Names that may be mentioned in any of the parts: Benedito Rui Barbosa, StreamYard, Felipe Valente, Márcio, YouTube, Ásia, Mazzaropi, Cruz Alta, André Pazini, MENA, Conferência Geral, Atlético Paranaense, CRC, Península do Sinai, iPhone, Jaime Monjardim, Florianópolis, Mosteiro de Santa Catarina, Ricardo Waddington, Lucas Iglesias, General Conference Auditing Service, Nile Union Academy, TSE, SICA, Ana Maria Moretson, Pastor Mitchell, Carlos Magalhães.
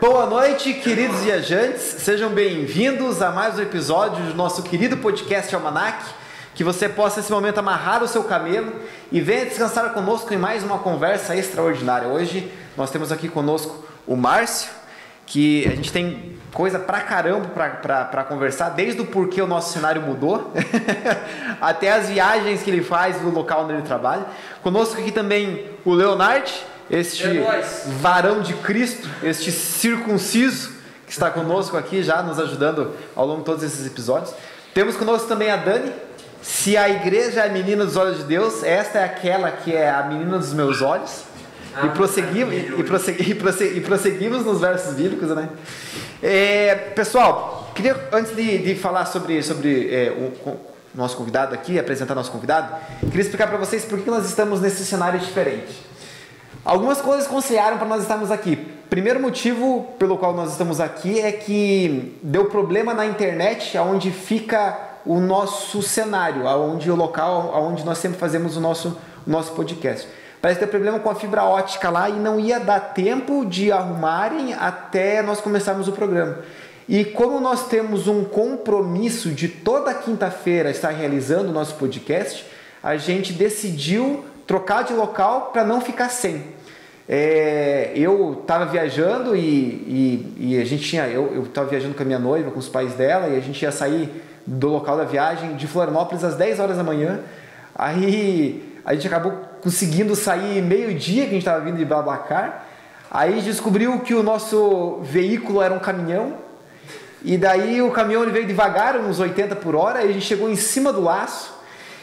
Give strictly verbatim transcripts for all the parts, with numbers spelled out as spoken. Boa noite, queridos viajantes, sejam bem-vindos a mais um episódio do nosso querido podcast Almanac. Que você possa, nesse momento, amarrar o seu camelo e venha descansar conosco em mais uma conversa extraordinária. Hoje nós temos aqui conosco o Márcio, que a gente tem coisa pra caramba pra, pra, pra conversar, desde o porquê o nosso cenário mudou, até as viagens que ele faz no local onde ele trabalha. Conosco aqui também o Leonardo, este é varão de Cristo, este circunciso que está conosco aqui já nos ajudando ao longo de todos esses episódios. Temos conosco também a Dani. Se a igreja é a menina dos olhos de Deus, esta é aquela que é a menina dos meus olhos. Ah, e, prosseguimos, e, prossegui, e, prossegui, e prosseguimos nos versos bíblicos, né? É, pessoal, queria, antes de, de falar sobre, sobre é, o, o nosso convidado aqui, apresentar nosso convidado, queria explicar para vocês por que nós estamos nesse cenário diferente. Algumas coisas conciliaram para nós estarmos aqui. Primeiro motivo pelo qual nós estamos aqui é que deu problema na internet, onde fica o nosso cenário, aonde o local onde nós sempre fazemos o nosso, o nosso podcast. Parece ter problema com a fibra ótica lá e não ia dar tempo de arrumarem até nós começarmos o programa. E como nós temos um compromisso de toda quinta-feira estar realizando o nosso podcast, a gente decidiu trocar de local para não ficar sem. É, eu estava viajando e, e, e a gente tinha... Eu estava viajando com a minha noiva, com os pais dela, e a gente ia sair do local da viagem, de Florianópolis, às dez horas da manhã. Aí a gente acabou conseguindo sair meio-dia, que a gente estava vindo de Blablacar. Aí descobriu que o nosso veículo era um caminhão. E daí o caminhão ele veio devagar, uns oitenta por hora. E a gente chegou em cima do laço.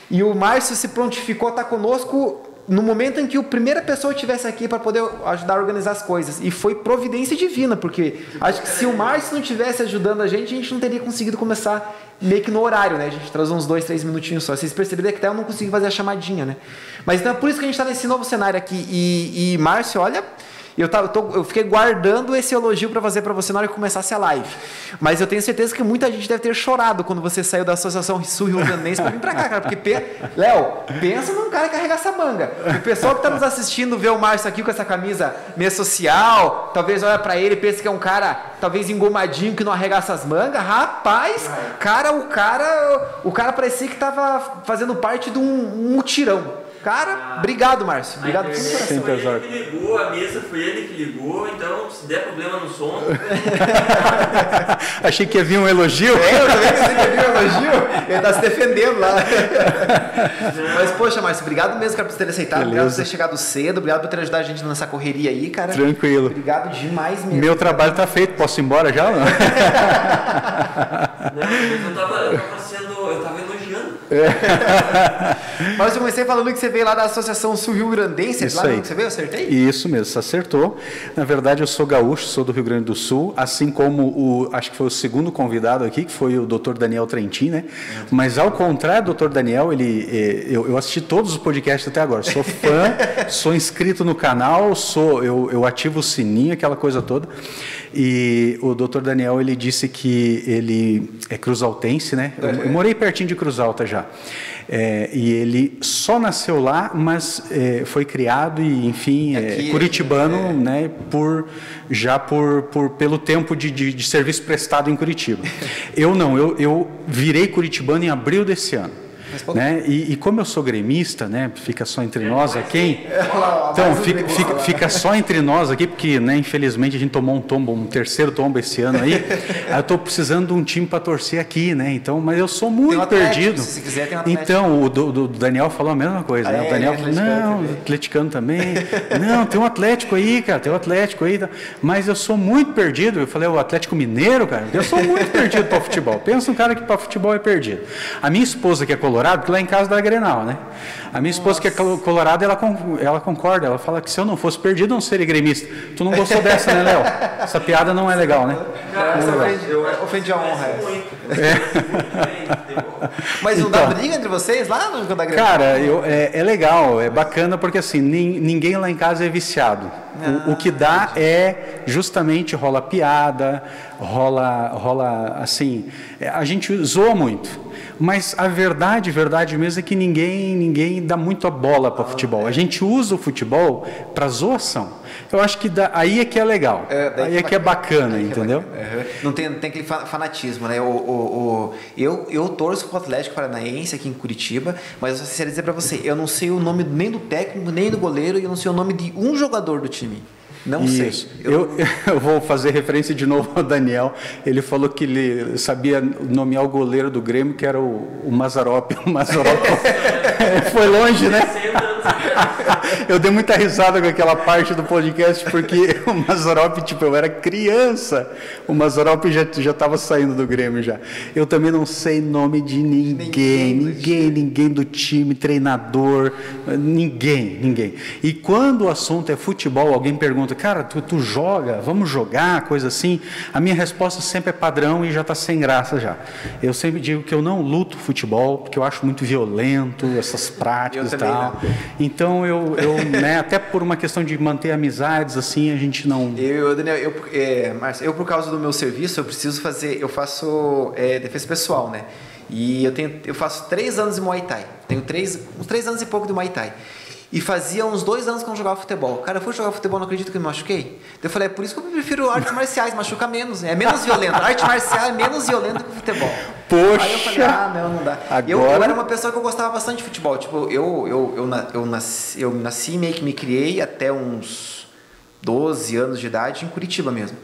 E o Márcio se prontificou a estar conosco no momento em que a primeira pessoa estivesse aqui para poder ajudar a organizar as coisas. E foi providência divina, porque acho que se o Márcio não estivesse ajudando a gente, a gente não teria conseguido começar meio que no horário, né? A gente traz uns dois, três minutinhos só. Vocês perceberam que até eu não consegui fazer a chamadinha, né? Mas então é por isso que a gente está nesse novo cenário aqui. E, e Márcio, olha... Eu, tava, eu, tô, eu fiquei guardando esse elogio para fazer para você na hora que começasse a live. Mas eu tenho certeza que muita gente deve ter chorado quando você saiu da Associação Sul-Rio-Grandense para vir para cá, cara. Porque, pe... Léo, pensa num cara que carrega essa manga. O pessoal que tá nos assistindo vê o Márcio aqui com essa camisa meia social, talvez olha para ele e pense que é um cara, talvez engomadinho, que não arregaça as mangas. Rapaz, cara, o cara, o cara parecia que tava fazendo parte de um mutirão. Cara, obrigado, Márcio. Obrigado por isso. Foi ele que ligou, a mesa foi ele que ligou, então se der problema no som. Achei que ia vir um elogio. É, eu também pensei que ia vir um elogio. Ele tá se defendendo lá. Não. Mas, poxa, Márcio, obrigado mesmo, cara, por você ter aceitado. Beleza. Obrigado por ter chegado cedo, obrigado por ter ajudado a gente nessa correria aí, cara. Tranquilo. Obrigado demais mesmo. Meu trabalho tá feito, posso ir embora já? Não, não, eu tava, eu tava sendo. Eu tava elogiando. Mas eu comecei falando que você veio lá da Associação Sul-Rio-Grandense, lá aí. Que você veio, acertei? Isso mesmo, você acertou. Na verdade, eu sou gaúcho, sou do Rio Grande do Sul, assim como o, acho que foi o segundo convidado aqui, que foi o doutor Daniel Trentin, né? Mas ao contrário do doutor Daniel, ele, eu, eu assisti todos os podcasts até agora, sou fã, sou inscrito no canal, sou, eu, eu ativo o sininho, aquela coisa toda. E o doutor Daniel, ele disse que ele é cruzaltense, né? Eu, eu morei pertinho de Cruz Alta já. É, e ele só nasceu lá, mas é, foi criado e, enfim, é, aqui, curitibano, é... né, por, já por, por, pelo tempo de, de, de serviço prestado em Curitiba. Eu não, eu, eu virei curitibano em abril desse ano. Né? E, e como eu sou gremista, né? Fica só entre nós aqui. Então, fica, fica, fica só entre nós aqui, porque, né, infelizmente a gente tomou um tombo, um terceiro tombo esse ano aí. Eu estou precisando de um time para torcer aqui, né? Então, mas eu sou muito um perdido. Se quiser, tem um então, o do, do Daniel falou a mesma coisa, né? O Daniel é, é, é, falou, não, também. Atleticano também. Não, tem um Atlético aí, cara, tem um Atlético aí. Mas eu sou muito perdido. Eu falei, o Atlético Mineiro, cara, eu sou muito perdido para futebol. Pensa um cara que para futebol é perdido. A minha esposa, que é colorada, porque lá em casa dá Grenal, né? A minha esposa, que é colorada, ela, ela concorda, ela fala que se eu não fosse perdido, eu não seria gremista. Tu não gostou dessa, né, Léo? Essa piada não é legal, né? Cara, não, não é legal. Ofendi a honra. É. Mas não dá briga entre vocês lá no jogo da Grenal? Cara, eu, é, é legal, é bacana, porque assim, nin, ninguém lá em casa é viciado. O, o que dá é justamente rola piada, rola, rola assim, a gente zoa muito. mas a verdade, verdade mesmo, é que ninguém, ninguém dá muito a bola para futebol. A gente usa o futebol para zoação. Eu acho que dá, aí é que é legal, é, aí que é que é bacana, entendeu? É bacana. Uhum. Não tem, não tem aquele fanatismo, né? O, o, o, eu, eu torço pro Atlético Paranaense aqui em Curitiba, mas eu só queria dizer para você, eu não sei o nome nem do técnico, nem do goleiro, e eu não sei o nome de um jogador do time. Não Isso. sei. Eu... Eu, eu vou fazer referência de novo ao Daniel. Ele falou que ele sabia nomear o goleiro do Grêmio, que era o, o Mazzaropi. O Mazzaropi foi longe, né? Eu dei muita risada com aquela parte do podcast, porque o Mazzaropi, tipo, eu era criança. O Mazzaropi já já estava saindo do Grêmio já. Eu também não sei nome de ninguém, ninguém, ninguém, ninguém do time, treinador, ninguém, ninguém. E quando o assunto é futebol, alguém pergunta: cara, tu, tu joga, vamos jogar, coisa assim, a minha resposta sempre é padrão e já está sem graça já. Eu sempre digo que eu não luto futebol, porque eu acho muito violento essas práticas e tal. Não. Então, eu, eu né, até por uma questão de manter amizades, assim, a gente não... Eu, Daniel, eu, é, Márcio, eu por causa do meu serviço, eu preciso fazer, eu faço é, defesa pessoal, né? E eu, tenho, eu faço três anos de Muay Thai, tenho três, uns três anos e pouco de Muay Thai. E fazia uns dois anos que eu não jogava futebol. Cara, eu fui jogar futebol, não acredito que eu me machuquei. Eu falei, é por isso que eu prefiro artes marciais, machuca menos, é menos violento. A arte marcial é menos violenta que o futebol. Poxa! Aí eu falei, ah, não, não dá. Agora... Eu, eu era uma pessoa que eu gostava bastante de futebol. Tipo, eu, eu, eu, eu, nasci, eu nasci, meio que me criei até uns doze anos de idade em Curitiba mesmo.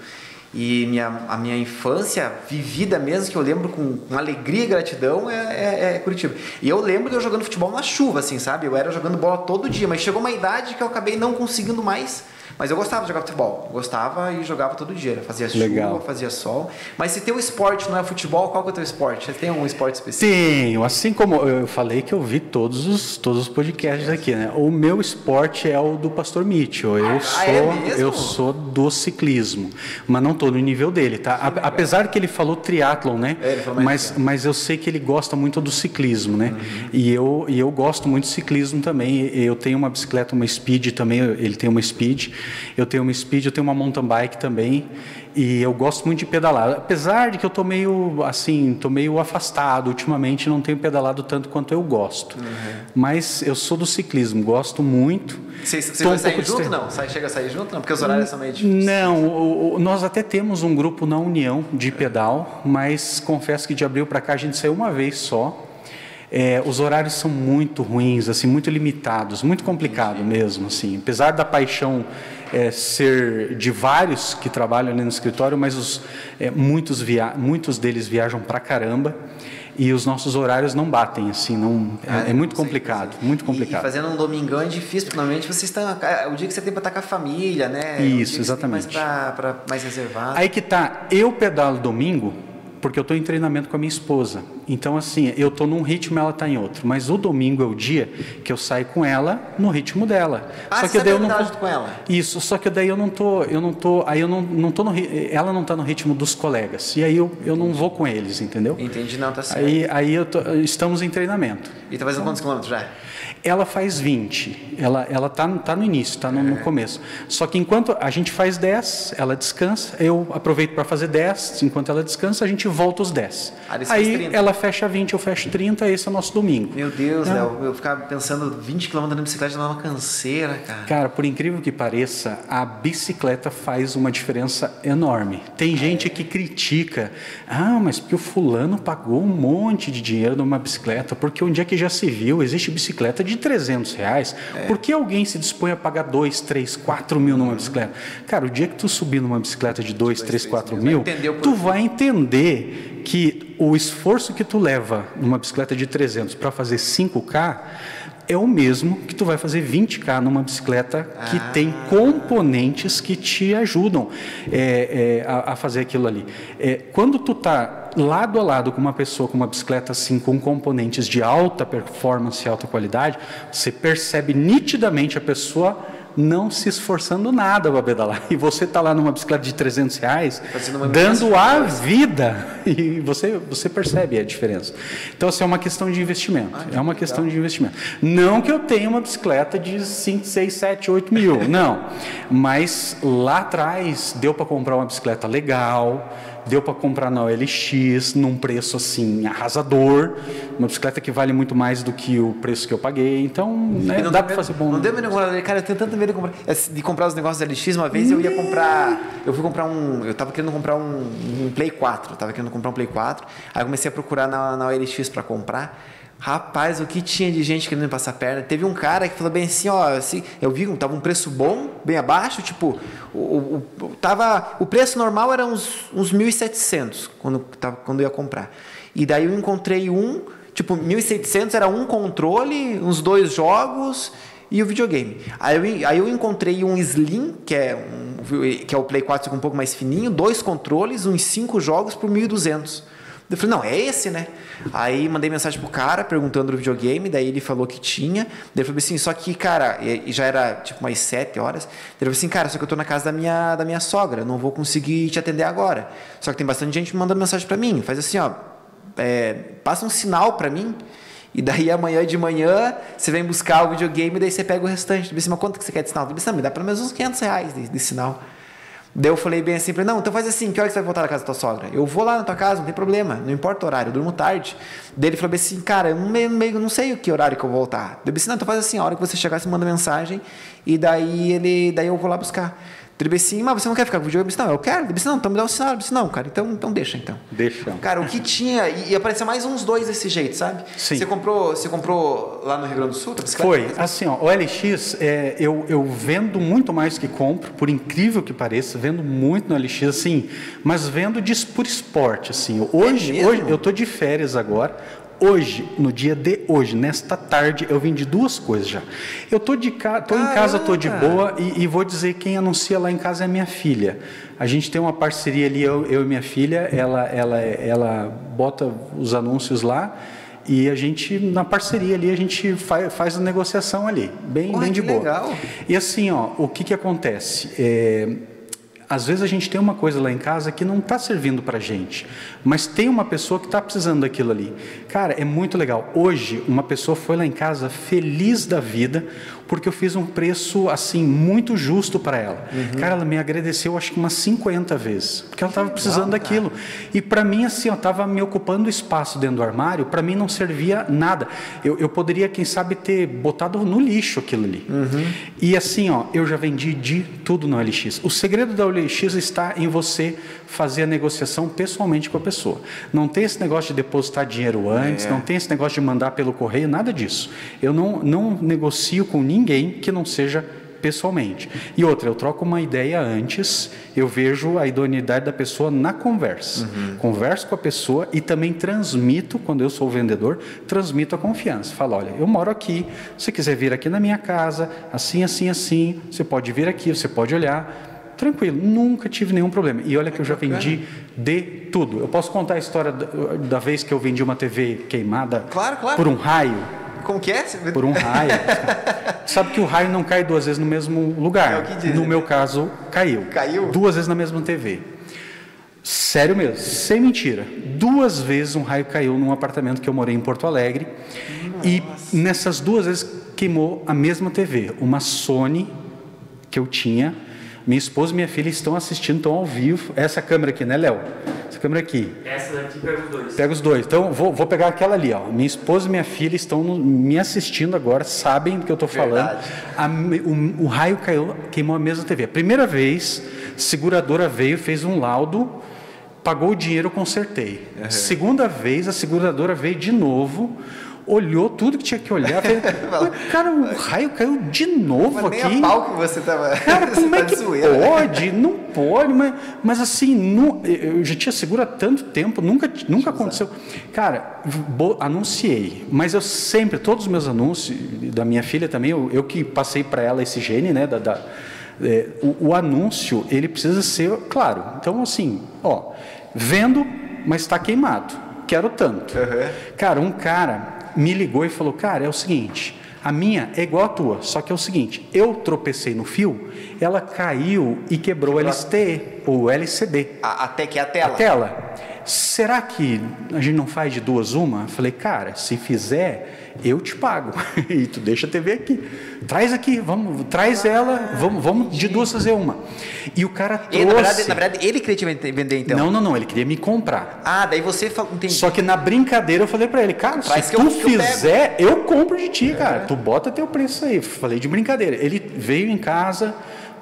E minha, a minha infância vivida mesmo, que eu lembro com, com alegria e gratidão, é, é, é Curitiba. E eu lembro de eu jogando futebol na chuva, assim, sabe? Eu era jogando bola todo dia, mas chegou uma idade que eu acabei não conseguindo mais. Mas eu gostava de jogar futebol, gostava e jogava todo dia, né? Fazia Legal. Chuva, fazia sol. Mas se teu esporte não é futebol, qual que é o teu esporte? Você tem algum esporte específico? Tenho, assim como eu falei que eu vi todos os, todos os podcasts é. aqui, né? O meu esporte é o do Pastor Mitchell. Eu, ah, sou, é eu sou do ciclismo, mas não tô no nível dele, tá? A, apesar que ele falou triatlon, né? É, ele falou mas, mas eu sei que ele gosta muito do ciclismo, né? Uhum. E, eu, e eu gosto muito de ciclismo também. Eu tenho uma bicicleta, uma Speed também, ele tem uma Speed. Eu tenho uma Speed, eu tenho uma mountain bike também, e eu gosto muito de pedalar, apesar de que eu tô meio assim, tô meio afastado ultimamente, não tenho pedalado tanto quanto eu gosto. Uhum. Mas eu sou do ciclismo, gosto muito. Vocês vão sair junto? Não? Chega a sair junto? Não, porque os horários são meio difíceis. Não, o, o, nós até temos um grupo na União de pedal, mas confesso que de abril para cá a gente saiu uma vez só. É, os horários são muito ruins, assim, muito limitados, muito complicado Sim. mesmo, assim. Apesar da paixão é, ser de vários que trabalham ali no escritório, mas os, é, muitos, via muitos deles viajam pra caramba. E os nossos horários não batem, assim, não, ah, é, é muito complicado, sei. muito complicado. E, e fazendo um domingão é difícil, porque normalmente vocês estão, o dia que você tem para estar com a família, né? Isso, é exatamente. Mais, pra, pra, mais reservado. Aí que tá, eu pedalo domingo, porque eu estou em treinamento com a minha esposa. Então, assim, eu estou num ritmo, ela está em outro. Mas o domingo é o dia que eu saio com ela no ritmo dela. Ah, só que daí eu não tô... com ela? Isso, só que daí eu não tô, eu não tô, aí eu não, não tô no, ela não está no ritmo dos colegas. E aí eu, eu não vou com eles, entendeu? Entendi, não, tá certo. Aí, aí eu tô, estamos em treinamento. E está fazendo então, quantos quilômetros já? Ela faz vinte. Ela ela tá, tá no início, está no, é. no começo. Só que enquanto a gente faz dez, ela descansa, eu aproveito para fazer dez, enquanto ela descansa, a gente volta os dez. Ah, aí ela fecha vinte, eu fecho trinta, esse é o nosso domingo. Meu Deus, é. Léo, eu ficava pensando vinte quilômetros na bicicleta, não é uma canseira, cara. Cara, por incrível que pareça, a bicicleta faz uma diferença enorme. Tem gente é. que critica, ah, mas porque o fulano pagou um monte de dinheiro numa bicicleta, porque onde é que já se viu, existe bicicleta de trezentos reais, é. por que alguém se dispõe a pagar dois, três, quatro mil numa bicicleta? Cara, o dia que tu subir numa bicicleta de dois, três, quatro mil, tu vai entender que o esforço que tu leva numa bicicleta de trezentos para fazer cinco K é o mesmo que tu vai fazer vinte K numa bicicleta que ah. tem componentes que te ajudam é, é, a, a fazer aquilo ali. É, quando tu tá lado a lado com uma pessoa com uma bicicleta assim, com componentes de alta performance e alta qualidade, você percebe nitidamente a pessoa não se esforçando nada para pedalar. E você está lá numa bicicleta de trezentos reais, dando a vida. E você, você percebe a diferença. Então, assim, é uma questão de investimento. Ah, é uma legal. questão de investimento. Não que eu tenha uma bicicleta de cinco, seis, sete, oito mil. Não. Mas lá atrás deu para comprar uma bicicleta legal, deu para comprar na O L X num preço assim arrasador, uma bicicleta que vale muito mais do que o preço que eu paguei, então né, dá para fazer bom. Não deu medo de comprar, cara, eu tenho tanto medo de comprar, de comprar os negócios da O L X. Uma vez eu ia comprar, eu fui comprar um, eu tava querendo comprar um, um Play quatro, eu tava querendo comprar um Play quatro, aí eu comecei a procurar na, na O L X para comprar. Rapaz, o que tinha de gente querendo me passar a perna? Teve um cara que falou bem assim, ó, assim, eu vi, tava um preço bom, bem abaixo, tipo, o, o, tava, o preço normal era uns, uns mil e setecentos quando, tava, quando eu ia comprar. E daí eu encontrei um, tipo, mil e setecentos era um controle, uns dois jogos e o videogame. Aí eu, aí eu encontrei um Slim, que é, um, que é o Play quatro um pouco mais fininho, dois controles, uns cinco jogos por mil e duzentos. Eu falei, não, é esse, né? Aí mandei mensagem pro cara, perguntando do videogame, daí ele falou que tinha. Daí eu falei assim, só que, cara, e já era tipo umas sete horas. Daí eu falei assim, cara, só que eu tô na casa da minha, da minha sogra, não vou conseguir te atender agora. Só que tem bastante gente mandando mensagem pra mim. Faz assim, ó, é, passa um sinal pra mim, e daí amanhã de manhã você vem buscar o videogame, e daí você pega o restante. Eu falei assim, mas quanto que você quer de sinal? Eu falei assim, me dá pelo menos uns quinhentos reais de, de sinal. Daí eu falei bem assim, não, então faz assim, que hora que você vai voltar na casa da tua sogra? Eu vou lá na tua casa, não tem problema, não importa o horário, eu durmo tarde. Daí ele falou bem assim, cara, eu meio, meio, não sei o que horário que eu vou voltar. Daí eu disse, não, então faz assim, a hora que você chegar, você manda mensagem, e daí, ele, daí eu vou lá buscar. Daí ele disse, mas você não quer ficar com o videogame? Eu disse, não, eu quero. Ele disse, não, então me dá um sinal. Eu disse, não, cara, então, então deixa, então. Deixa. Cara, o que tinha, e, e apareceu mais uns dois desse jeito, sabe? Sim. Você comprou, você comprou lá no Rio Grande do Sul? Tá? Foi, tá? Assim, ó, o L X, é, eu, eu vendo muito mais que compro, por incrível que pareça, vendo muito no L X, assim, mas vendo disso por esporte, assim. Hoje, é hoje eu tô de férias agora. Hoje, no dia de hoje, nesta tarde, eu vendi duas coisas já. Eu tô, de ca... tô em casa, tô de boa e, e vou dizer quem anuncia lá em casa é a minha filha. A gente tem uma parceria ali, eu, eu e minha filha, ela, ela, ela bota os anúncios lá e a gente, na parceria ali, a gente faz, faz a negociação ali, bem, oh, bem de boa. Legal. E assim, ó, o que que acontece? É... Às vezes a gente tem uma coisa lá em casa que não está servindo para a gente, mas tem uma pessoa que está precisando daquilo ali. Cara, é muito legal. Hoje, uma pessoa foi lá em casa feliz da vida, porque eu fiz um preço, assim, muito justo para ela. Uhum. Cara, ela me agradeceu, acho que umas cinquenta vezes, porque ela estava precisando, cara, daquilo. E para mim, assim, eu estava me ocupando espaço dentro do armário, para mim não servia nada. Eu, eu poderia, quem sabe, ter botado no lixo aquilo ali. Uhum. E assim, ó, eu já vendi de tudo no O L X. O segredo da O L X está em você fazer a negociação pessoalmente com a pessoa. Não tem esse negócio de depositar dinheiro antes, é. não tem esse negócio de mandar pelo correio, nada disso. Eu não, não negocio com ninguém que não seja pessoalmente. E outra, eu troco uma ideia antes, eu vejo a idoneidade da pessoa na conversa. Uhum. Converso com a pessoa e também transmito, quando eu sou o vendedor, transmito a confiança. Falo, olha, eu moro aqui, se você quiser vir aqui na minha casa, assim, assim, assim, você pode vir aqui, você pode olhar... Tranquilo, nunca tive nenhum problema. E olha que eu já vendi de tudo. Eu posso contar a história da, da vez que eu vendi uma T V queimada, claro, claro, por um raio. Como que é? Por um raio. Sabe que o raio não cai duas vezes no mesmo lugar. É o que diz, no né? meu caso, caiu. Caiu? Duas vezes na mesma T V. Sério mesmo, sem mentira. Duas vezes um raio caiu num apartamento que eu morei em Porto Alegre. Nossa. E nessas duas vezes queimou a mesma T V. Uma Sony que eu tinha... Minha esposa e minha filha estão assistindo, estão ao vivo. Essa câmera aqui, né, Léo? Essa câmera aqui. Essa daqui pega os dois. Pega os dois. Então, vou, vou pegar aquela ali, ó. Minha esposa e minha filha estão no, me assistindo agora, sabem do que eu estou falando. A, o, o raio caiu, queimou a mesma T V. A primeira vez, seguradora veio, fez um laudo, pagou o dinheiro, eu consertei. Uhum. Segunda vez, a seguradora veio de novo... Olhou tudo que tinha que olhar. Falei, cara, o raio caiu de novo mas aqui. Nem a pau que você tava. Cara, você como tá é que zoeira, pode? Né? Não pode, mas, mas assim, não, eu já tinha seguro há tanto tempo, nunca, nunca aconteceu. Cara, bo, anunciei, mas eu sempre, todos os meus anúncios, da minha filha também, eu, eu que passei para ela esse gene, né? Da, da, é, o, o anúncio, ele precisa ser claro. Então, assim, ó, vendo, mas está queimado. Quero tanto. Uhum. Cara, um cara. Me ligou e falou, cara, é o seguinte, a minha é igual a tua, só que é o seguinte, eu tropecei no fio, ela caiu e quebrou o L C D, ou L C D. A, até que a tela? A tela. será que a gente não faz de duas uma? Falei, cara, se fizer, eu te pago. E tu deixa a T V aqui. Traz aqui, vamos, traz ah, ela, vamos, vamos de duas fazer uma. E o cara trouxe... E, na, verdade, na verdade, ele queria te vender, então? Não, não, não, ele queria me comprar. Ah, daí você falou... Só que na brincadeira eu falei para ele, cara, faz se tu eu, fizer, eu, eu compro de ti, é. cara. Tu bota teu preço aí. Falei de brincadeira. Ele veio em casa...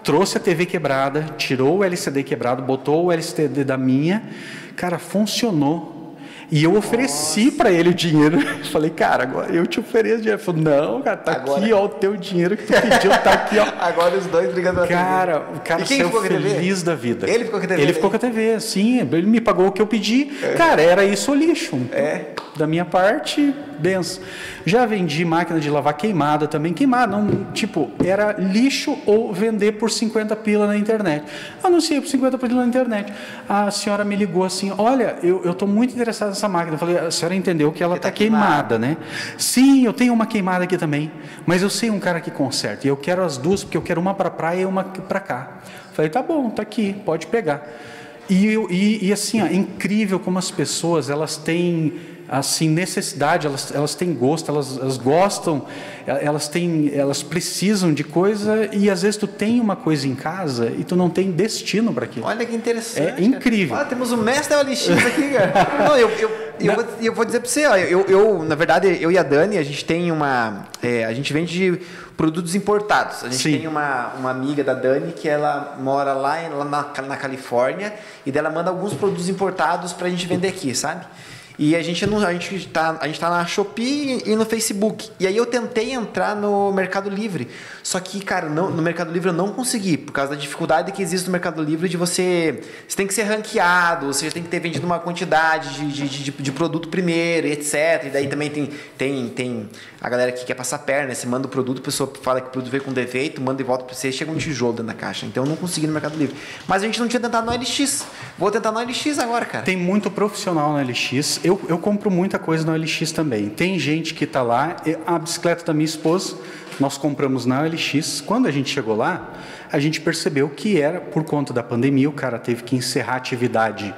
Trouxe a T V quebrada, tirou o L C D quebrado, botou o L C D da minha, cara, funcionou. E eu Nossa. ofereci para ele o dinheiro. Falei, cara, agora eu te ofereço dinheiro. Ele falou, não, cara, tá agora... aqui, ó, o teu dinheiro que tu pediu, tá aqui, ó. Agora os dois brigando na T V. Cara, o cara saiu feliz da vida. Ele ficou com a T V? Ele ficou com a T V, sim. Ele me pagou o que eu pedi. É. Cara, era isso o lixo. É. Da minha parte, benção. Já vendi máquina de lavar queimada também. Queimada, não, tipo, era lixo ou vender por cinquenta pila na internet. Anunciei por cinquenta pila na internet. A senhora me ligou assim, olha, eu estou muito interessada nessa máquina. Eu falei, a senhora entendeu que ela está queimada, né? Sim, eu tenho uma queimada aqui também, mas eu sei um cara que conserta. E eu quero as duas, porque eu quero uma para praia e uma para cá. Eu falei, tá bom, tá aqui, pode pegar. E, e, e assim, ó, é incrível como as pessoas, elas têm... assim, necessidade, elas, elas têm gosto, elas, elas gostam, elas, têm, elas precisam de coisa, e às vezes tu tem uma coisa em casa e tu não tem destino para aquilo. Olha que interessante. É incrível. Ah, temos o mestre da O L X aqui, cara. Não, eu, eu, eu, vou, eu vou dizer para você, ó, eu, eu, na verdade, eu e a Dani, a gente tem uma... É, a gente vende produtos importados. A gente Sim. tem uma, uma amiga da Dani que ela mora lá na, na Califórnia, e dela manda alguns produtos importados para a gente vender aqui, sabe? E a gente não, a gente tá, a gente tá na Shopee e no Facebook. E aí eu tentei entrar no Mercado Livre. Só que, cara, não, no Mercado Livre eu não consegui, por causa da dificuldade que existe no Mercado Livre de você... Você tem que ser ranqueado, você tem que ter vendido uma quantidade de, de, de, de produto primeiro, etcétera. E daí também tem, tem, tem a galera que quer passar a perna, você manda o produto, a pessoa fala que o produto veio com defeito, manda e volta pra você, chega um tijolo dentro da caixa. Então eu não consegui no Mercado Livre. Mas a gente não tinha tentado no O L X. Vou tentar no O L X agora, cara. Tem muito profissional no O L X... Eu, eu compro muita coisa na O L X também. Tem gente que está lá. A bicicleta da minha esposa, nós compramos na O L X. Quando a gente chegou lá, a gente percebeu que era por conta da pandemia. O cara teve que encerrar a atividade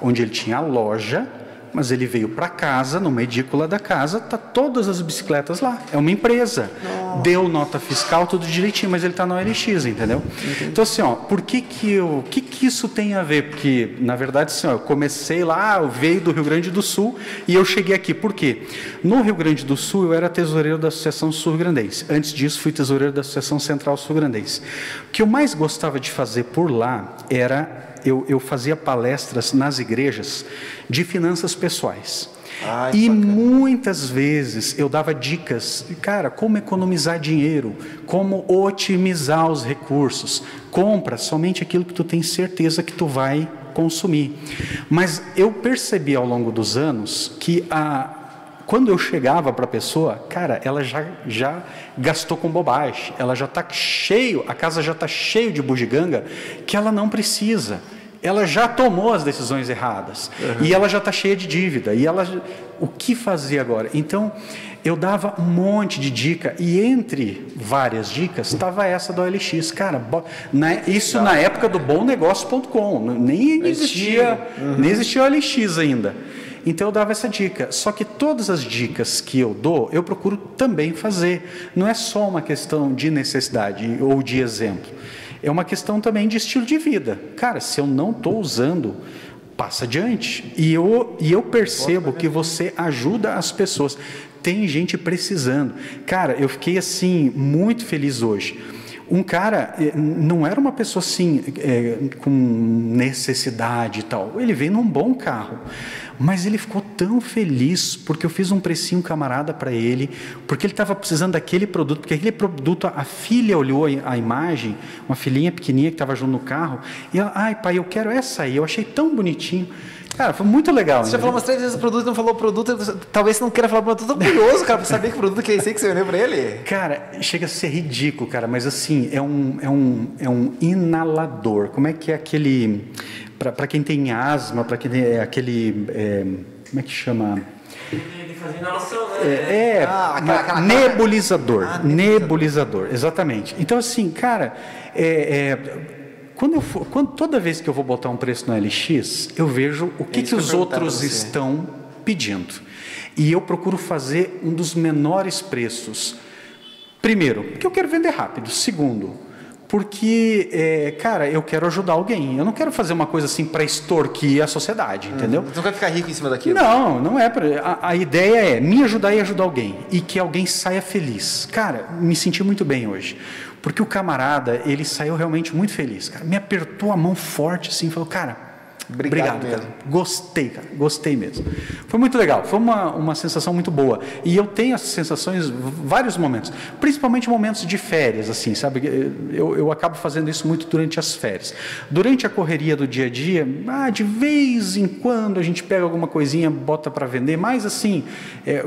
onde ele tinha a loja, mas ele veio para casa, numa edícula da casa, tá todas as bicicletas lá. É uma empresa. Nossa. Deu nota fiscal, tudo direitinho, mas ele está na O L X, entendeu? Entendi. Então, assim, ó, por que que eu... que que isso tem a ver? Porque, na verdade, assim, ó, eu comecei lá, eu veio do Rio Grande do Sul e eu cheguei aqui. Por quê? No Rio Grande do Sul, eu era tesoureiro da Associação Sul-Grandense. Antes disso, fui tesoureiro da Associação Central Sul-Grandense. O que eu mais gostava de fazer por lá era... Eu, eu fazia palestras nas igrejas de finanças pessoais. Ai, e bacana. Muitas vezes eu dava dicas, cara, como economizar dinheiro, como otimizar os recursos. Compra somente aquilo que tu tem certeza que tu vai consumir. Mas eu percebi ao longo dos anos que a... quando eu chegava para a pessoa, cara, ela já, já gastou com bobagem, ela já está cheio, a casa já está cheia de bugiganga, que ela não precisa, ela já tomou as decisões erradas, uhum. E ela já está cheia de dívida, e ela, o que fazer agora? Então, eu dava um monte de dica, e entre várias dicas, estava essa da O L X, cara, na, isso na época do bom negócio ponto com, nem existia, uhum. nem existia O L X ainda. Então, eu dava essa dica. Só que todas as dicas que eu dou, eu procuro também fazer. Não é só uma questão de necessidade ou de exemplo. É uma questão também de estilo de vida. Cara, se eu não estou usando, passa adiante. E eu, e eu percebo que você ajuda as pessoas. Tem gente precisando. Cara, eu fiquei assim, muito feliz hoje. Um cara, não era uma pessoa assim, é, com necessidade e tal. Ele veio num bom carro. Mas ele ficou tão feliz porque eu fiz um precinho camarada para ele, porque ele estava precisando daquele produto, porque aquele produto, a filha olhou a imagem, uma filhinha pequenininha que estava junto no carro, e ela, ai pai, eu quero essa aí, eu achei tão bonitinho. Cara, foi muito legal. Você já falou umas três vezes o produto, não falou o produto, talvez você não queira falar o produto, eu tô curioso, cara, para saber que produto que é esse aí que você olhou para ele. Cara, chega a ser ridículo, cara, mas assim, é um, é um, é um inalador, como é que é aquele... Para quem tem asma, para quem tem é, aquele... É, como é que chama? De fazer inalação, né? É, é ah, aquela, aquela, nebulizador, ah, nebulizador. Nebulizador, exatamente. Então, assim, cara, é, é, Quando eu for, quando, toda vez que eu vou botar um preço na L X, eu vejo o que, que os outros estão pedindo. E eu procuro fazer um dos menores preços. Primeiro, porque eu quero vender rápido. Segundo, porque, é, cara, eu quero ajudar alguém. Eu não quero fazer uma coisa assim para extorquir a sociedade, hum, entendeu? Você não quer ficar rico em cima daquilo? Não, não é. Pra, a, a ideia é me ajudar e ajudar alguém. E que alguém saia feliz. Cara, me senti muito bem hoje. Porque o camarada, ele saiu realmente muito feliz, cara. Me apertou a mão forte, assim, falou, cara, obrigado, obrigado cara. Gostei, cara, gostei mesmo. Foi muito legal, foi uma, uma sensação muito boa. E eu tenho essas sensações em vários momentos, principalmente momentos de férias, assim, sabe? Eu, eu acabo fazendo isso muito durante as férias. Durante a correria do dia a dia, ah, de vez em quando a gente pega alguma coisinha, bota para vender, mas assim, é,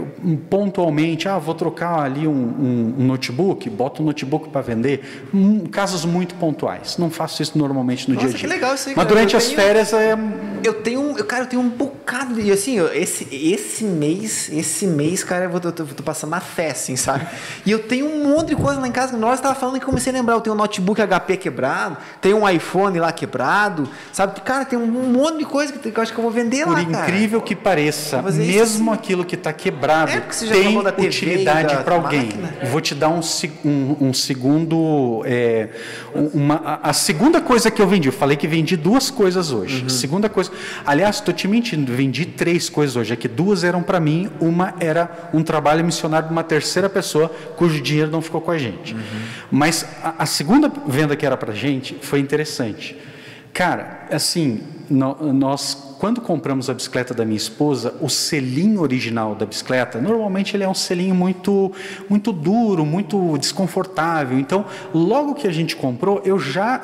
pontualmente, ah, vou trocar ali um, um, um notebook, boto um notebook para vender. Um, casos muito pontuais, não faço isso normalmente no Nossa, dia a dia. Que legal isso aí, mas cara, durante as tenho... férias é Eu tenho, eu, cara, eu tenho um bocado, e assim, eu, esse, esse mês, esse mês, cara, eu vou, eu tô, eu tô passando uma fé, assim, sabe? E eu tenho um monte de coisa lá em casa que nós tava falando e comecei a lembrar, eu tenho um notebook H P quebrado, tenho um iPhone lá quebrado, sabe? Cara, tem um monte de coisa que eu acho que eu vou vender lá, cara. Por incrível que pareça, mesmo aquilo que tá quebrado tem utilidade para alguém. Vou te dar um, um, um segundo, é, uma, a, a segunda coisa que eu vendi, eu falei que vendi duas coisas hoje. Uhum. Segunda coisa, aliás, estou te mentindo, vendi três coisas hoje, é que duas eram para mim, uma era um trabalho missionário de uma terceira pessoa, cujo dinheiro não ficou com a gente. Uhum. Mas a, a segunda venda que era para a gente foi interessante. Cara, assim, no, nós, quando compramos a bicicleta da minha esposa, o selinho original da bicicleta, normalmente ele é um selinho muito, muito duro, muito desconfortável. Então, logo que a gente comprou, eu já,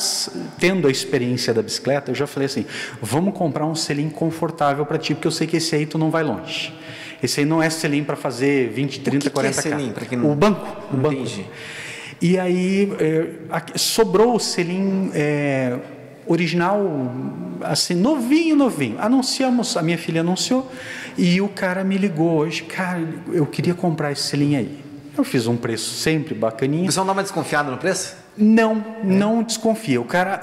tendo a experiência da bicicleta, eu já falei assim, vamos comprar um selinho confortável para ti, porque eu sei que esse aí tu não vai longe. Esse aí não é selinho para fazer vinte, trinta, quarenta K. O que é selinho? Pra quem não... O banco. O banco. Entendi. E aí, é, sobrou o selinho... É, original, assim, novinho, novinho. Anunciamos, a minha filha anunciou, e o cara me ligou hoje, cara, eu queria comprar esse selinho aí. Eu fiz um preço sempre bacaninho. O pessoal dá uma desconfiada no preço? Não, é. não desconfia. O cara,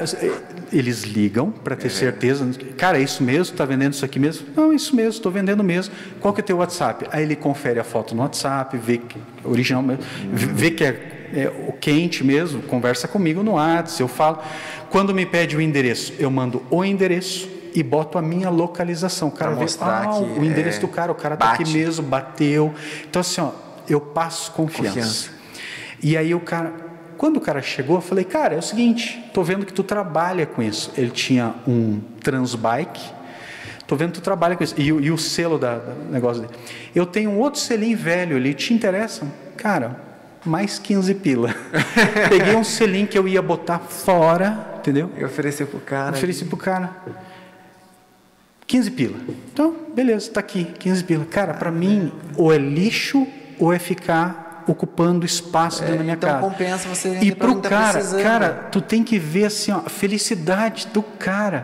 eles ligam para ter é. certeza. Cara, é isso mesmo? Tá vendendo isso aqui mesmo? Não, é isso mesmo, estou vendendo mesmo. Qual que é o teu WhatsApp? Aí ele confere a foto no WhatsApp, vê que é original mesmo, vê que é É, o quente mesmo, conversa comigo no WhatsApp, eu falo. Quando me pede o endereço, eu mando o endereço e boto a minha localização. O cara vê, ah, o endereço é... do cara, o cara tá aqui mesmo, bateu. Então, assim, ó, eu passo confiança. confiança. E aí o cara, quando o cara chegou, eu falei, cara, é o seguinte, tô vendo que tu trabalha com isso. Ele tinha um transbike. Estou vendo que tu trabalha com isso. E, e o selo da, da negócio dele. Eu tenho um outro selinho velho ali, te interessa? Cara... mais quinze pila. Peguei um selinho que eu ia botar fora, entendeu? Eu ofereci pro cara. Ofereci pro cara. quinze pila. Então, beleza, tá aqui, quinze pila. Cara, para mim, ou é lixo ou é ficar ocupando espaço é, dentro da minha então casa. Então compensa você... E pro cara, tá cara, tu tem que ver assim, ó, a felicidade do cara.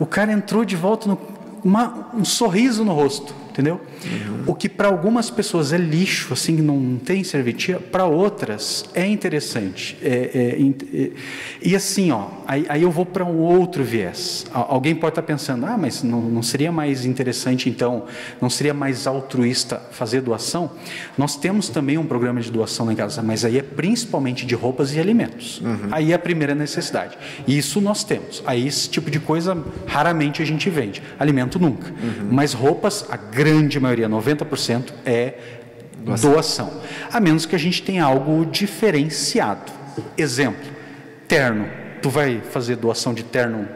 O cara entrou de volta no... Uma, um sorriso no rosto, entendeu? Uhum. O que para algumas pessoas é lixo, assim, não tem serventia, para outras é interessante. É, é, é, e assim, ó, aí, aí eu vou para um outro viés. Alguém pode estar pensando, ah, mas não, não seria mais interessante, então, não seria mais altruísta fazer doação? Nós temos também um programa de doação lá em casa, mas aí é principalmente de roupas e alimentos. Uhum. Aí é a primeira necessidade. Isso nós temos. Aí esse tipo de coisa raramente a gente vende. Alimentos nunca, uhum. mas roupas, a grande maioria, noventa por cento é doação. doação, a menos que a gente tenha algo diferenciado. Exemplo, terno. Tu vai fazer doação de terno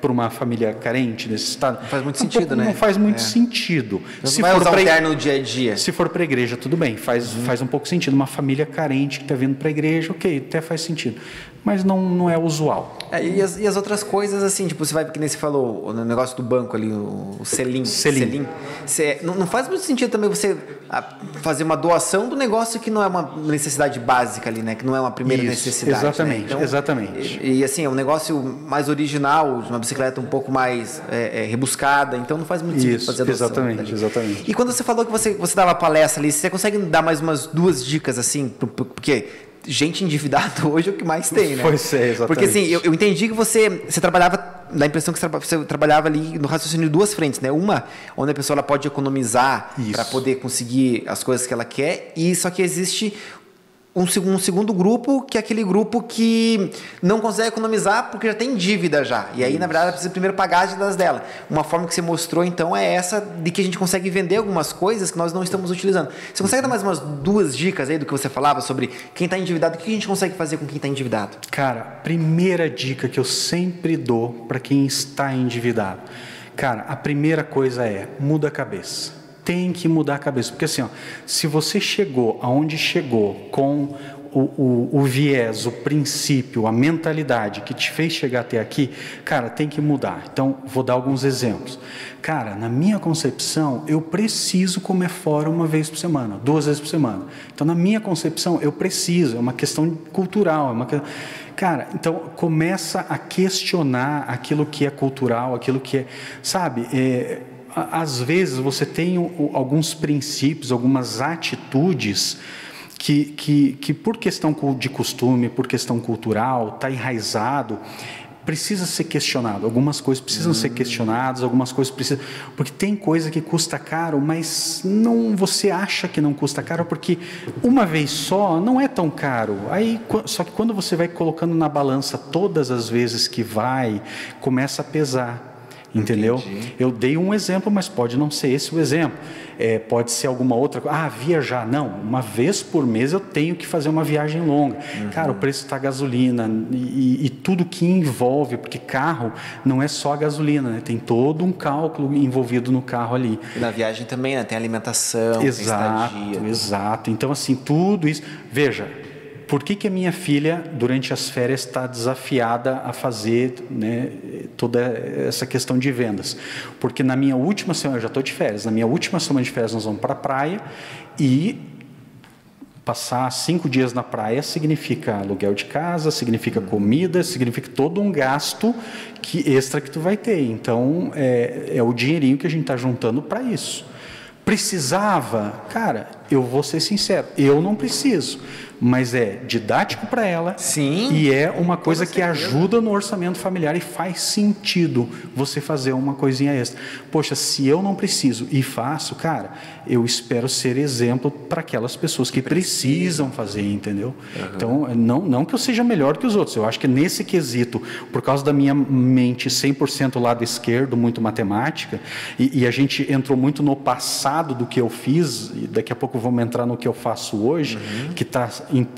para uma família carente nesse estado? Não faz muito um sentido, pouco, né? Não faz muito é. sentido. Então, se for para igreja no dia a dia. Se for para a igreja, tudo bem, faz, uhum. faz um pouco sentido. Uma família carente que está vindo para a igreja, ok, até faz sentido. Mas não, não é usual. É, e, as, e as outras coisas, assim, tipo, você vai, que nem você falou, no negócio do banco ali, o, o selinho. Selinho. selinho você, não, não faz muito sentido também você fazer uma doação do negócio que não é uma necessidade básica ali, né? Que não é uma primeira Isso, necessidade. Exatamente, né? Então, exatamente. E, e assim, é um negócio mais original, de uma bicicleta um pouco mais é, é, rebuscada, então não faz muito sentido Isso, fazer a doação. Exatamente, ali. exatamente. E quando você falou que você, você dava palestra ali, você consegue dar mais umas duas dicas, assim, porque... gente endividada hoje é o que mais tem, né? Pois é, exatamente. Porque assim, eu, eu entendi que você, você trabalhava, dá a impressão que você trabalhava ali no raciocínio de duas frentes, né? Uma, onde a pessoa ela pode economizar para poder conseguir as coisas que ela quer, e só que existe um, um segundo grupo, que é aquele grupo que não consegue economizar porque já tem dívida já. E aí, isso. na verdade, ela precisa primeiro pagar as dívidas dela. Uma forma que você mostrou, então, é essa de que a gente consegue vender algumas coisas que nós não estamos utilizando. Você consegue dar mais umas duas dicas aí do que você falava sobre quem está endividado? O que a gente consegue fazer com quem está endividado? Cara, primeira dica que eu sempre dou para quem está endividado. Cara, a primeira coisa é, muda a cabeça. Tem que mudar a cabeça, porque assim, ó, se você chegou aonde chegou com o, o, o viés, o princípio, a mentalidade que te fez chegar até aqui, cara, tem que mudar. Então, vou dar alguns exemplos. Cara, na minha concepção, eu preciso comer fora uma vez por semana, duas vezes por semana. Então, na minha concepção, eu preciso, é uma questão cultural, é uma questão... Cara, então começa a questionar aquilo que é cultural, aquilo que é, sabe... É... Às vezes você tem alguns princípios, algumas atitudes que, que, que por questão de costume, por questão cultural, está enraizado, precisa ser questionado. Algumas coisas precisam hum. ser questionadas, algumas coisas precisam... Porque tem coisa que custa caro, mas não, você acha que não custa caro, porque uma vez só não é tão caro. Aí, só que quando você vai colocando na balança todas as vezes que vai, começa a pesar. Entendeu? Entendi. Eu dei um exemplo, mas pode não ser esse o exemplo. É, pode ser alguma outra coisa. Ah, viajar. Não, uma vez por mês eu tenho que fazer uma viagem longa. Uhum. Cara, o preço da gasolina e, e tudo que envolve, porque carro não é só a gasolina, né? Tem todo um cálculo envolvido no carro ali. E na viagem também, né? Tem alimentação, exato, tem estadia. Exato. Então, assim, tudo isso... Veja, por que que a minha filha, durante as férias, está desafiada a fazer, né, toda essa questão de vendas? Porque na minha última semana, eu já estou de férias, na minha última semana de férias nós vamos para a praia e... Passar cinco dias na praia significa aluguel de casa, significa comida, significa todo um gasto que, extra que tu vai ter. Então, é, é o dinheirinho que a gente está juntando para isso. Precisava? Cara, eu vou ser sincero, eu não preciso, mas é didático para ela. Sim, e é uma coisa que ajuda no orçamento familiar e faz sentido você fazer uma coisinha extra. Poxa, se eu não preciso e faço, cara, eu espero ser exemplo para aquelas pessoas que precisam fazer, entendeu? Uhum. Então, não, não que eu seja melhor que os outros, eu acho que nesse quesito, por causa da minha mente cem por cento lado esquerdo, muito matemática, e, e a gente entrou muito no passado do que eu fiz, e daqui a pouco vamos entrar no que eu faço hoje, uhum. que está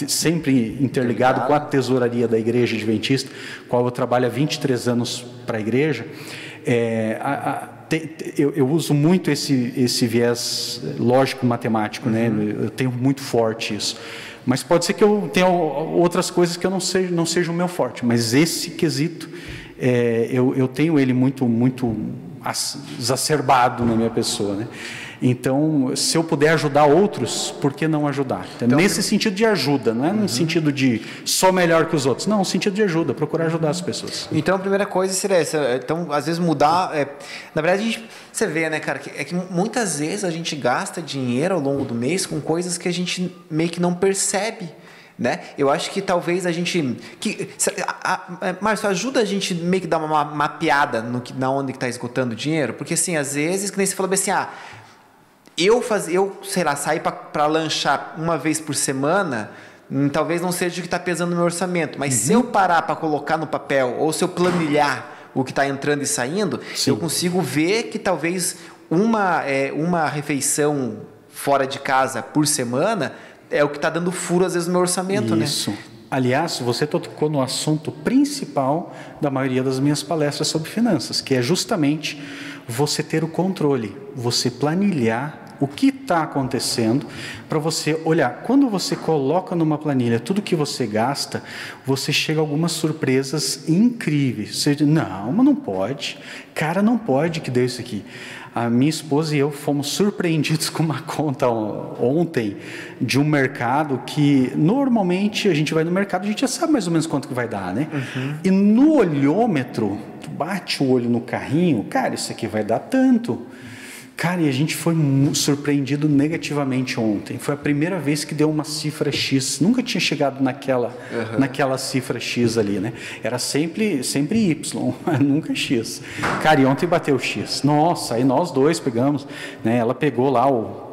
sempre interligado com a tesouraria da Igreja Adventista, qual eu trabalho há vinte e três anos para a igreja. É, a, a, te, te, eu, eu uso muito esse, esse viés lógico-matemático, uhum. né? Eu tenho muito forte isso. Mas pode ser que eu tenha outras coisas que eu não seja, não seja o meu forte, mas esse quesito, é, eu, eu tenho ele muito, muito exacerbado na minha pessoa, né? Então, se eu puder ajudar outros, por que não ajudar? Então, nesse eu... sentido de ajuda, não é uhum. no sentido de só melhor que os outros. Não, no sentido de ajuda, procurar ajudar as pessoas. Então, a primeira coisa seria essa. Então, às vezes mudar... É... Na verdade, a gente... você vê, né, cara? É que muitas vezes a gente gasta dinheiro ao longo do mês com coisas que a gente meio que não percebe. Né? Eu acho que talvez a gente... Que, a, a, Márcio, ajuda a gente meio que dar uma mapeada no que, na onde está esgotando o dinheiro? Porque, assim, às vezes, que nem você falou assim... Ah, Eu, faz, eu, sei lá, sair para lanchar uma vez por semana, hum, talvez não seja o que está pesando no meu orçamento. Mas uhum. se eu parar para colocar no papel, ou se eu planilhar o que está entrando e saindo, sim. eu consigo ver que talvez uma, é, uma refeição fora de casa por semana é o que está dando furo, às vezes, no meu orçamento. Isso. Né? Aliás, você tocou no assunto principal da maioria das minhas palestras sobre finanças, que é justamente você ter o controle, você planilhar o que está acontecendo, para você olhar. Quando você coloca numa planilha tudo que você gasta, você chega a algumas surpresas incríveis. Você diz, não, mas não pode. Cara, não pode que deu isso aqui. A minha esposa e eu fomos surpreendidos com uma conta ontem de um mercado que normalmente a gente vai no mercado, a gente já sabe mais ou menos quanto que vai dar, né? Uhum. E no olhômetro, tu bate o olho no carrinho, cara, isso aqui vai dar tanto. Cara, e a gente foi surpreendido negativamente ontem. Foi a primeira vez que deu uma cifra X. Nunca tinha chegado naquela, uhum. naquela cifra X ali, né? Era sempre, sempre Y, nunca X. Cara, e ontem bateu X. Nossa, aí nós dois pegamos, né? Ela pegou lá o...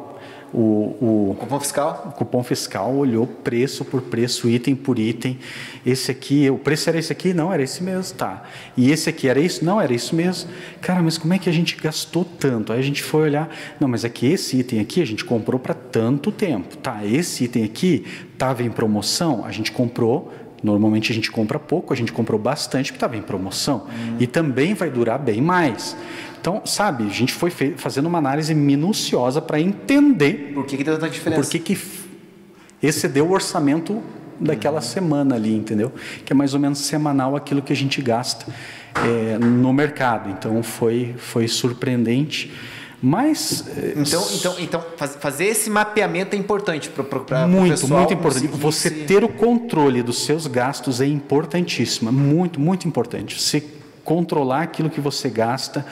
O, o cupom fiscal? O cupom fiscal, olhou preço por preço, item por item. Esse aqui, o preço era esse aqui? Não, era esse mesmo, tá. E esse aqui era isso? Não, era isso mesmo. Cara, mas como é que a gente gastou tanto? Aí a gente foi olhar, não, mas aqui esse item aqui a gente comprou para tanto tempo, tá? Esse item aqui estava em promoção, a gente comprou... Normalmente a gente compra pouco, a gente comprou bastante porque estava em promoção. Hum. E também vai durar bem mais. Então, sabe, a gente foi fazendo uma análise minuciosa para entender... Por que que deu tanta diferença? Por que que excedeu o orçamento daquela hum. semana ali, entendeu? Que é mais ou menos semanal aquilo que a gente gasta é, no mercado. Então, foi, foi surpreendente. Mas... Então, então, então faz, fazer esse mapeamento é importante para o pessoal. Muito, muito importante. Você ter o controle dos seus gastos é importantíssimo. Muito, muito importante. Você controlar aquilo que você gasta,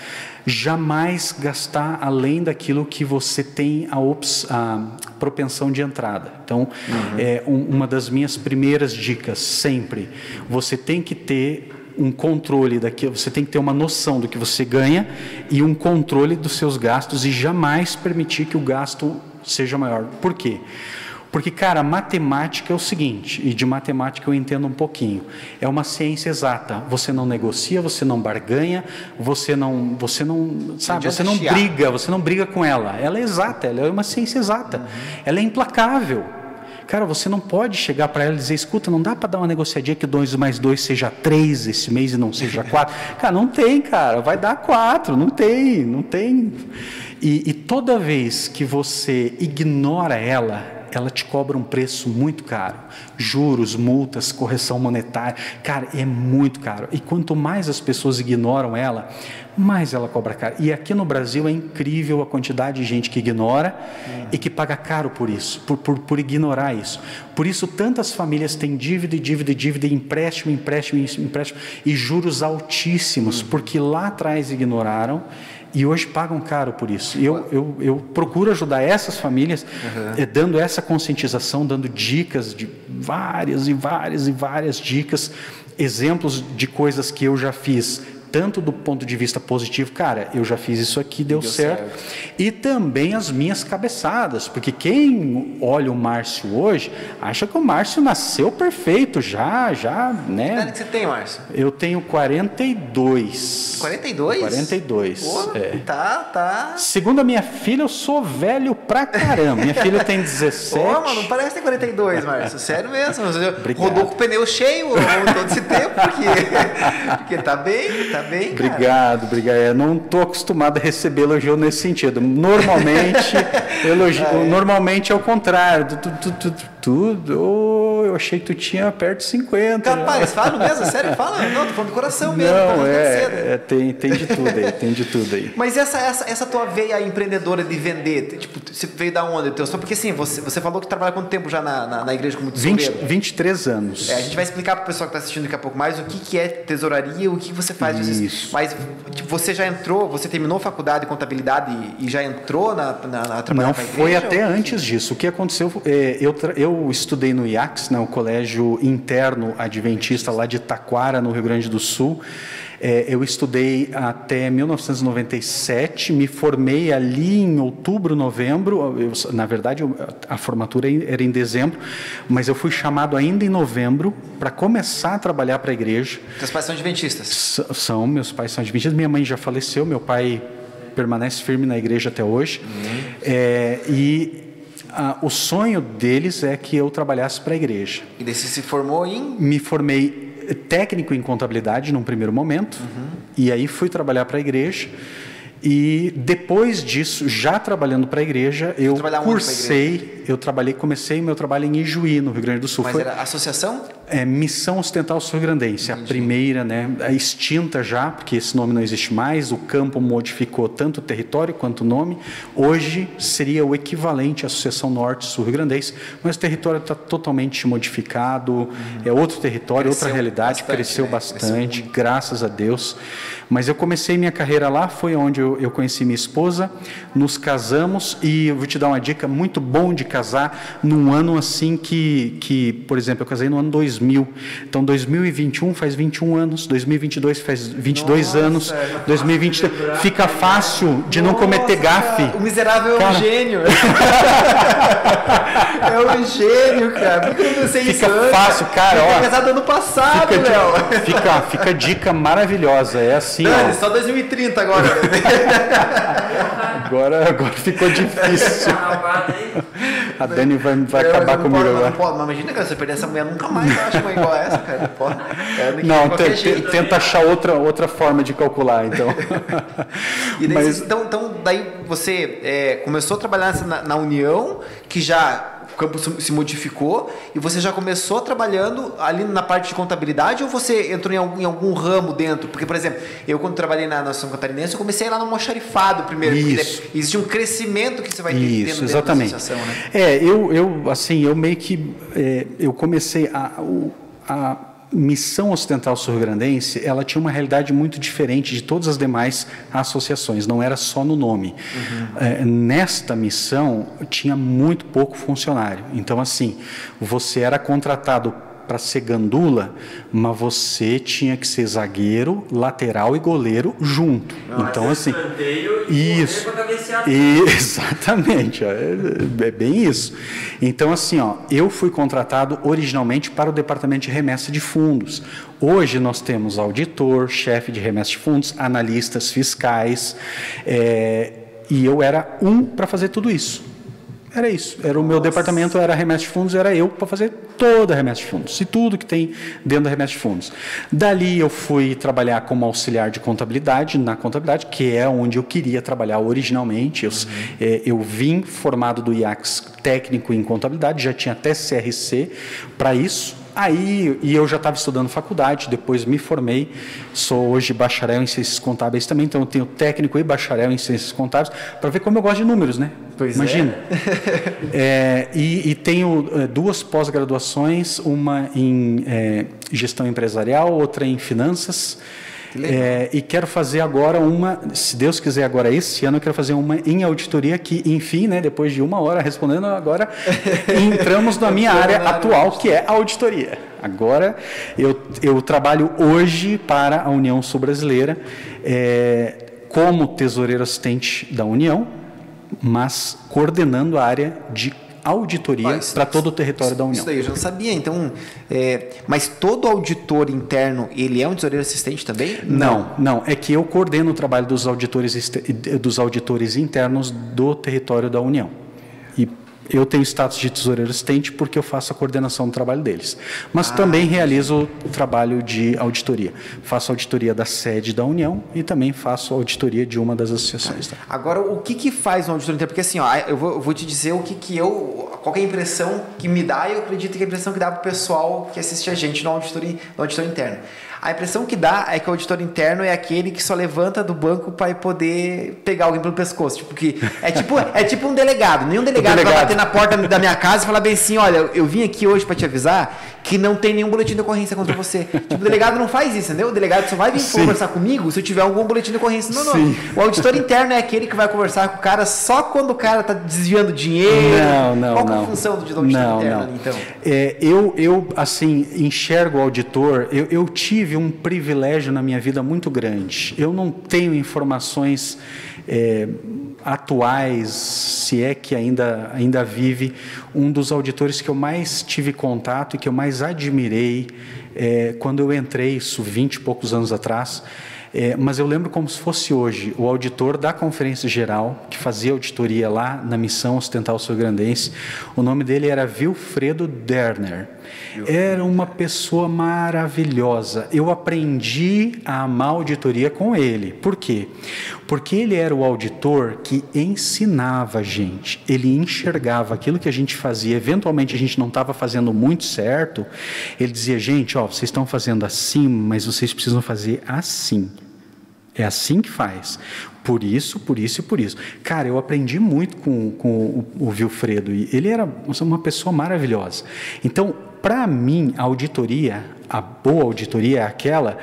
jamais gastar além daquilo que você tem a, ops, a propensão de entrada. Então, uhum. é um, uma das minhas primeiras dicas, sempre, você tem que ter... um controle daquilo, você tem que ter uma noção do que você ganha e um controle dos seus gastos e jamais permitir que o gasto seja maior. Por quê? Porque, cara, matemática é o seguinte, e de matemática eu entendo um pouquinho, é uma ciência exata, você não negocia, você não barganha, você não, você não, sabe, você não briga, você não briga com ela, ela é exata, ela é uma ciência exata, uhum. ela é implacável. Cara, você não pode chegar para ela e dizer, escuta, não dá para dar uma negociadinha que dois mais dois seja três esse mês e não seja quatro. Cara, não tem, cara, vai dar quatro, não tem, não tem. E, e toda vez que você ignora ela, ela te cobra um preço muito caro. Juros, multas, correção monetária, cara, é muito caro. E quanto mais as pessoas ignoram ela, mais ela cobra caro. E aqui no Brasil é incrível a quantidade de gente que ignora é. e que paga caro por isso, por, por, por ignorar isso. Por isso tantas famílias têm dívida, dívida, dívida, empréstimo, empréstimo, empréstimo e juros altíssimos, hum. porque lá atrás ignoraram e hoje pagam caro por isso. Eu, eu, eu procuro ajudar essas famílias, uhum. dando essa conscientização, dando dicas, de várias e várias e várias dicas, exemplos de coisas que eu já fiz, tanto do ponto de vista positivo, cara, eu já fiz isso aqui, deu, deu certo. certo, e também as minhas cabeçadas, porque quem olha o Márcio hoje, acha que o Márcio nasceu perfeito, já, já, né? Quanto é que você tem, Márcio? Eu tenho quarenta e dois. quarenta e dois? quarenta e dois, oh, é. Tá, tá. Segundo a minha filha, eu sou velho pra caramba, minha filha tem dezessete. Ô, oh, mano, não parece que tem quarenta e dois, Márcio, sério mesmo, rodou com o pneu cheio todo esse tempo, porque, porque tá bem, tá bem, cara. Obrigado, obrigado. Eu não estou acostumado a receber elogio nesse sentido. Normalmente, elogio, ah, é. normalmente é o contrário. Tu, tu, tu, tu, tu, oh, eu achei que tu tinha perto de cinquenta. Capaz, fala mesmo, sério, fala. Não, tô falando do coração mesmo. Não, é, é, tem, tem de tudo aí, tem de tudo aí. Mas essa, essa, essa tua veia empreendedora de vender, tipo, você veio da onde? Só porque assim, você, você falou que trabalha quanto tempo já na, na, na igreja como tesoureiro? vinte e três anos. É, a gente vai explicar para o pessoal que está assistindo daqui a pouco mais o que, que é tesouraria, o que você faz. Isso. Mas tipo, você já entrou, você terminou faculdade de contabilidade e, e já entrou na, na, na trabalhar Não, com a igreja, foi até ou... antes disso. O que aconteceu, é, eu, eu estudei no I A C S, né, o colégio interno adventista lá de Taquara, no Rio Grande do Sul. É, eu estudei até mil novecentos e noventa e sete, me formei ali em outubro, novembro. Eu, na verdade, eu, a formatura era em dezembro, mas eu fui chamado ainda em novembro para começar a trabalhar para a igreja. Seus pais são adventistas? S são, meus pais são adventistas. Minha mãe já faleceu, meu pai permanece firme na igreja até hoje. Uhum. É, e... Ah, o sonho deles é que eu trabalhasse para a igreja. E daí você se formou em? Me formei técnico em contabilidade num primeiro momento, uhum. e aí fui trabalhar para a igreja. E depois disso, já trabalhando para a igreja, eu cursei, igreja? eu trabalhei, comecei meu trabalho em Ijuí, no Rio Grande do Sul. Mas foi... era associação? É, Missão Ocidental Sul-Grandense, a primeira, né, extinta já, porque esse nome não existe mais, o campo modificou tanto o território quanto o nome, hoje seria o equivalente à Associação Norte Sul-Grandense, mas o território está totalmente modificado, uhum. é outro território, cresceu outra realidade, bastante, cresceu né? bastante, cresceu graças a Deus, mas eu comecei minha carreira lá, foi onde eu, eu conheci minha esposa, nos casamos, e eu vou te dar uma dica muito bom de casar num ano assim que, que por exemplo, eu casei no ano dois mil, então dois mil e vinte e um faz vinte e um anos, dois mil e vinte e dois faz vinte e dois Nossa, anos, dois mil e vinte e três fica fácil de Nossa, não cometer gafe. O miserável cara. é um gênio. É um gênio, cara. Por que eu não sei fica isso fácil, antes? cara. Fica ó, casado ano passado, fica, Léo. Fica, fica dica maravilhosa, é assim. Dani, ó. Só dois mil e trinta agora. agora. Agora ficou difícil. A Dani vai, vai acabar comigo pode, agora. Não pode, mas imagina, cara, se eu perder essa mulher, nunca mais eu acho uma igual a essa, cara. Não, pode, cara, não, não tem, jeito, tenta né? achar outra, outra forma de calcular, então. E daí, mas... então, então, daí você é, começou a trabalhar na, na União, que já... o campo se modificou, e você já começou trabalhando ali na parte de contabilidade, ou você entrou em algum, em algum ramo dentro? Porque, por exemplo, eu quando trabalhei na Associação Catarinense, eu comecei lá no almoxarifado primeiro. Isso. Existe um crescimento que você vai ter Isso, dentro, dentro da associação, né? É, eu, eu, assim, eu meio que, é, eu comecei a... a Missão Ocidental Sul-Grandense, ela tinha uma realidade muito diferente de todas as demais associações, não era só no nome. Uhum. É, nesta missão, tinha muito pouco funcionário. Então, assim, você era contratado para ser gandula, mas você tinha que ser zagueiro, lateral e goleiro junto. Não, então assim, e isso, e, exatamente, é, é bem isso. Então assim, ó, eu fui contratado originalmente para o departamento de remessa de fundos. Hoje nós temos auditor, chefe de remessa de fundos, analistas fiscais, é, e eu era um para fazer tudo isso. Era isso, era o meu Nossa. departamento, era remessa de fundos, era eu para fazer toda a remessa de fundos, e tudo que tem dentro da remessa de fundos. Dali eu fui trabalhar como auxiliar de contabilidade, na contabilidade, que é onde eu queria trabalhar originalmente. Eu, uhum. é, eu vim formado do I A C S técnico em contabilidade, já tinha até C R C para isso. Aí, e eu já estava estudando faculdade, depois me formei, sou hoje bacharel em ciências contábeis também, então eu tenho técnico e bacharel em ciências contábeis, para ver como eu gosto de números, né? Pois Imagina. É. é, e, e tenho duas pós-graduações, uma em é, gestão empresarial, outra em finanças, é, e quero fazer agora uma, se Deus quiser agora esse ano, eu quero fazer uma em auditoria que, enfim, né, depois de uma hora respondendo, agora entramos na minha área atual, que é a auditoria. Agora, eu, eu trabalho hoje para a União Sul-Brasileira é, como tesoureiro assistente da União, mas coordenando a área de auditoria para todo o território isso, da União. Isso daí eu já não sabia, então... É, mas todo auditor interno, ele é um tesoureiro assistente também? Não, não. não é que eu coordeno o trabalho dos auditores, dos auditores internos do território da União. E eu tenho status de tesoureiro assistente porque eu faço a coordenação do trabalho deles. Mas ah, também realizo o trabalho de auditoria. Faço auditoria da sede da União e também faço auditoria de uma das associações. Tá. Agora, o que, que faz um auditor interno? Porque assim, ó, eu, vou, eu vou te dizer o que, que eu... Qual que é a impressão que me dá, e eu acredito que é a impressão que dá para o pessoal que assiste a gente no auditor, no auditor interno. A impressão que dá é que o auditor interno é aquele que só levanta do banco para poder pegar alguém pelo pescoço. Tipo que é, tipo, é tipo um delegado. Nenhum delegado, delegado vai bater na porta da minha casa e falar bem assim, olha, eu vim aqui hoje para te avisar que não tem nenhum boletim de ocorrência contra você. Tipo, o delegado não faz isso, entendeu? O delegado só vai vir Sim. conversar comigo se eu tiver algum boletim de ocorrência. Não, não. Sim. O auditor interno é aquele que vai conversar com o cara só quando o cara está desviando dinheiro. Não, não, Qual não. Qual é a função do auditor não, interno, não. então? É, eu, eu, assim, enxergo o auditor, eu, eu tive um privilégio na minha vida muito grande. Eu não tenho informações é, atuais, se é que ainda, ainda vive, um dos auditores que eu mais tive contato e que eu mais admirei é, quando eu entrei, isso vinte e poucos anos atrás, É, mas eu lembro como se fosse hoje, o auditor da Conferência Geral, que fazia auditoria lá na missão Ocidental Sul-Grandense, o nome dele era Wilfredo Derner. Era uma pessoa maravilhosa. Eu aprendi a amar auditoria com ele. Por quê? Porque ele era o auditor que ensinava a gente, ele enxergava aquilo que a gente fazia, eventualmente a gente não estava fazendo muito certo, ele dizia, gente, ó, vocês estão fazendo assim, mas vocês precisam fazer assim. É assim que faz. Por isso, por isso e por isso. Cara, eu aprendi muito com, com o, o Wilfredo, e ele era uma pessoa maravilhosa. Então, para mim, a auditoria, a boa auditoria é aquela...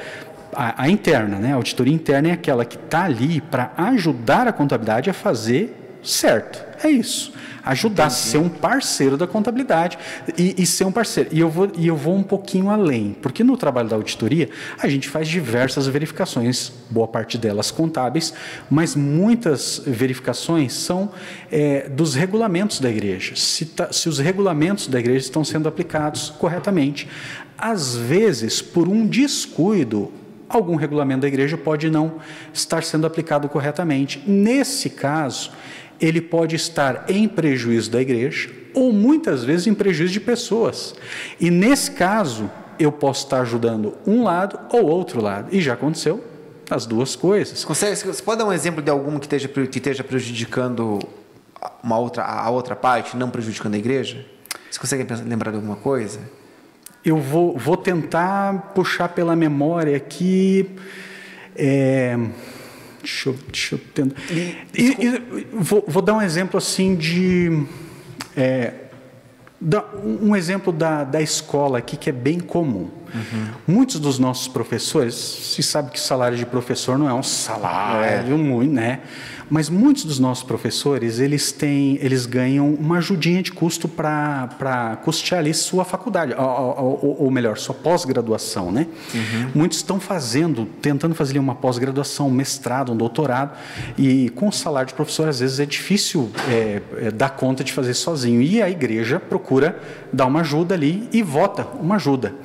A, a interna, né? A auditoria interna é aquela que está ali para ajudar a contabilidade a fazer certo. É isso. Ajudar a ser um parceiro da contabilidade e, e ser um parceiro. E eu, vou, e eu vou um pouquinho além, porque no trabalho da auditoria a gente faz diversas verificações, boa parte delas contábeis, mas muitas verificações são é, dos regulamentos da igreja. Se, tá, se os regulamentos da igreja estão sendo aplicados corretamente. Às vezes, por um descuido, algum regulamento da igreja pode não estar sendo aplicado corretamente. Nesse caso, ele pode estar em prejuízo da igreja ou, muitas vezes, em prejuízo de pessoas. E, nesse caso, eu posso estar ajudando um lado ou outro lado. E já aconteceu as duas coisas. Consegue, você pode dar um exemplo de algum que esteja, que esteja prejudicando uma outra, a outra parte, não prejudicando a igreja? Você consegue lembrar de alguma coisa? Eu vou, vou tentar puxar pela memória aqui. É, deixa, deixa eu tentar. E, e, e, vou, vou dar um exemplo assim de... É, da, um exemplo da, da escola aqui que é bem comum. Uhum. Muitos dos nossos professores, se sabe que salário de professor não é um salário, é. muito, né? Mas muitos dos nossos professores, eles têm, eles ganham uma ajudinha de custo para para custear ali sua faculdade, ou, ou, ou melhor, sua pós-graduação, né? Uhum. Muitos estão fazendo, tentando fazer ali uma pós-graduação, um mestrado, um doutorado, e com o salário de professor, às vezes é difícil é, é, dar conta de fazer sozinho. E a igreja procura dar uma ajuda ali e vota uma ajuda.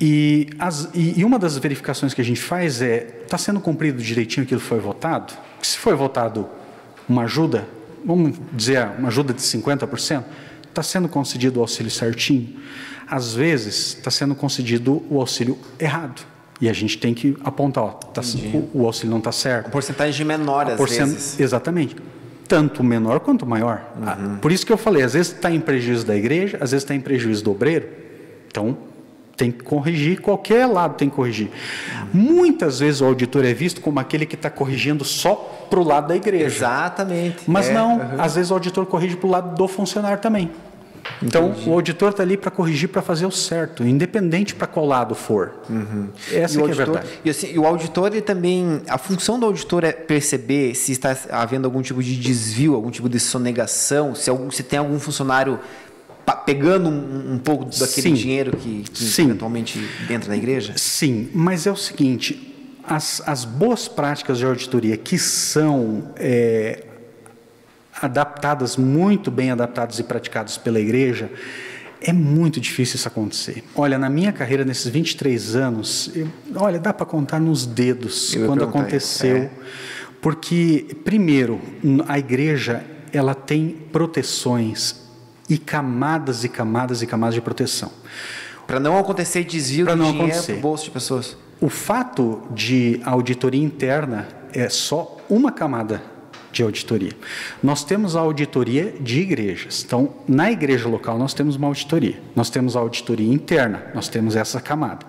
E, as, e uma das verificações que a gente faz é, está sendo cumprido direitinho aquilo que foi votado? Se foi votado uma ajuda, vamos dizer, uma ajuda de cinquenta por cento, está sendo concedido o auxílio certinho? Às vezes, está sendo concedido o auxílio errado. E a gente tem que apontar, ó, tá, o, o auxílio não está certo. Uma porcentagem menor, às porcent... vezes. Exatamente. Tanto menor quanto maior. Uhum. Por isso que eu falei, às vezes está em prejuízo da igreja, às vezes está em prejuízo do obreiro. Então... tem que corrigir, qualquer lado tem que corrigir. Muitas vezes o auditor é visto como aquele que está corrigindo só para o lado da igreja. Exatamente. Mas é, não, uhum. às vezes o auditor corrige para o lado do funcionário também. Então, entendi. O auditor está ali para corrigir, para fazer o certo, independente para qual lado for. Uhum. Essa que auditor, é a verdade. E, assim, e o auditor, ele também, a função do auditor é perceber se está havendo algum tipo de desvio, algum tipo de sonegação, se, algum, se tem algum funcionário... pegando um, um pouco daquele sim, dinheiro que, que eventualmente entra na igreja? Sim, mas é o seguinte, as, as boas práticas de auditoria que são é, adaptadas, muito bem adaptadas e praticadas pela igreja, é muito difícil isso acontecer. Olha, na minha carreira, nesses vinte e três anos, eu, olha, dá para contar nos dedos eu quando aconteceu, é. porque, primeiro, a igreja ela tem proteções e camadas e camadas e camadas de proteção. Para não acontecer desvio de dinheiro do bolso de pessoas. O fato de a auditoria interna é só uma camada de auditoria. Nós temos a auditoria de igrejas. Então, na igreja local, nós temos uma auditoria. Nós temos a auditoria interna, nós temos essa camada.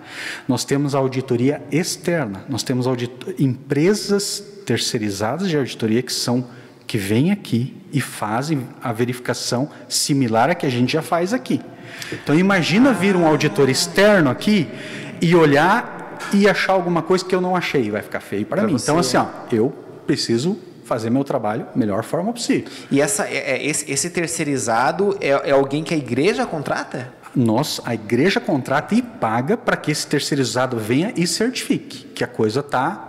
Nós temos a auditoria externa, nós temos audito- empresas terceirizadas de auditoria que são... que vem aqui e fazem a verificação similar à que a gente já faz aqui. Então, imagina vir um auditor externo aqui e olhar e achar alguma coisa que eu não achei. Vai ficar feio para mim. Então, assim, ó, eu preciso fazer meu trabalho da melhor forma possível. E essa, é, é, esse, esse terceirizado é, é alguém que a igreja contrata? Nós, a igreja contrata e paga para que esse terceirizado venha e certifique que a coisa está...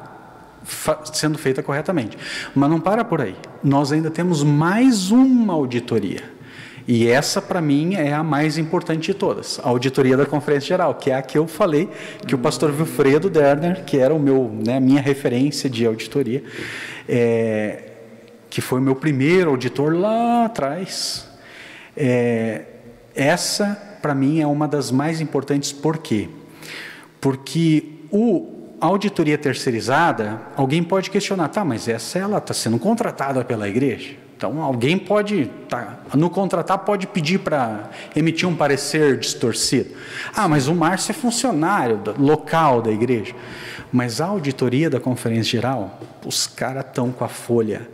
sendo feita corretamente. Mas não para por aí. Nós ainda temos mais uma auditoria. E essa, para mim, é a mais importante de todas, a auditoria da Conferência Geral, que é a que eu falei, que o pastor Wilfredo Derner, que era o meu, né, minha referência de auditoria, é, que foi o meu primeiro auditor lá atrás, é, essa, para mim, é uma das mais importantes. Por quê? Porque o... a auditoria terceirizada, alguém pode questionar, tá, mas essa ela está sendo contratada pela igreja, então alguém pode, tá, no contratar pode pedir para emitir um parecer distorcido. Ah, mas o Márcio é funcionário do, local da igreja. Mas a auditoria da Conferência Geral, os caras estão com a folha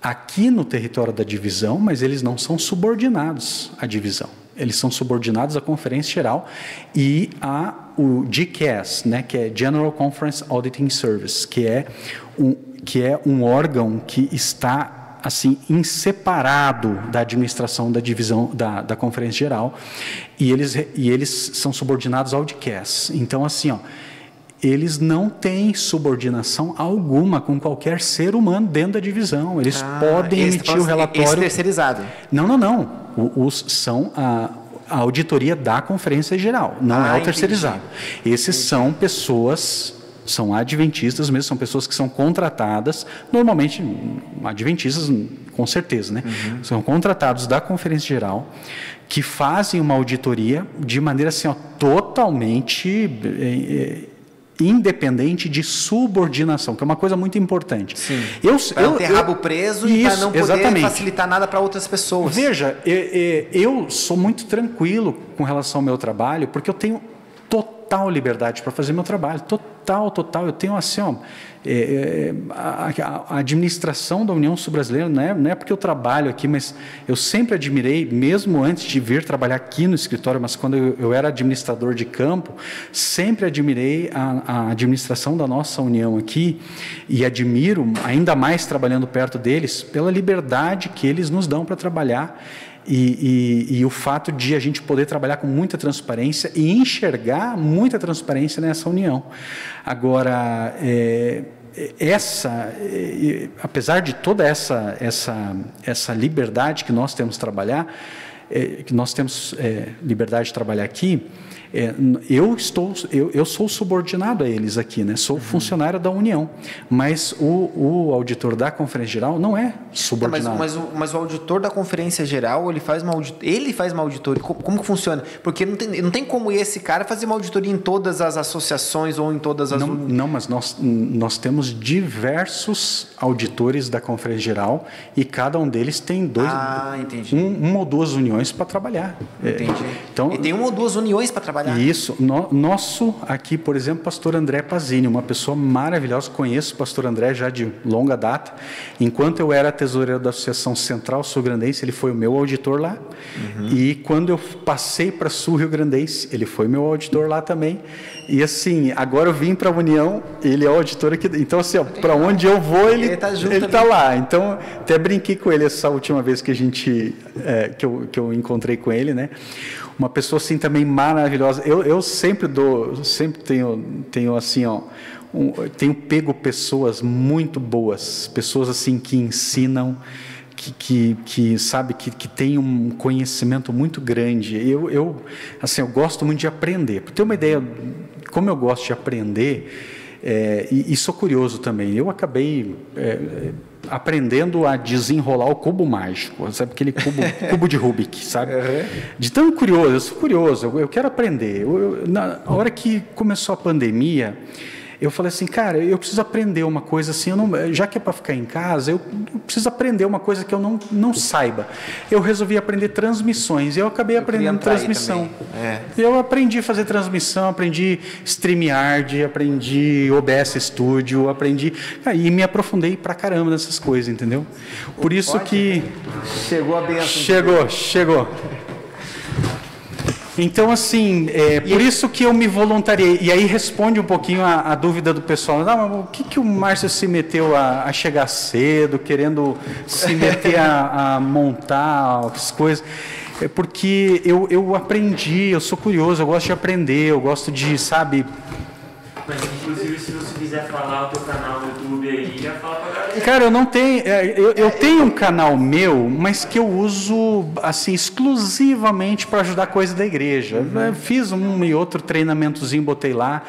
aqui no território da divisão, mas eles não são subordinados à divisão. Eles são subordinados à Conferência Geral e a o I A C S, né, que é General Conference Auditing Service, que é um, que é um órgão que está assim inseparado da administração da divisão da, da Conferência Geral, e eles e eles são subordinados ao I A C S. Então assim, ó, eles não têm subordinação alguma com qualquer ser humano dentro da divisão. Eles ah, podem emitir o relatório... Esse terceirizado. Não, não, não. O, os são a, a auditoria da Conferência Geral, não ah, é o terceirizado. Entendi. Esses entendi. São pessoas, são adventistas mesmo, são pessoas que são contratadas, normalmente adventistas com certeza, né? Uhum. São contratados da Conferência Geral, que fazem uma auditoria de maneira assim, ó, totalmente... É, é, independente de subordinação, que é uma coisa muito importante. Sim. Eu, para eu, não ter eu, rabo preso isso, e para não poder exatamente. Facilitar nada para outras pessoas. Veja, eu, eu sou muito tranquilo com relação ao meu trabalho, porque eu tenho total liberdade para fazer meu trabalho, total, total. Eu tenho assim, ó, é, a, a administração da União Sul-Brasileira, não é, não é porque eu trabalho aqui, mas eu sempre admirei, mesmo antes de vir trabalhar aqui no escritório, mas quando eu, eu era administrador de campo, sempre admirei a, a administração da nossa União aqui e admiro, ainda mais trabalhando perto deles, pela liberdade que eles nos dão para trabalhar. E, e, e o fato de a gente poder trabalhar com muita transparência e enxergar muita transparência nessa união. Agora, é, essa, é, apesar de toda essa, essa, essa liberdade que nós temos de trabalhar, é, que nós temos é, liberdade de trabalhar aqui, é, eu, estou, eu, eu sou subordinado a eles aqui, né? Sou uhum. funcionário da União, mas o, o auditor da Conferência Geral não é subordinado. Tá, mas, mas, o, mas o auditor da Conferência Geral, ele faz uma, ele faz uma auditoria, como, como que funciona? Porque não tem, não tem como esse cara fazer uma auditoria em todas as associações ou em todas as... Não, não mas nós, nós temos diversos auditores da Conferência Geral e cada um deles tem dois, ah, entendi. Um, uma ou duas uniões para trabalhar. Entendi. É, então, e tem uma ou duas uniões para trabalhar. Isso, no, nosso aqui, por exemplo, pastor André Pazini, uma pessoa maravilhosa, conheço o pastor André já de longa data, enquanto eu era tesoureiro da Associação Central Sul-Grandense, ele foi o meu auditor lá, uhum. e quando eu passei para Sul-Rio-Grandense, ele foi meu auditor lá também, e assim, agora eu vim para a União, ele é o auditor aqui, então assim, para onde eu vou, ele está ele tá lá, então até brinquei com ele essa última vez que a gente, é, que, eu, que eu encontrei com ele, né? Uma pessoa assim também maravilhosa. Eu, eu sempre dou, sempre tenho, tenho assim, ó, um, tenho pego pessoas muito boas, pessoas assim que ensinam, que, que, que sabe, que, que tem um conhecimento muito grande. Eu, eu, assim, eu gosto muito de aprender. Para ter uma ideia, como eu gosto de aprender. É, e, e sou curioso também. Eu acabei é, aprendendo a desenrolar o cubo mágico, sabe? Aquele cubo, cubo de Rubik, sabe? Uhum. De tão curioso, eu sou curioso, eu, eu quero aprender. Eu, eu, na hora que começou a pandemia, eu falei assim, cara, eu preciso aprender uma coisa assim, eu não, já que é para ficar em casa, eu, eu preciso aprender uma coisa que eu não, não saiba. Eu resolvi aprender transmissões, eu acabei eu aprendendo transmissão. É. Eu aprendi a fazer transmissão, aprendi StreamYard, aprendi O B S Studio, aprendi... E me aprofundei pra caramba nessas coisas, entendeu? Por isso Pode? que... Chegou a benção. Chegou, chegou. Então, assim, é por isso que eu me voluntariei. E aí responde um pouquinho a, a dúvida do pessoal. Não, mas o que, que o Márcio se meteu a, a chegar cedo, querendo se meter a, a montar as coisas? É porque eu, eu aprendi, eu sou curioso, eu gosto de aprender, eu gosto de, sabe... Mas, inclusive, se você quiser falar o teu canal no YouTube aí, já fala pra galera. Cara, eu não tenho... Eu, eu tenho um canal meu, mas que eu uso assim, exclusivamente para ajudar coisa da igreja. Uhum. Fiz um e outro treinamentozinho, botei lá,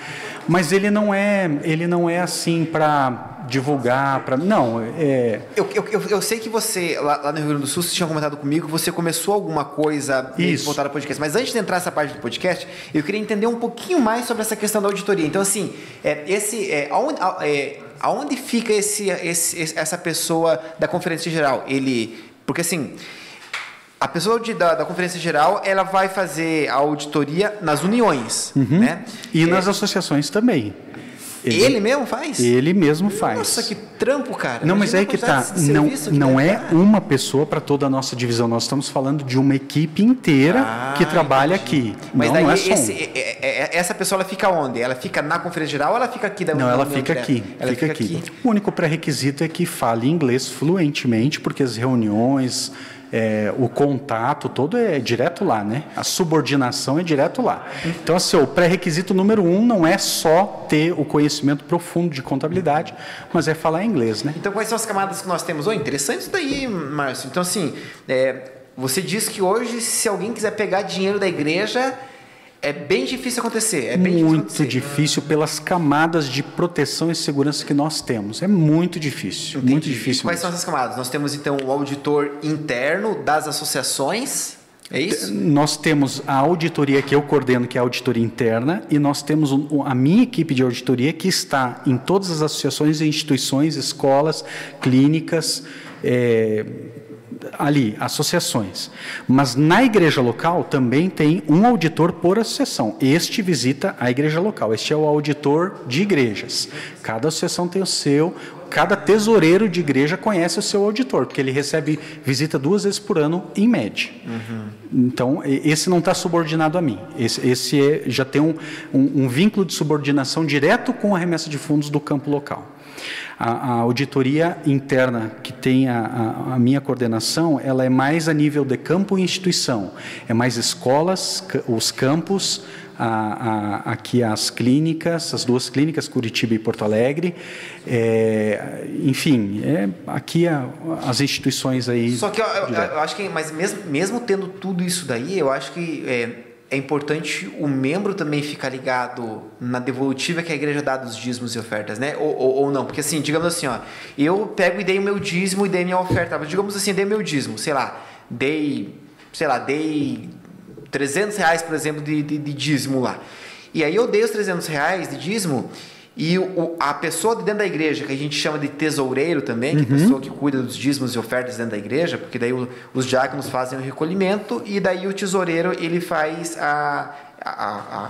mas ele não é, ele não é assim para divulgar, para... Não, é... Eu, eu, eu sei que você, lá, lá no Rio Grande do Sul, você tinha comentado comigo que você começou alguma coisa voltada ao podcast, mas antes de entrar nessa parte do podcast, eu queria entender um pouquinho mais sobre essa questão da auditoria. Então, assim, é, esse... É, aonde, é, aonde fica esse, esse, essa pessoa da Conferência Geral? Ele, porque assim, a pessoa de, da, da Conferência Geral, ela vai fazer a auditoria nas uniões, uhum, né? E é, nas associações também. Ele, ele mesmo faz? Ele mesmo faz. Nossa, que trampo, cara. Não, imagina, mas aí que tá. Não, que não é dar. Uma pessoa para toda a nossa divisão. Nós estamos falando de uma equipe inteira ah, que trabalha entendi. Aqui. Mas não, daí não é só esse, um. Essa pessoa, ela fica onde? Ela fica na Conferência Geral ou ela fica aqui? Da não, ela fica aqui, ela fica aqui. Fica aqui. O único pré-requisito é que fale inglês fluentemente, porque as reuniões... É, o contato todo é direto lá, né? A subordinação é direto lá. Então, assim, o pré-requisito número um não é só ter o conhecimento profundo de contabilidade, mas é falar inglês, né? Então, quais são as camadas que nós temos? Oh, interessante isso daí, Márcio. Então, assim, é, você diz que hoje, se alguém quiser pegar dinheiro da igreja... É bem difícil acontecer. É bem muito difícil, difícil pelas camadas de proteção e segurança que nós temos. É muito difícil. Entendi. Muito difícil. Quais mesmo. São essas camadas? Nós temos, então, o auditor interno das associações. É isso? Nós temos a auditoria que eu coordeno, que é a auditoria interna, e nós temos a minha equipe de auditoria que está em todas as associações e instituições, escolas, clínicas, é... ali, associações. Mas na igreja local também tem um auditor por associação. Este visita a igreja local. Este é o auditor de igrejas. Cada associação tem o seu, cada tesoureiro de igreja conhece o seu auditor, porque ele recebe visita duas vezes por ano, em média. Uhum. Então, esse não está subordinado a mim. Esse, esse é, já tem um, um, um vínculo de subordinação direto com a remessa de fundos do campo local. A, a auditoria interna que tem a, a, a minha coordenação, ela é mais a nível de campo e instituição, é mais escolas, os campos, a, a, aqui as clínicas, as duas clínicas, Curitiba e Porto Alegre, é, enfim, é, aqui a, as instituições aí... Só que eu, eu, eu acho que, mas mesmo, mesmo tendo tudo isso daí, eu acho que... É... É importante o membro também ficar ligado na devolutiva que a igreja dá dos dízimos e ofertas, né? Ou, ou, ou não, porque assim, digamos assim, ó, eu pego e dei o meu dízimo e dei minha oferta, mas digamos assim, dei meu dízimo, sei lá, dei, sei lá, dei trezentos reais, por exemplo, de, de, de dízimo lá. E aí eu dei os trezentos reais de dízimo e o, a pessoa de dentro da igreja, que a gente chama de tesoureiro também, que uhum. é a pessoa que cuida dos dízimos e ofertas dentro da igreja, porque daí o, os diáconos fazem o recolhimento e daí o tesoureiro, ele faz a, a, a,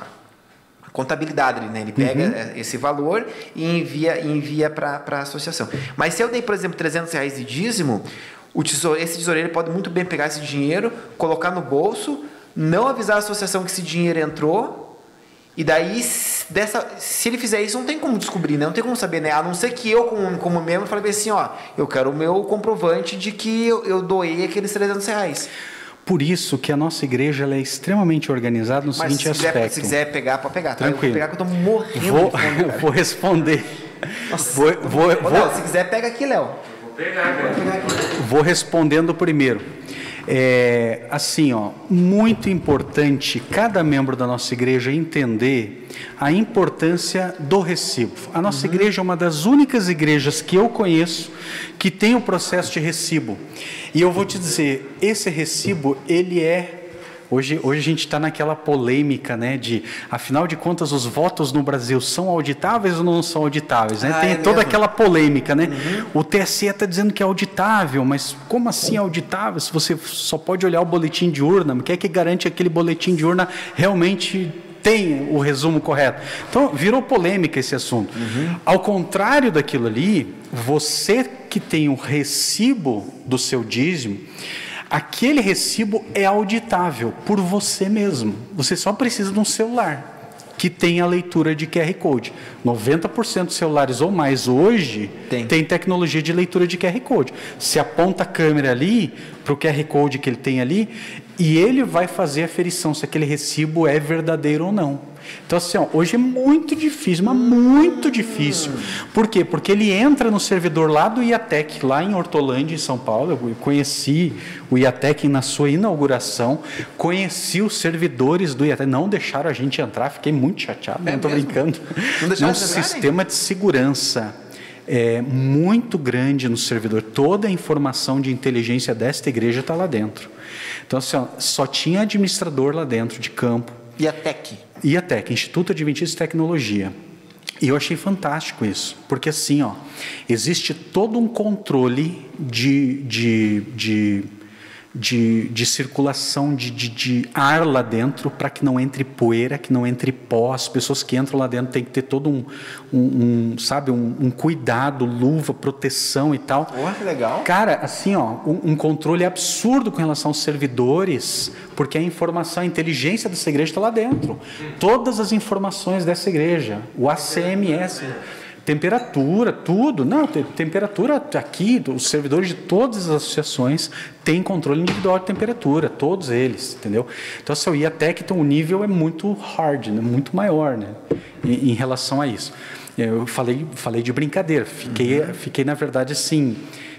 a contabilidade, né? Ele pega uhum. esse valor e envia, envia para a associação. Mas se eu dei, por exemplo, trezentos reais de dízimo, o tesouro, esse tesoureiro pode muito bem pegar esse dinheiro, colocar no bolso, não avisar a associação que esse dinheiro entrou. E daí, dessa, se ele fizer isso, não tem como descobrir, né? Não tem como saber, né? A não ser que eu, como, como membro, falei assim, ó, eu quero o meu comprovante de que eu, eu doei aqueles trezentos reais. Por isso que a nossa igreja ela é extremamente organizada no Mas seguinte se aspecto. Quiser, se quiser pegar, pode pegar. Tá? Tranquilo. Eu vou pegar, que eu tô morrendo. Vou, fundo, vou responder. Nossa, vou, vou, vou, Léo, vou... Se quiser, pega aqui, Léo. Vou pegar, vou pegar aqui. Vou respondendo primeiro. É, assim, ó, muito importante cada membro da nossa igreja entender a importância do recibo. A nossa uhum. igreja é uma das únicas igrejas que eu conheço que tem o processo de recibo. E eu vou te dizer, esse recibo, ele é... Hoje, hoje a gente está naquela polêmica, né, de, afinal de contas, os votos no Brasil são auditáveis ou não são auditáveis, né? Ah, Tem é toda mesmo. Aquela polêmica, né? Uhum. O T S E está dizendo que é auditável, mas como assim auditável? Se você só pode olhar o boletim de urna, quem é que garante aquele boletim de urna realmente... tem o resumo correto. Então, virou polêmica esse assunto. Uhum. Ao contrário daquilo ali, você que tem o recibo do seu dízimo, aquele recibo é auditável por você mesmo. Você só precisa de um celular que tem a leitura de Q R Code. noventa por cento dos celulares ou mais hoje tem. tem tecnologia de leitura de Q R Code. Se aponta a câmera ali, para o Q R Code que ele tem ali, E ele vai fazer a aferição se aquele recibo é verdadeiro ou não. Então, assim, ó, hoje é muito difícil, mas muito difícil. Por quê? Porque ele entra no servidor lá do I A T E C, lá em Hortolândia, em São Paulo. Eu conheci o I A T E C na sua inauguração, conheci os servidores do I A T E C, não deixaram a gente entrar, fiquei muito chateado, é não estou brincando. Não deixaram um sistema de segurança é muito grande no servidor, toda a informação de inteligência desta igreja está lá dentro. Então, assim, ó, só tinha administrador lá dentro de campo. I A T E C. I A T E C, Instituto Adventista de Tecnologia. E eu achei fantástico isso, porque assim, ó, existe todo um controle de, de, de, de, de circulação de, de, de ar lá dentro para que não entre poeira, que não entre pó. As pessoas que entram lá dentro têm que ter todo um, um, um sabe, um, um cuidado, luva, proteção e tal. Oh, que legal. Cara, assim, ó, um, um controle absurdo com relação aos servidores, porque a informação, a inteligência dessa igreja está lá dentro. Todas as informações dessa igreja, o A C M S, temperatura, tudo. Não, te, temperatura aqui, os servidores de todas as associações têm controle individual de temperatura, todos eles, entendeu? Então, assim, o I A T E C, então, o nível é muito hard, né? Muito maior, né? Em, em relação a isso. Eu falei, falei de brincadeira, fiquei, uhum. fiquei, na verdade, assim...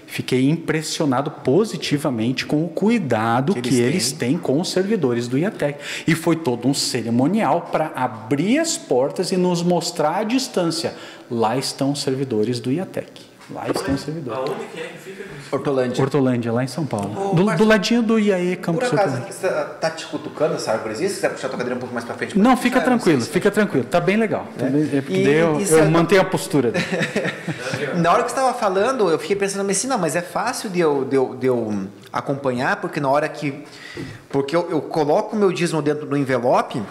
Fiquei impressionado positivamente com o cuidado que eles, que eles têm com os servidores do I A T E C. E foi todo um cerimonial para abrir as portas e nos mostrar a distância. Lá estão os servidores do I A T E C. Lá estão os servidores. Aonde que é que fica? Hortolândia. Hortolândia, lá em São Paulo. Oh, do, Márcio, do ladinho do I A E, Campus. Por acaso, você está te cutucando essa árvorezinha? Se quiser puxar a tua cadeira um pouco mais para frente. Não, fica tranquilo, fica tranquilo. Está bem legal. É. Tá bem, é, e, eu eu é... mantenho a postura. Na hora que você estava falando, eu fiquei pensando assim, não, mas é fácil de eu, de eu, de eu acompanhar, porque na hora que... Porque eu, eu coloco o meu dízimo dentro do envelope,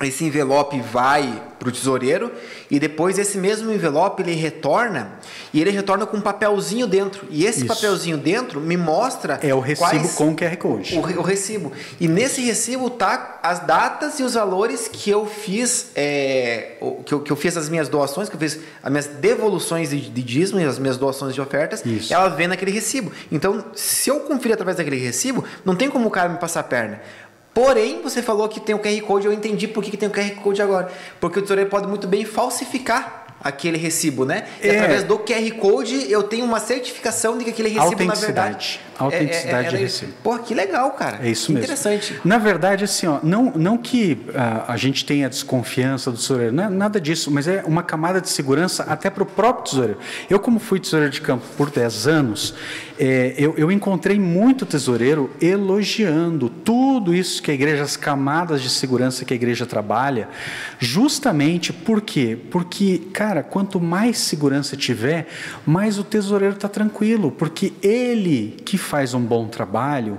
esse envelope vai para o tesoureiro e depois esse mesmo envelope ele retorna e ele retorna com um papelzinho dentro. E esse Isso. papelzinho dentro me mostra... É o recibo quais, com o Q R Code. O, o recibo. E nesse recibo tá as datas e os valores que eu fiz, é, que, eu, que eu fiz as minhas doações, que eu fiz as minhas devoluções de, de dízimo e as minhas doações de ofertas. Isso. Ela vem naquele recibo. Então, se eu conferir através daquele recibo, não tem como o cara me passar a perna. Porém, você falou que tem o Q R Code, eu entendi por que, que tem o Q R Code agora. Porque o tesoureiro pode muito bem falsificar aquele recibo, né? E é. através do Q R Code eu tenho uma certificação de que aquele recibo, na verdade... Autenticidade é, é, é, de recibo. Pô, que legal, cara. É isso que mesmo. Interessante. Na verdade, assim, ó, não, não que a, a gente tenha desconfiança do tesoureiro, não é nada disso, mas é uma camada de segurança até para o próprio tesoureiro. Eu, como fui tesoureiro de campo por dez anos... É, eu, eu encontrei muito tesoureiro elogiando tudo isso que a igreja, as camadas de segurança que a igreja trabalha, justamente por quê? Porque, cara, quanto mais segurança tiver, mais o tesoureiro está tranquilo, porque ele que faz um bom trabalho,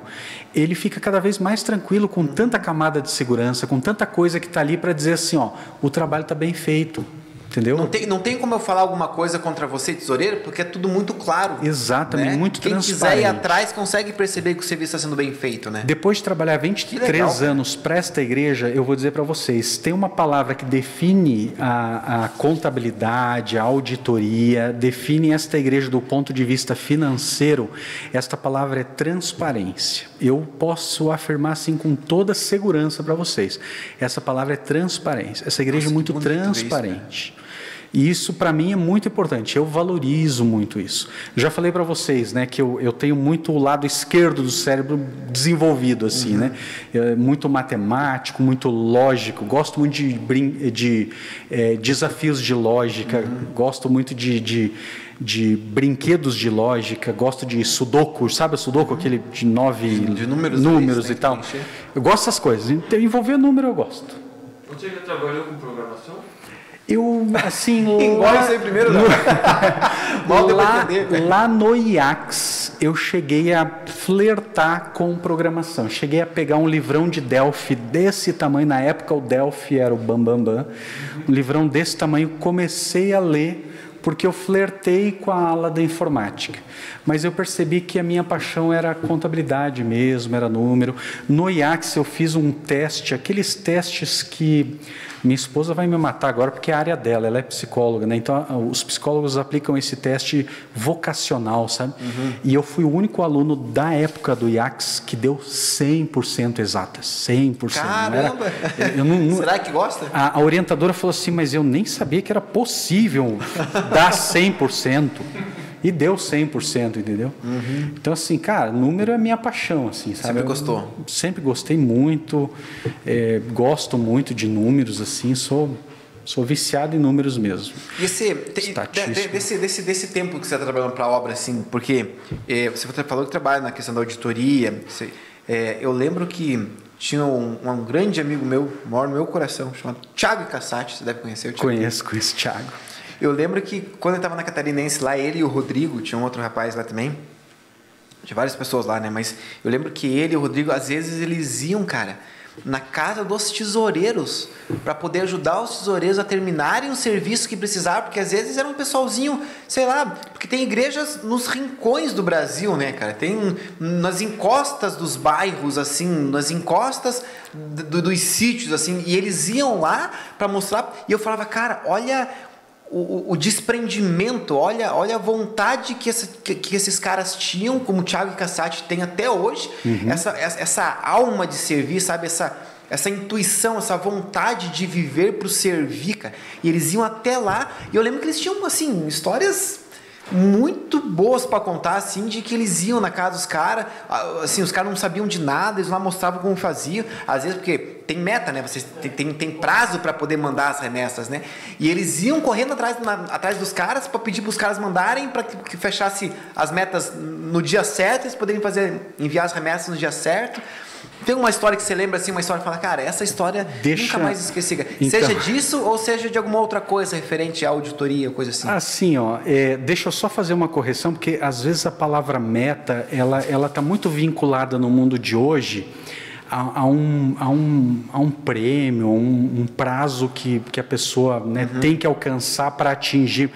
ele fica cada vez mais tranquilo com tanta camada de segurança, com tanta coisa que está ali para dizer assim, ó, o trabalho está bem feito. Entendeu? Não tem, não tem como eu falar alguma coisa contra você, tesoureiro, porque é tudo muito claro. Exatamente, né? Muito Quem transparente. Quem quiser ir atrás consegue perceber que o serviço está sendo bem feito, né? Depois de trabalhar vinte e três anos para esta igreja, eu vou dizer para vocês, tem uma palavra que define a, a contabilidade, a auditoria, define esta igreja do ponto de vista financeiro, esta palavra é transparência. Eu posso afirmar assim com toda segurança para vocês, essa palavra é transparência. Essa igreja Nossa, é muito transparente. E isso, para mim, é muito importante. Eu valorizo muito isso. Já falei para vocês, né, que eu, eu tenho muito o lado esquerdo do cérebro desenvolvido, assim, uhum. né? É muito matemático, muito lógico. Gosto muito de, de, de é, desafios de lógica. Uhum. Gosto muito de... de de brinquedos de lógica, gosto de sudoku, sabe o sudoku, aquele de nove de números, números aí, e tal. Eu gosto dessas coisas, envolver número eu gosto. Você já trabalhou com programação? Eu, assim... Engole isso aí primeiro, não. No, lá, lá no I A C S, eu cheguei a flertar com programação. Cheguei a pegar um livrão de Delphi desse tamanho. Na época, o Delphi era o bam, bam, bam. Um livrão desse tamanho, comecei a ler porque eu flertei com a ala da informática, mas eu percebi que a minha paixão era a contabilidade mesmo, era número. No I A C S eu fiz um teste, aqueles testes que... Minha esposa vai me matar agora porque é a área dela, ela é psicóloga, né? Então os psicólogos aplicam esse teste vocacional, sabe? Uhum. E eu fui o único aluno da época do I A C S que deu cem por cento exatas, cem por cento. Caramba! Não era, eu não, não, será que gosta? A, a orientadora falou assim, mas eu nem sabia que era possível dar cem por cento. E deu cem por cento, entendeu? Uhum. Então, assim, cara, número é minha paixão, assim, sabe? Sempre gostou? Eu sempre gostei muito, é, gosto muito de números, assim, sou, sou viciado em números mesmo. E esse, te, de, desse, desse, desse tempo que você está trabalhando para a obra, assim, porque é, você falou que trabalha na questão da auditoria, você, é, eu lembro que tinha um, um grande amigo meu, maior no meu coração, chamado Thiago Cassati, você deve conhecer o Thiago. Conheço, conheço o Thiago. Eu lembro que quando eu estava na Catarinense lá, ele e o Rodrigo, tinha um outro rapaz lá também, tinha várias pessoas lá, né? Mas eu lembro que ele e o Rodrigo, às vezes eles iam, cara, na casa dos tesoureiros, para poder ajudar os tesoureiros a terminarem o serviço que precisavam, porque às vezes era um pessoalzinho, sei lá, porque tem igrejas nos rincões do Brasil, né, cara? Tem nas encostas dos bairros, assim, nas encostas do, dos sítios, assim, e eles iam lá para mostrar, e eu falava, cara, olha... O, o desprendimento, olha, olha a vontade que, essa, que, que esses caras tinham, como o Thiago Cassati tem até hoje, uhum. essa, essa, essa alma de servir, sabe? Essa, essa intuição, essa vontade de viver para o servir, cara. E eles iam até lá, e eu lembro que eles tinham, assim, histórias muito boas para contar, assim, de que eles iam na casa dos caras, assim, os caras não sabiam de nada, eles lá mostravam como faziam, às vezes porque tem meta, né, vocês tem, tem, tem prazo para poder mandar as remessas, né, e eles iam correndo atrás, na, atrás dos caras para pedir para os caras mandarem, para que, que fechasse as metas no dia certo, eles poderem fazer, enviar as remessas no dia certo. Tem uma história que você lembra, assim, uma história que fala, cara, essa história Deixa... nunca mais esqueci. Então... Seja disso ou seja de alguma outra coisa referente à auditoria, coisa assim. Assim, ó, é, deixa eu só fazer uma correção, porque às vezes a palavra meta, ela ela está muito vinculada no mundo de hoje a, a, um, a, um, a um prêmio, um, um prazo que, que a pessoa, né, uhum. tem que alcançar para atingir.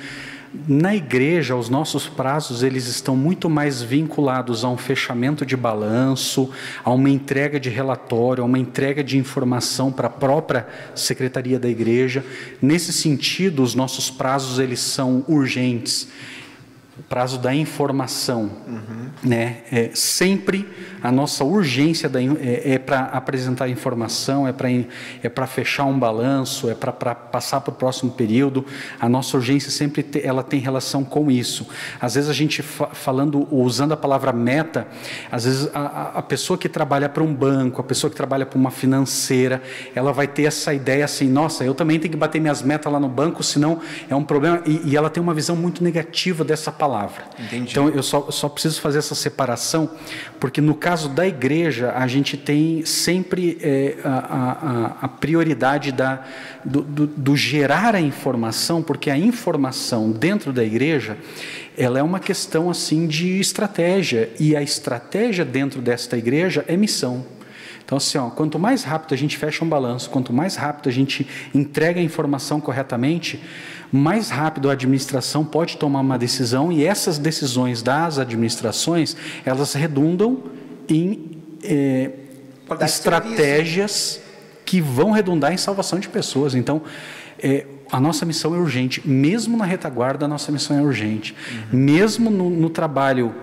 Na igreja, os nossos prazos, eles estão muito mais vinculados a um fechamento de balanço, a uma entrega de relatório, a uma entrega de informação para a própria secretaria da igreja. Nesse sentido, os nossos prazos, eles são urgentes. O prazo da informação, uhum. né? É, sempre a nossa urgência da, é, é para apresentar informação, é para é para fechar um balanço, é para passar para o próximo período. A nossa urgência sempre te, ela tem relação com isso. Às vezes a gente fa, falando usando a palavra meta, às vezes a, a pessoa que trabalha para um banco, a pessoa que trabalha para uma financeira, ela vai ter essa ideia assim, nossa, eu também tenho que bater minhas metas lá no banco, senão é um problema. E, e ela tem uma visão muito negativa dessa palavra. palavra. Entendi. Então, eu só, só preciso fazer essa separação, porque no caso da igreja, a gente tem sempre é, a, a, a prioridade da, do, do, do gerar a informação, porque a informação dentro da igreja, ela é uma questão assim de estratégia, e a estratégia dentro desta igreja é missão. Então, assim, ó, quanto mais rápido a gente fecha um balanço, quanto mais rápido a gente entrega a informação corretamente, mais rápido a administração pode tomar uma decisão, e essas decisões das administrações, elas redundam em é, estratégias que vão redundar em salvação de pessoas. Então, é, a nossa missão é urgente. Mesmo na retaguarda, a nossa missão é urgente. Uhum. Mesmo no, no trabalho...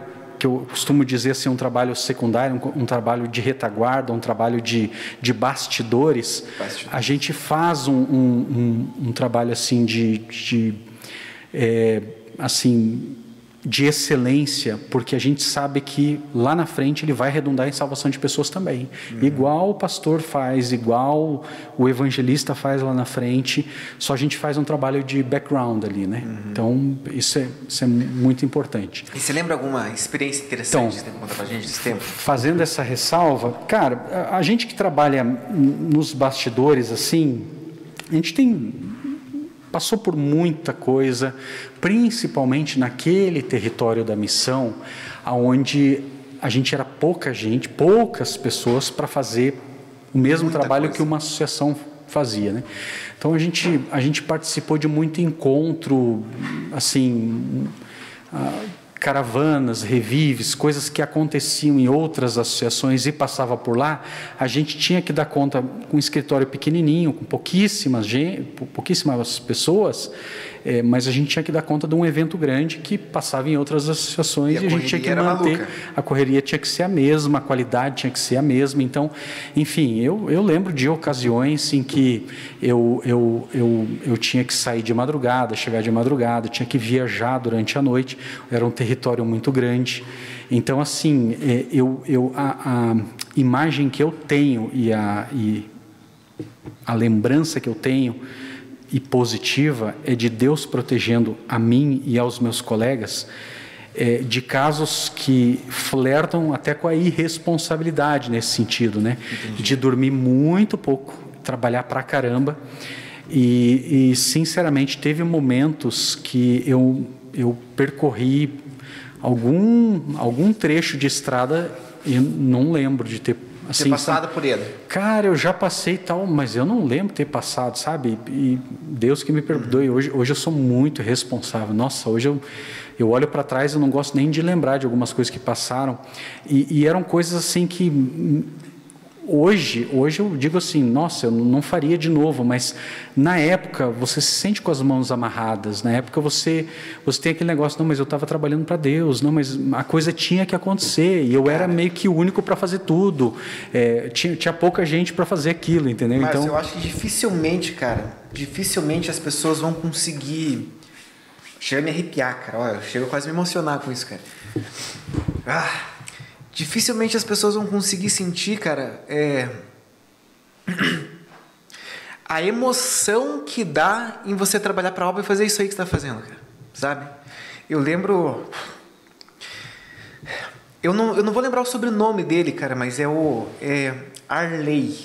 que eu costumo dizer assim, um trabalho secundário, um, um trabalho de retaguarda, um trabalho de, de bastidores, Bastidor. a gente faz um, um, um, um trabalho assim de, de é, assim de excelência, porque a gente sabe que lá na frente ele vai redundar em salvação de pessoas também. Uhum. Igual o pastor faz, igual o evangelista faz lá na frente, só a gente faz um trabalho de background ali, né? Uhum. Então, isso é, isso é muito importante. E você lembra alguma experiência interessante então, que você conta pra gente desse tempo? Fazendo essa ressalva, cara, a gente que trabalha nos bastidores, assim, a gente tem... passou por muita coisa, principalmente naquele território da missão, onde a gente era pouca gente, poucas pessoas para fazer o mesmo muita trabalho coisa. que uma associação fazia, né? Então a gente a gente participou de muito encontro, assim, caravanas, revives, coisas que aconteciam em outras associações e passava por lá. A gente tinha que dar conta com um escritório pequenininho, com pouquíssimas pouquíssimas pessoas, é, mas a gente tinha que dar conta de um evento grande que passava em outras associações, e a, e a gente tinha que manter maluca. A correria tinha que ser a mesma, a qualidade tinha que ser a mesma. Então, enfim, eu, eu lembro de ocasiões em que eu, eu, eu, eu tinha que sair de madrugada, chegar de madrugada, tinha que viajar durante a noite, era um território muito grande. Então, assim, eu, eu, a, a imagem que eu tenho e a, e a lembrança que eu tenho e positiva é de Deus protegendo a mim e aos meus colegas é, de casos que flertam até com a irresponsabilidade nesse sentido, né? Entendi. De dormir muito pouco, trabalhar pra caramba e, e sinceramente teve momentos que eu, eu percorri algum, algum trecho de estrada e não lembro de ter Assim, ter passado por ele. Cara, eu já passei tal, mas eu não lembro ter passado, sabe? E Deus que me perdoe, uhum. hoje, hoje eu sou muito responsável. Nossa, hoje eu, eu olho para trás e não gosto nem de lembrar de algumas coisas que passaram. E, e eram coisas assim que... Hoje, hoje eu digo assim, nossa, eu não faria de novo, mas na época você se sente com as mãos amarradas, na época você, você tem aquele negócio, não, mas eu estava trabalhando para Deus, não, mas a coisa tinha que acontecer, e eu era meio que o único para fazer tudo, é, tinha, tinha pouca gente para fazer aquilo, entendeu? Mas então, eu acho que dificilmente, cara, dificilmente as pessoas vão conseguir... Chega a me arrepiar, cara, olha, eu chego a quase me emocionar com isso, cara. Ah... Dificilmente as pessoas vão conseguir sentir, cara, é... a emoção que dá em você trabalhar para a obra e fazer isso aí que você está fazendo, cara, sabe? Eu lembro... Eu não, eu não vou lembrar o sobrenome dele, cara, mas é o é Arley.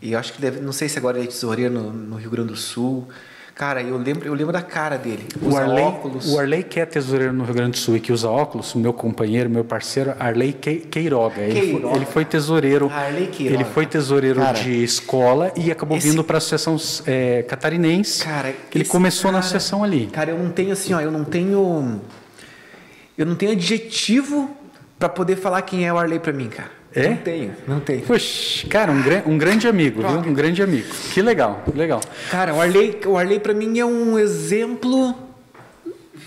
E eu acho que deve... Não sei se agora ele é tesoureiro no, no Rio Grande do Sul... Cara, eu lembro, eu lembro da cara dele. O Arley, óculos. O Arley que é tesoureiro no Rio Grande do Sul e que usa óculos, meu companheiro, meu parceiro, Arley Queiroga. Ele, Queiroga. Foi, ele foi tesoureiro. Arley Queiroga. Ele foi tesoureiro cara, de escola e acabou esse... vindo para a Associação é, Catarinense. Cara, ele começou cara, na associação ali. Cara, eu não tenho assim, ó, eu não tenho, eu não tenho adjetivo para poder falar quem é o Arley para mim, cara. É? Não tenho, não tenho. Puxa, cara, um, gran, um grande amigo, viu? Um grande amigo. Que legal, legal. Cara, o Arley, o Arley pra mim é um exemplo...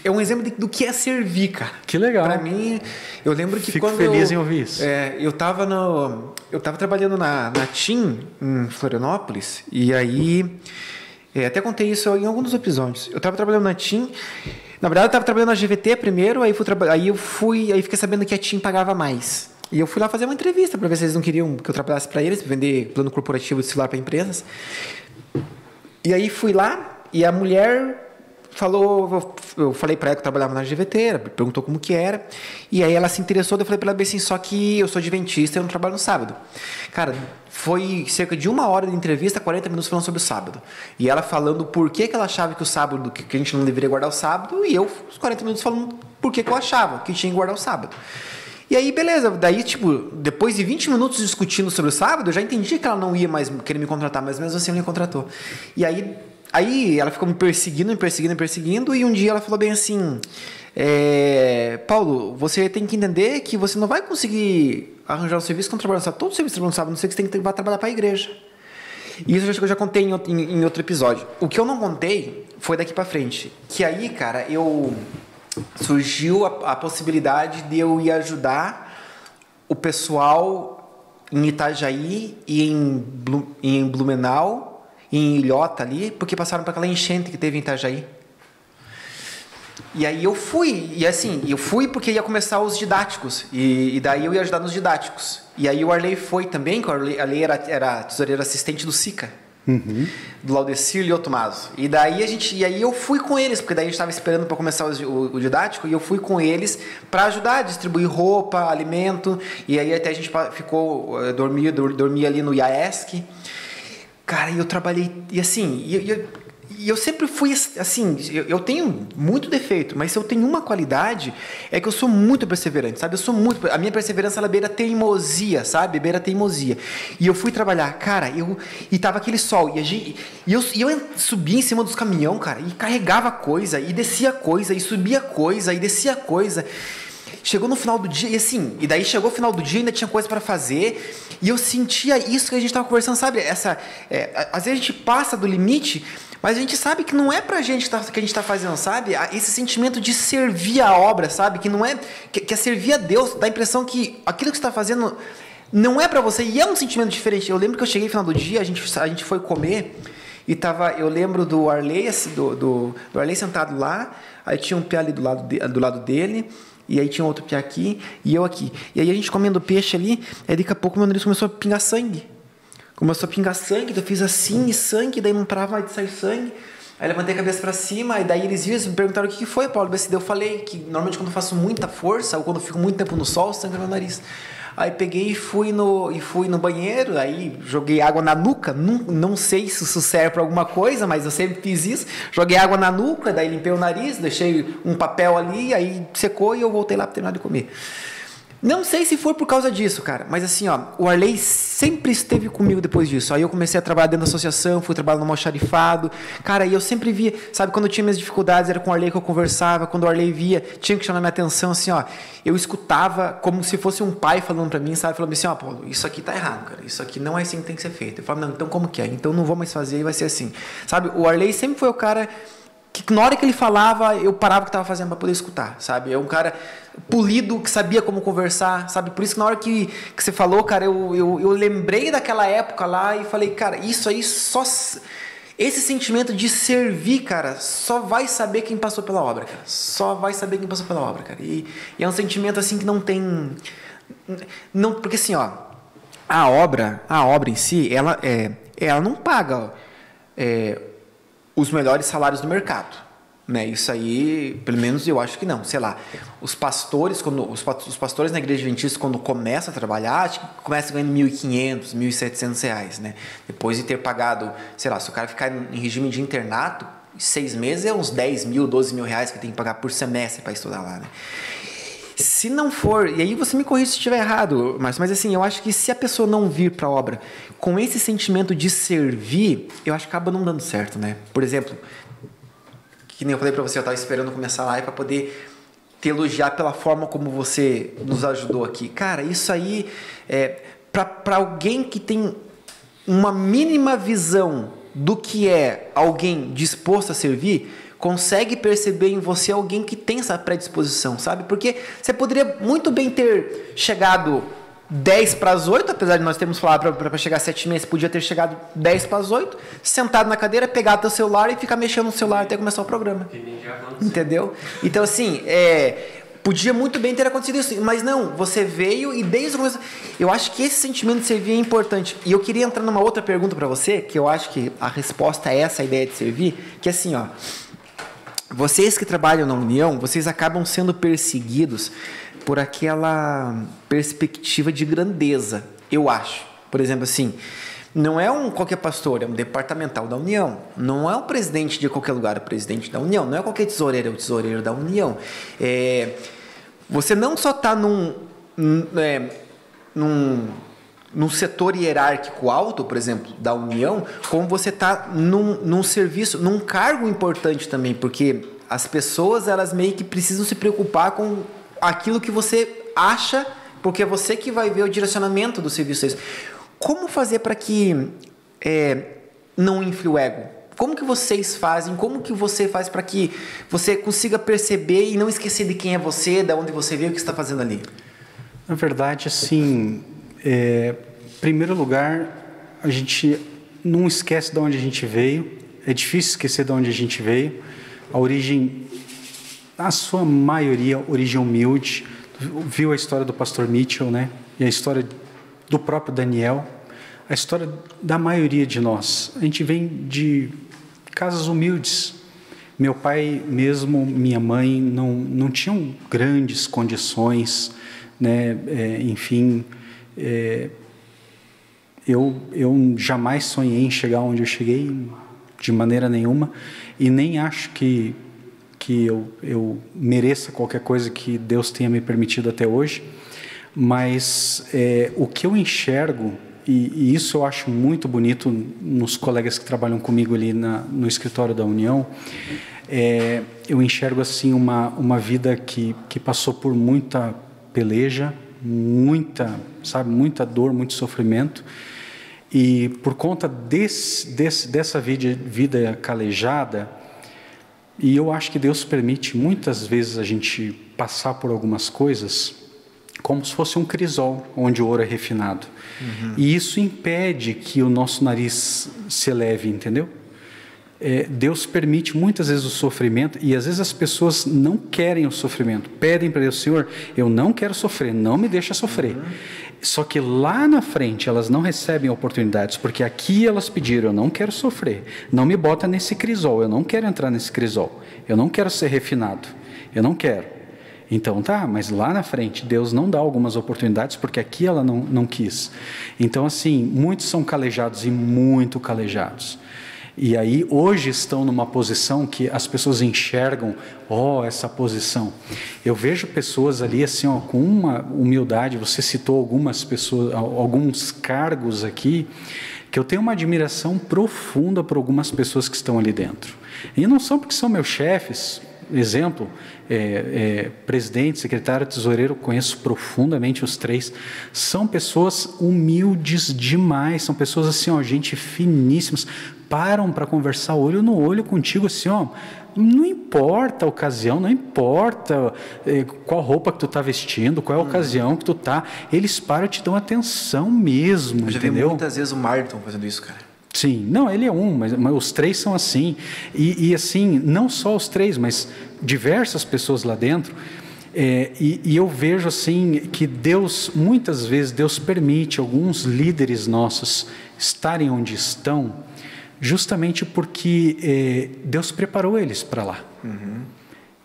É um exemplo de, do que é servir, cara. Que legal. Pra mim, eu lembro que Fico quando Fico feliz eu, em ouvir isso. É, eu tava no... Eu tava trabalhando na, na Tim, em Florianópolis, e aí... É, até contei isso em alguns dos episódios. Eu tava trabalhando na Tim... Na verdade, eu tava trabalhando na G V T primeiro, aí, fui, aí eu fui... Aí fiquei sabendo que a Tim pagava mais. E eu fui lá fazer uma entrevista para ver se eles não queriam que eu trabalhasse para eles, vender plano corporativo de celular para empresas. E aí fui lá e a mulher falou, eu falei para ela que eu trabalhava na G V T, ela perguntou como que era. E aí ela se interessou, eu falei para ela assim, só que eu sou adventista e eu não trabalho no sábado. Cara, foi cerca de uma hora de entrevista, quarenta minutos falando sobre o sábado. E ela falando por que, que ela achava que o sábado, que a gente não deveria guardar o sábado, e eu, os quarenta minutos falando por que, que eu achava que tinha que guardar o sábado. E aí, beleza, daí, tipo, depois de vinte minutos discutindo sobre o sábado, eu já entendi que ela não ia mais querer me contratar, mas mesmo assim ela me contratou. E aí, aí ela ficou me perseguindo, me perseguindo, me perseguindo, e um dia ela falou bem assim, é, Paulo, você tem que entender que você não vai conseguir arranjar um serviço que não trabalha no sábado, todo serviço trabalha no sábado, não sei que você tem que trabalhar para a igreja. E isso eu já, eu já contei em, em, em outro episódio. O que eu não contei foi daqui para frente, que aí, cara, eu... surgiu a, a possibilidade de eu ir ajudar o pessoal em Itajaí e em, Blum, em Blumenau, em Ilhota ali, porque passaram para aquela enchente que teve em Itajaí. E aí eu fui, e assim, eu fui porque ia começar os didáticos, e, e daí eu ia ajudar nos didáticos. E aí o Arley foi também, que o Arley, Arley era, era tesoureiro assistente do SICA. Uhum. Do Laudecir e o Tomaso. E daí a gente, e aí eu fui com eles, porque daí a gente estava esperando para começar o, o, o didático, e eu fui com eles para ajudar a distribuir roupa, alimento, e aí até a gente ficou dormia dormia ali no I A S C. Cara, e eu trabalhei e assim, e, e, E eu sempre fui assim, eu, eu tenho muito defeito, mas se eu tenho uma qualidade, é que eu sou muito perseverante, sabe? Eu sou muito, a minha perseverança, ela beira teimosia, sabe? Beira teimosia. E eu fui trabalhar, cara, eu, e tava aquele sol, e, a gente, e, eu, e eu subia em cima dos caminhão, cara, e carregava coisa, e descia coisa, e subia coisa, e descia coisa. Chegou no final do dia, e assim, e daí chegou o final do dia, ainda tinha coisa para fazer, e eu sentia isso que a gente tava conversando, sabe? Essa, é, às vezes a gente passa do limite, mas a gente sabe que não é pra gente tá, que a gente tá fazendo, sabe? Esse sentimento de servir a obra, sabe? Que não é... Que, que é servir a Deus. Dá a impressão que aquilo que você tá fazendo não é pra você. E é um sentimento diferente. Eu lembro que eu cheguei no final do dia, a gente, a gente foi comer e tava... Eu lembro do Arley, do, do, do Arley sentado lá. Aí tinha um piá ali do lado, de, do lado dele. E aí tinha outro piá aqui e eu aqui. E aí a gente comendo peixe ali. Aí daqui a pouco meu nariz começou a pingar sangue. Começou a pingar sangue, eu fiz assim, e sangue, daí não parava mais de sair sangue. Aí levantei a cabeça pra cima, e daí eles viram e me perguntaram o que foi, Paulo. Eu falei que normalmente quando eu faço muita força, ou quando eu fico muito tempo no sol, sangra meu nariz. Aí peguei e fui no, e fui no banheiro, aí joguei água na nuca, não, não sei se isso serve para alguma coisa, mas eu sempre fiz isso. Joguei água na nuca, daí limpei o nariz, deixei um papel ali, aí secou e eu voltei lá pra terminar de comer. Não sei se foi por causa disso, cara, mas assim, ó, o Arley sempre esteve comigo depois disso. Aí eu comecei a trabalhar dentro da associação, fui trabalhar no almoxarifado, cara, e eu sempre via, sabe, quando eu tinha minhas dificuldades, era com o Arley que eu conversava, quando o Arley via, tinha que chamar minha atenção, assim, ó, eu escutava como se fosse um pai falando pra mim, sabe, falando assim, ó, Paulo, isso aqui tá errado, cara, isso aqui não é assim que tem que ser feito. Eu falava, não, então como que é? Então não vou mais fazer e vai ser assim, sabe, o Arley sempre foi o cara... que na hora que ele falava, eu parava o que estava fazendo para poder escutar, sabe? É um cara polido, que sabia como conversar, sabe? Por isso que na hora que, que você falou, cara, eu, eu, eu lembrei daquela época lá e falei, cara, isso aí só... Esse sentimento de servir, cara, só vai saber quem passou pela obra, cara. Só vai saber quem passou pela obra, cara. E, e é um sentimento, assim, que não tem... Não, porque, assim, ó, a obra, a obra em si, ela, é, ela não paga, ó, é, os melhores salários do mercado, né? Isso aí, pelo menos eu acho que não, sei lá. Os pastores, quando os, os pastores na igreja adventista, quando começam a trabalhar, acho que começam ganhando mil e quinhentos, mil e setecentos reais, né? Depois de ter pagado, sei lá, se o cara ficar em regime de internato, seis meses é uns dez mil, doze mil reais que tem que pagar por semestre para estudar lá, né? Se não for, e aí você me corrige se estiver errado, Márcio, mas assim, eu acho que se a pessoa não vir para a obra com esse sentimento de servir, eu acho que acaba não dando certo, né? Por exemplo, que nem eu falei para você, eu estava esperando começar a live para poder te elogiar pela forma como você nos ajudou aqui. Cara, isso aí, é, para alguém que tem uma mínima visão do que é alguém disposto a servir... Consegue perceber em você alguém que tem essa predisposição, sabe? Porque você poderia muito bem ter chegado dez para as oito, apesar de nós termos falado para chegar às sete e meia, você podia ter chegado dez para as oito, sentado na cadeira, pegar teu celular e ficar mexendo no celular até começar o programa. Entendeu? Então, assim, é... Podia muito bem ter acontecido isso, mas não, você veio e desde o começo... Eu acho que esse sentimento de servir é importante. E eu queria entrar numa outra pergunta para você, que eu acho que a resposta é essa, a ideia de servir, que é assim, ó... Vocês que trabalham na União, vocês acabam sendo perseguidos por aquela perspectiva de grandeza, eu acho. Por exemplo, assim, não é um qualquer pastor, é um departamental da União. Não é um presidente de qualquer lugar, é o presidente da União. Não é qualquer tesoureiro, é o tesoureiro da União. É, você não só está num, num, é, num, num setor hierárquico alto, por exemplo, da União, como você está num, num serviço, num cargo importante também, porque as pessoas, elas meio que precisam se preocupar com aquilo que você acha, porque é você que vai ver o direcionamento do serviço. Como fazer para que é, não infle o ego? Como que vocês fazem? Como que você faz para que você consiga perceber e não esquecer de quem é você, de onde você veio, o que você está fazendo ali? Na verdade, assim... É, em primeiro lugar, a gente não esquece de onde a gente veio. É difícil esquecer de onde a gente veio. A origem, a sua maioria, origem humilde. Viu a história do pastor Mitchell, né? E a história do próprio Daniel. A história da maioria de nós. A gente vem de casas humildes. Meu pai mesmo, minha mãe, não, não tinham grandes condições, né? É, enfim... É, eu, eu jamais sonhei em chegar onde eu cheguei, de maneira nenhuma, e nem acho que que eu, eu mereça qualquer coisa que Deus tenha me permitido até hoje, mas é, o que eu enxergo, e, e isso eu acho muito bonito nos colegas que trabalham comigo ali na, no escritório da União, é, eu enxergo assim uma, uma vida que, que passou por muita peleja, muita, sabe, muita dor, muito sofrimento, e por conta desse, desse, dessa vida, vida calejada. E eu acho que Deus permite muitas vezes a gente passar por algumas coisas como se fosse um crisol, onde o ouro é refinado. Uhum. E isso impede que o nosso nariz se eleve, entendeu? É, Deus permite muitas vezes o sofrimento, e às vezes as pessoas não querem o sofrimento, pedem para Deus: Senhor, eu não quero sofrer, não me deixa sofrer. Uhum. Só que lá na frente elas não recebem oportunidades, porque aqui elas pediram: eu não quero sofrer, não me bota nesse crisol, eu não quero entrar nesse crisol, eu não quero ser refinado, eu não quero. Então tá, mas lá na frente Deus não dá algumas oportunidades, porque aqui ela não, não quis. Então assim, muitos são calejados e muito calejados. E aí hoje estão numa posição que as pessoas enxergam, ó, essa posição. Eu vejo pessoas ali assim, ó, com uma humildade. Você citou algumas pessoas, alguns cargos aqui, que eu tenho uma admiração profunda por algumas pessoas que estão ali dentro. E não são porque são meus chefes. Exemplo, é, é, presidente, secretário, tesoureiro, conheço profundamente os três. São pessoas humildes demais, são pessoas assim, ó, gente finíssimas, param para conversar olho no olho contigo assim, ó, não importa a ocasião, não importa é, qual roupa que tu tá vestindo, qual é a hum. ocasião que tu tá, eles param e te dão atenção mesmo, eu já entendeu? Vi muitas vezes o Martin fazendo isso, cara. Sim, não, ele é um, mas, mas os três são assim, e, e assim, não só os três, mas diversas pessoas lá dentro, é, e, e eu vejo assim, que Deus, muitas vezes, Deus permite alguns líderes nossos estarem onde estão, justamente porque é, Deus preparou eles para lá, uhum.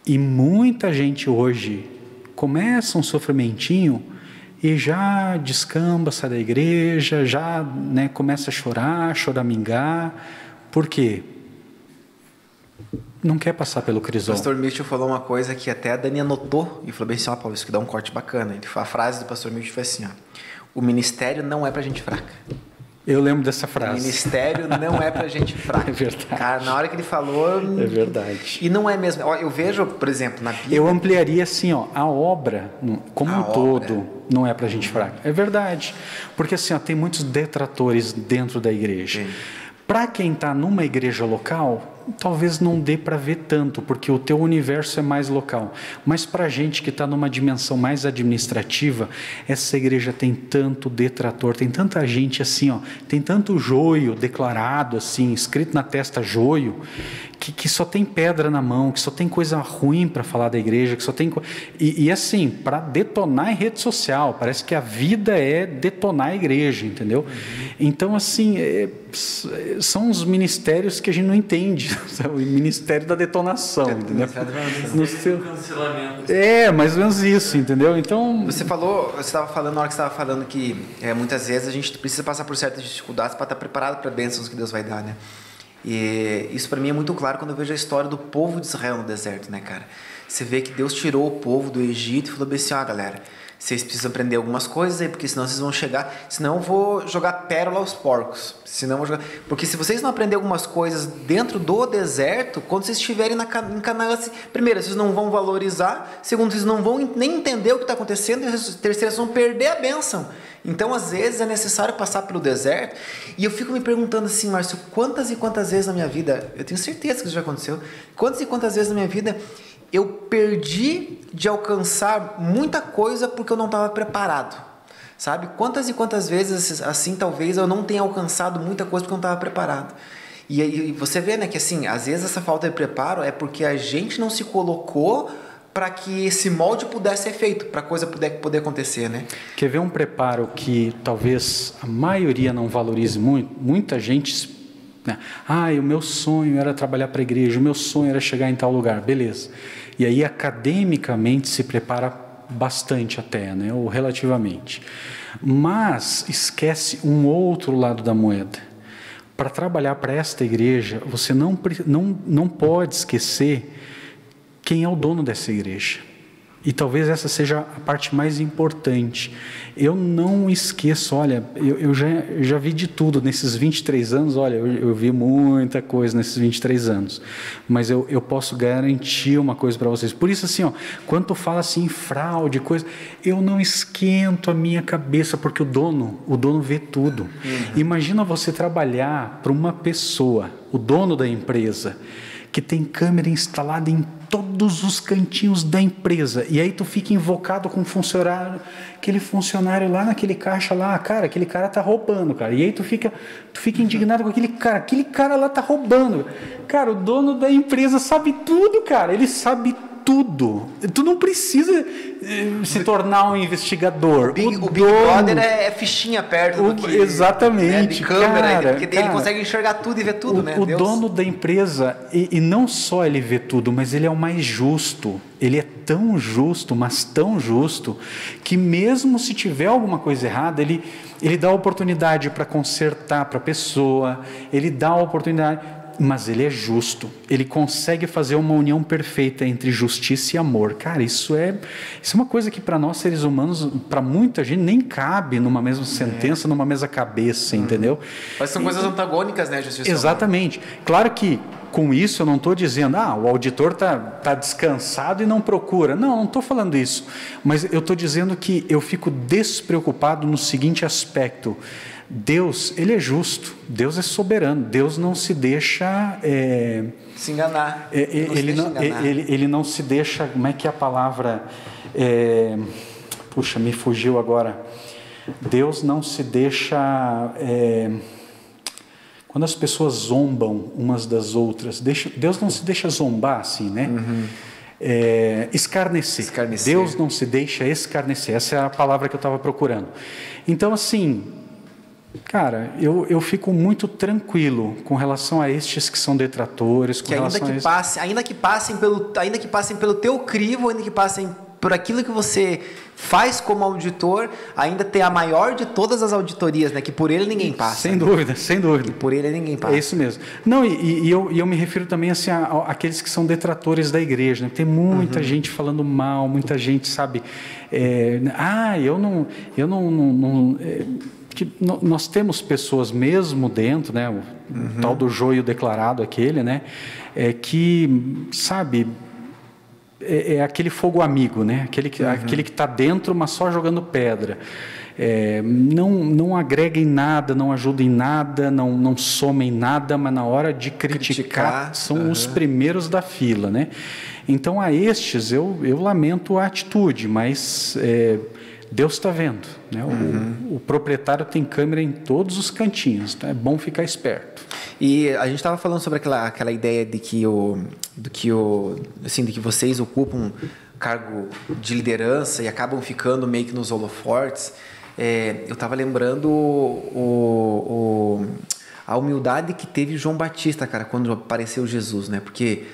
E muita gente hoje começa um sofrimentinho, e já descamba, sai da igreja, já né, começa a chorar, choramingar. Por quê? Não quer passar pelo crisol. O pastor Mitchell falou uma coisa que até a Dani anotou e falou bem assim, ó, Paulo, isso que dá um corte bacana. Ele, a frase do pastor Mitchell foi assim, ó, o ministério não é pra gente fraca. Eu lembro dessa frase. O ministério não é pra gente fraca. É verdade. Cara, na hora que ele falou... É verdade. E não é mesmo. Eu vejo, por exemplo, na Bíblia... Eu ampliaria assim, ó, a obra, como um todo, não é pra gente fraca. É verdade. Porque assim, ó, tem muitos detratores dentro da igreja. Para quem está numa igreja local... talvez não dê para ver tanto, porque o teu universo é mais local. Mas para a gente que está numa dimensão mais administrativa, essa igreja tem tanto detrator, tem tanta gente assim, ó, tem tanto joio declarado assim, escrito na testa joio, que, que só tem pedra na mão, que só tem coisa ruim para falar da igreja, que só tem... Co... E, e assim, para detonar em rede social, parece que a vida é detonar a igreja, entendeu? Então assim, é, são os ministérios que a gente não entende. O ministério da detonação, entendeu? No seu... É, mais ou menos isso, entendeu? Então... Você falou, você estava falando, na hora que você estava falando que é, muitas vezes a gente precisa passar por certas dificuldades para estar preparado para bênçãos que Deus vai dar, né? E isso para mim é muito claro quando eu vejo a história do povo de Israel no deserto, né, cara? Você vê que Deus tirou o povo do Egito e falou assim, ó, galera, vocês precisam aprender algumas coisas aí, porque senão vocês vão chegar... Senão eu vou jogar pérola aos porcos. Senão eu vou jogar... Porque se vocês não aprenderem algumas coisas dentro do deserto, quando vocês estiverem na em Canaã... Primeiro, vocês não vão valorizar. Segundo, vocês não vão nem entender o que está acontecendo. Terceiro, vocês vão perder a bênção. Então, às vezes, é necessário passar pelo deserto. E eu fico me perguntando assim, Márcio, quantas e quantas vezes na minha vida... Eu tenho certeza que isso já aconteceu. Quantas e quantas vezes na minha vida... eu perdi de alcançar muita coisa porque eu não estava preparado, sabe? Quantas e quantas vezes, assim, talvez eu não tenha alcançado muita coisa porque eu não estava preparado. E, e você vê, né, que assim, às vezes essa falta de preparo é porque a gente não se colocou para que esse molde pudesse ser feito, para a coisa poder, poder acontecer, né? Quer ver um preparo que talvez a maioria não valorize muito? Muita gente se Ah, o meu sonho era trabalhar para a igreja, o meu sonho era chegar em tal lugar, beleza. E aí academicamente se prepara bastante até, né? Ou relativamente. Mas esquece um outro lado da moeda. para trabalhar para esta igreja, você não, não, não pode esquecer quem é o dono dessa igreja. E talvez essa seja a parte mais importante. Eu não esqueço, olha, eu, eu, já, eu já vi de tudo nesses vinte e três anos, olha, eu, eu vi muita coisa nesses vinte e três anos, mas eu, eu posso garantir uma coisa para vocês. Por isso, assim, ó, quando tu fala assim em fraude, coisa, eu não esquento a minha cabeça, porque o dono, o dono vê tudo. Uhum. Imagina você trabalhar para uma pessoa, o dono da empresa, que tem câmera instalada em todos os cantinhos da empresa, e aí tu fica invocado com um funcionário, aquele funcionário lá naquele caixa lá, cara, aquele cara tá roubando, cara, e aí tu fica, tu fica indignado com aquele cara, aquele cara lá tá roubando, cara, o dono da empresa sabe tudo, cara, ele sabe tudo, tu não precisa se tornar um investigador. O Big, o o Big dono, Brother é fichinha perto o, do que... Exatamente. Né, de câmera, cara, porque cara, ele consegue enxergar tudo e ver tudo, o, né? O Deus. Dono da empresa, e, e não só ele vê tudo, mas ele é o mais justo. Ele é tão justo, mas tão justo, que mesmo se tiver alguma coisa errada, ele, ele dá a oportunidade para consertar para a pessoa, ele dá a oportunidade... Mas ele é justo, ele consegue fazer uma união perfeita entre justiça e amor. Cara, isso é, isso é uma coisa que para nós seres humanos, para muita gente, nem cabe numa mesma sentença, é. numa mesma cabeça, hum. entendeu? Mas são e, coisas antagônicas, né, justiça? Exatamente. Claro que com isso eu não estou dizendo, ah, o auditor está tá descansado e não procura. Não, não estou falando isso. Mas eu estou dizendo que eu fico despreocupado no seguinte aspecto. Deus, ele é justo, Deus é soberano, Deus não se deixa... É, se enganar. É, ele, não se ele, não, enganar. Ele, ele não se deixa, como é que é a palavra? É, puxa, me fugiu agora. Deus não se deixa... É, quando as pessoas zombam umas das outras, deixa, Deus não se deixa zombar assim, né? Uhum. É, escarnecer. escarnecer. Deus não se deixa escarnecer, essa é a palavra que eu estava procurando. Então, assim... Cara, eu, eu fico muito tranquilo com relação a estes que são detratores, com que ainda que passem, ainda que passem pelo, ainda que passem pelo teu crivo, ainda que passem por aquilo que você faz como auditor, ainda tem a maior de todas as auditorias, né? Que por ele ninguém passa. Sem né? dúvida, sem dúvida. Que por ele ninguém passa. É isso mesmo. Não, e, e, eu, e eu me refiro também assim, a, a, àqueles que são detratores da igreja, né? Tem muita uhum. gente falando mal, muita gente, sabe? É, ah, eu não... Eu não, não, não é, que nós temos pessoas mesmo dentro, né, o uhum. tal do joio declarado aquele, né, é que, sabe, é, é aquele fogo amigo, né, aquele que uhum. aquele que está dentro, mas só jogando pedra. É, não, não agrega em nada, não ajuda em nada, não, não soma em nada, mas na hora de criticar, criticar são uhum. os primeiros da fila, né. Então, a estes, eu, eu lamento a atitude, mas... É, Deus está vendo, né? Uhum. O, o proprietário tem câmera em todos os cantinhos, então é bom ficar esperto. E a gente estava falando sobre aquela, aquela ideia de que, o, do que, o, assim, de que vocês ocupam cargo de liderança e acabam ficando meio que nos holofortes. É, eu estava lembrando o, o, a humildade que teve João Batista, cara, quando apareceu Jesus, né? Porque...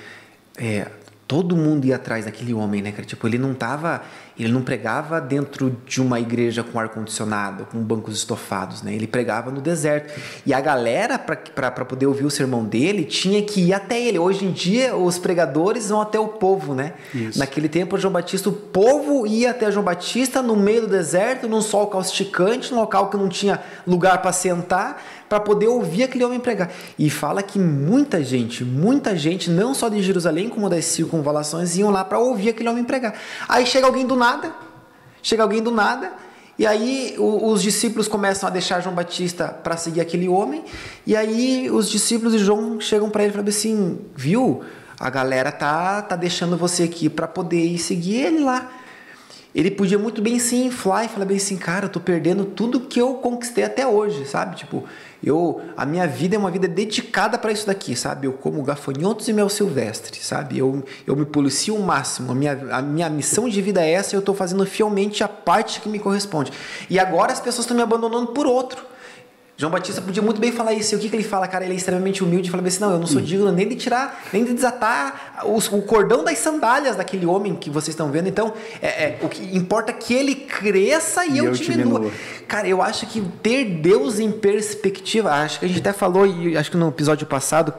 É, todo mundo ia atrás daquele homem, né, cara? Tipo, ele não tava, ele não pregava dentro de uma igreja com ar-condicionado, com bancos estofados, né? Ele pregava no deserto. E a galera, para poder ouvir o sermão dele, tinha que ir até ele. Hoje em dia, os pregadores vão até o povo, né? Isso. Naquele tempo, João Batista, o povo ia até João Batista no meio do deserto, num sol causticante, num local que não tinha lugar para sentar, para poder ouvir aquele homem pregar. E fala que muita gente, muita gente, não só de Jerusalém, como das circunvalações, iam lá para ouvir aquele homem pregar. Aí chega alguém do nada, chega alguém do nada, e aí o, os discípulos começam a deixar João Batista para seguir aquele homem, e aí os discípulos de João chegam para ele e falam assim, viu, a galera tá, tá deixando você aqui para poder ir seguir ele lá. Ele podia muito bem se inflar e falar bem assim, cara, eu tô perdendo tudo que eu conquistei até hoje, sabe? Tipo, eu, a minha vida é uma vida dedicada para isso daqui, sabe? Eu como gafanhotos e mel silvestre, sabe? Eu, eu me policio o máximo, a minha, a minha missão de vida é essa e eu tô fazendo fielmente a parte que me corresponde. E agora as pessoas estão me abandonando por outro. João Batista podia muito bem falar isso. E o que, que ele fala, cara? Ele é extremamente humilde. Fala assim, não, eu não sou digno nem de tirar, nem de desatar os, o cordão das sandálias daquele homem que vocês estão vendo. Então, é, é, o que importa é que ele cresça e, e eu, eu diminua. diminua. Cara, eu acho que ter Deus em perspectiva, acho que a gente até falou, e acho que no episódio passado,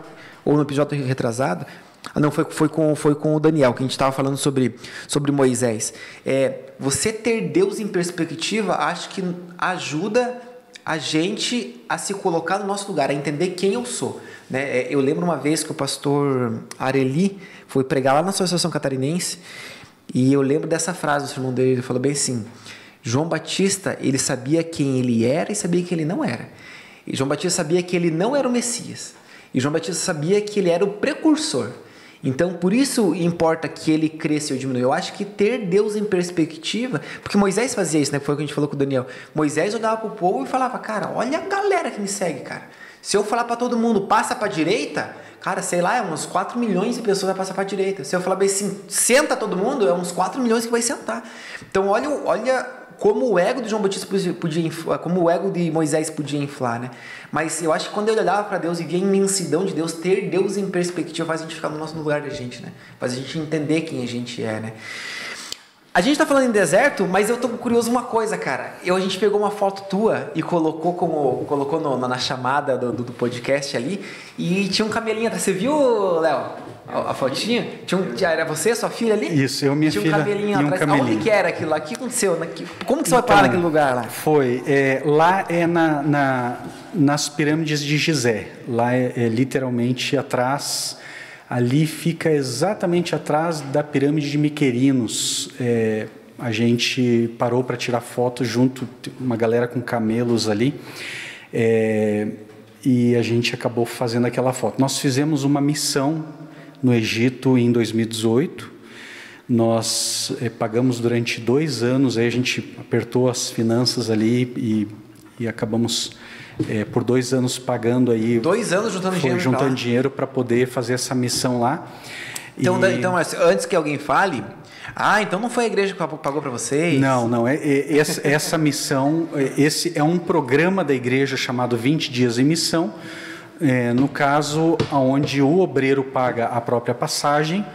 ou no episódio retrasado, ah, não, foi, foi, com, foi com o Daniel, que a gente estava falando sobre, sobre Moisés. É, você ter Deus em perspectiva, acho que ajuda a gente a se colocar no nosso lugar, a entender quem eu sou. Né? Eu lembro uma vez que o pastor Areli foi pregar lá na Associação Catarinense, e eu lembro dessa frase do sermão dele, ele falou bem assim, João Batista, ele sabia quem ele era e sabia quem ele não era. E João Batista sabia que ele não era o Messias. E João Batista sabia que ele era o precursor. Então, por isso importa que ele cresça ou diminua. Eu acho que ter Deus em perspectiva... Porque Moisés fazia isso, né? Foi o que a gente falou com o Daniel. Moisés olhava para o povo e falava, cara, olha a galera que me segue, cara. Se eu falar para todo mundo, passa para a direita... Cara, sei lá, é uns quatro milhões de pessoas vai passar para a direita. Se eu falar bem assim, senta todo mundo, é uns quatro milhões que vai sentar. Então, olha, olha como o ego de João Batista podia inflar, como o ego de Moisés podia inflar, né? Mas eu acho que quando ele olhava para Deus e via a imensidão de Deus, ter Deus em perspectiva faz a gente ficar no nosso lugar da gente, né? Faz a gente entender quem a gente é, né? A gente tá falando em deserto, mas eu tô curioso uma coisa, cara. Eu, a gente pegou uma foto tua e colocou, como, colocou no, na chamada do, do podcast ali, e tinha um camelinho atrás. Você viu, Léo, a, a fotinha? Tinha um, era você, sua filha ali? Isso, eu, minha tinha filha. Tinha um camelinho atrás. Um camelinho. Onde que era aquilo lá? O que aconteceu? Como que você então, vai parar naquele lugar lá? Foi. É, lá é na, na, nas pirâmides de Gizé. Lá é, é literalmente atrás... Ali fica exatamente atrás da pirâmide de Miquerinos. É, a gente parou para tirar foto junto, uma galera com camelos ali, é, e a gente acabou fazendo aquela foto. Nós fizemos uma missão no Egito em dois mil e dezoito. Nós é, pagamos durante dois anos, aí a gente apertou as finanças ali e, e acabamos... É, por dois anos pagando aí... Dois anos juntando dinheiro. Juntando dinheiro para poder fazer essa missão lá. Então, e... então, antes que alguém fale... Ah, então não foi a igreja que pagou para vocês? Não, não. É, é, essa, essa missão... Esse é um programa da igreja chamado vinte dias em Missão. É, no caso, onde o obreiro paga a própria passagem...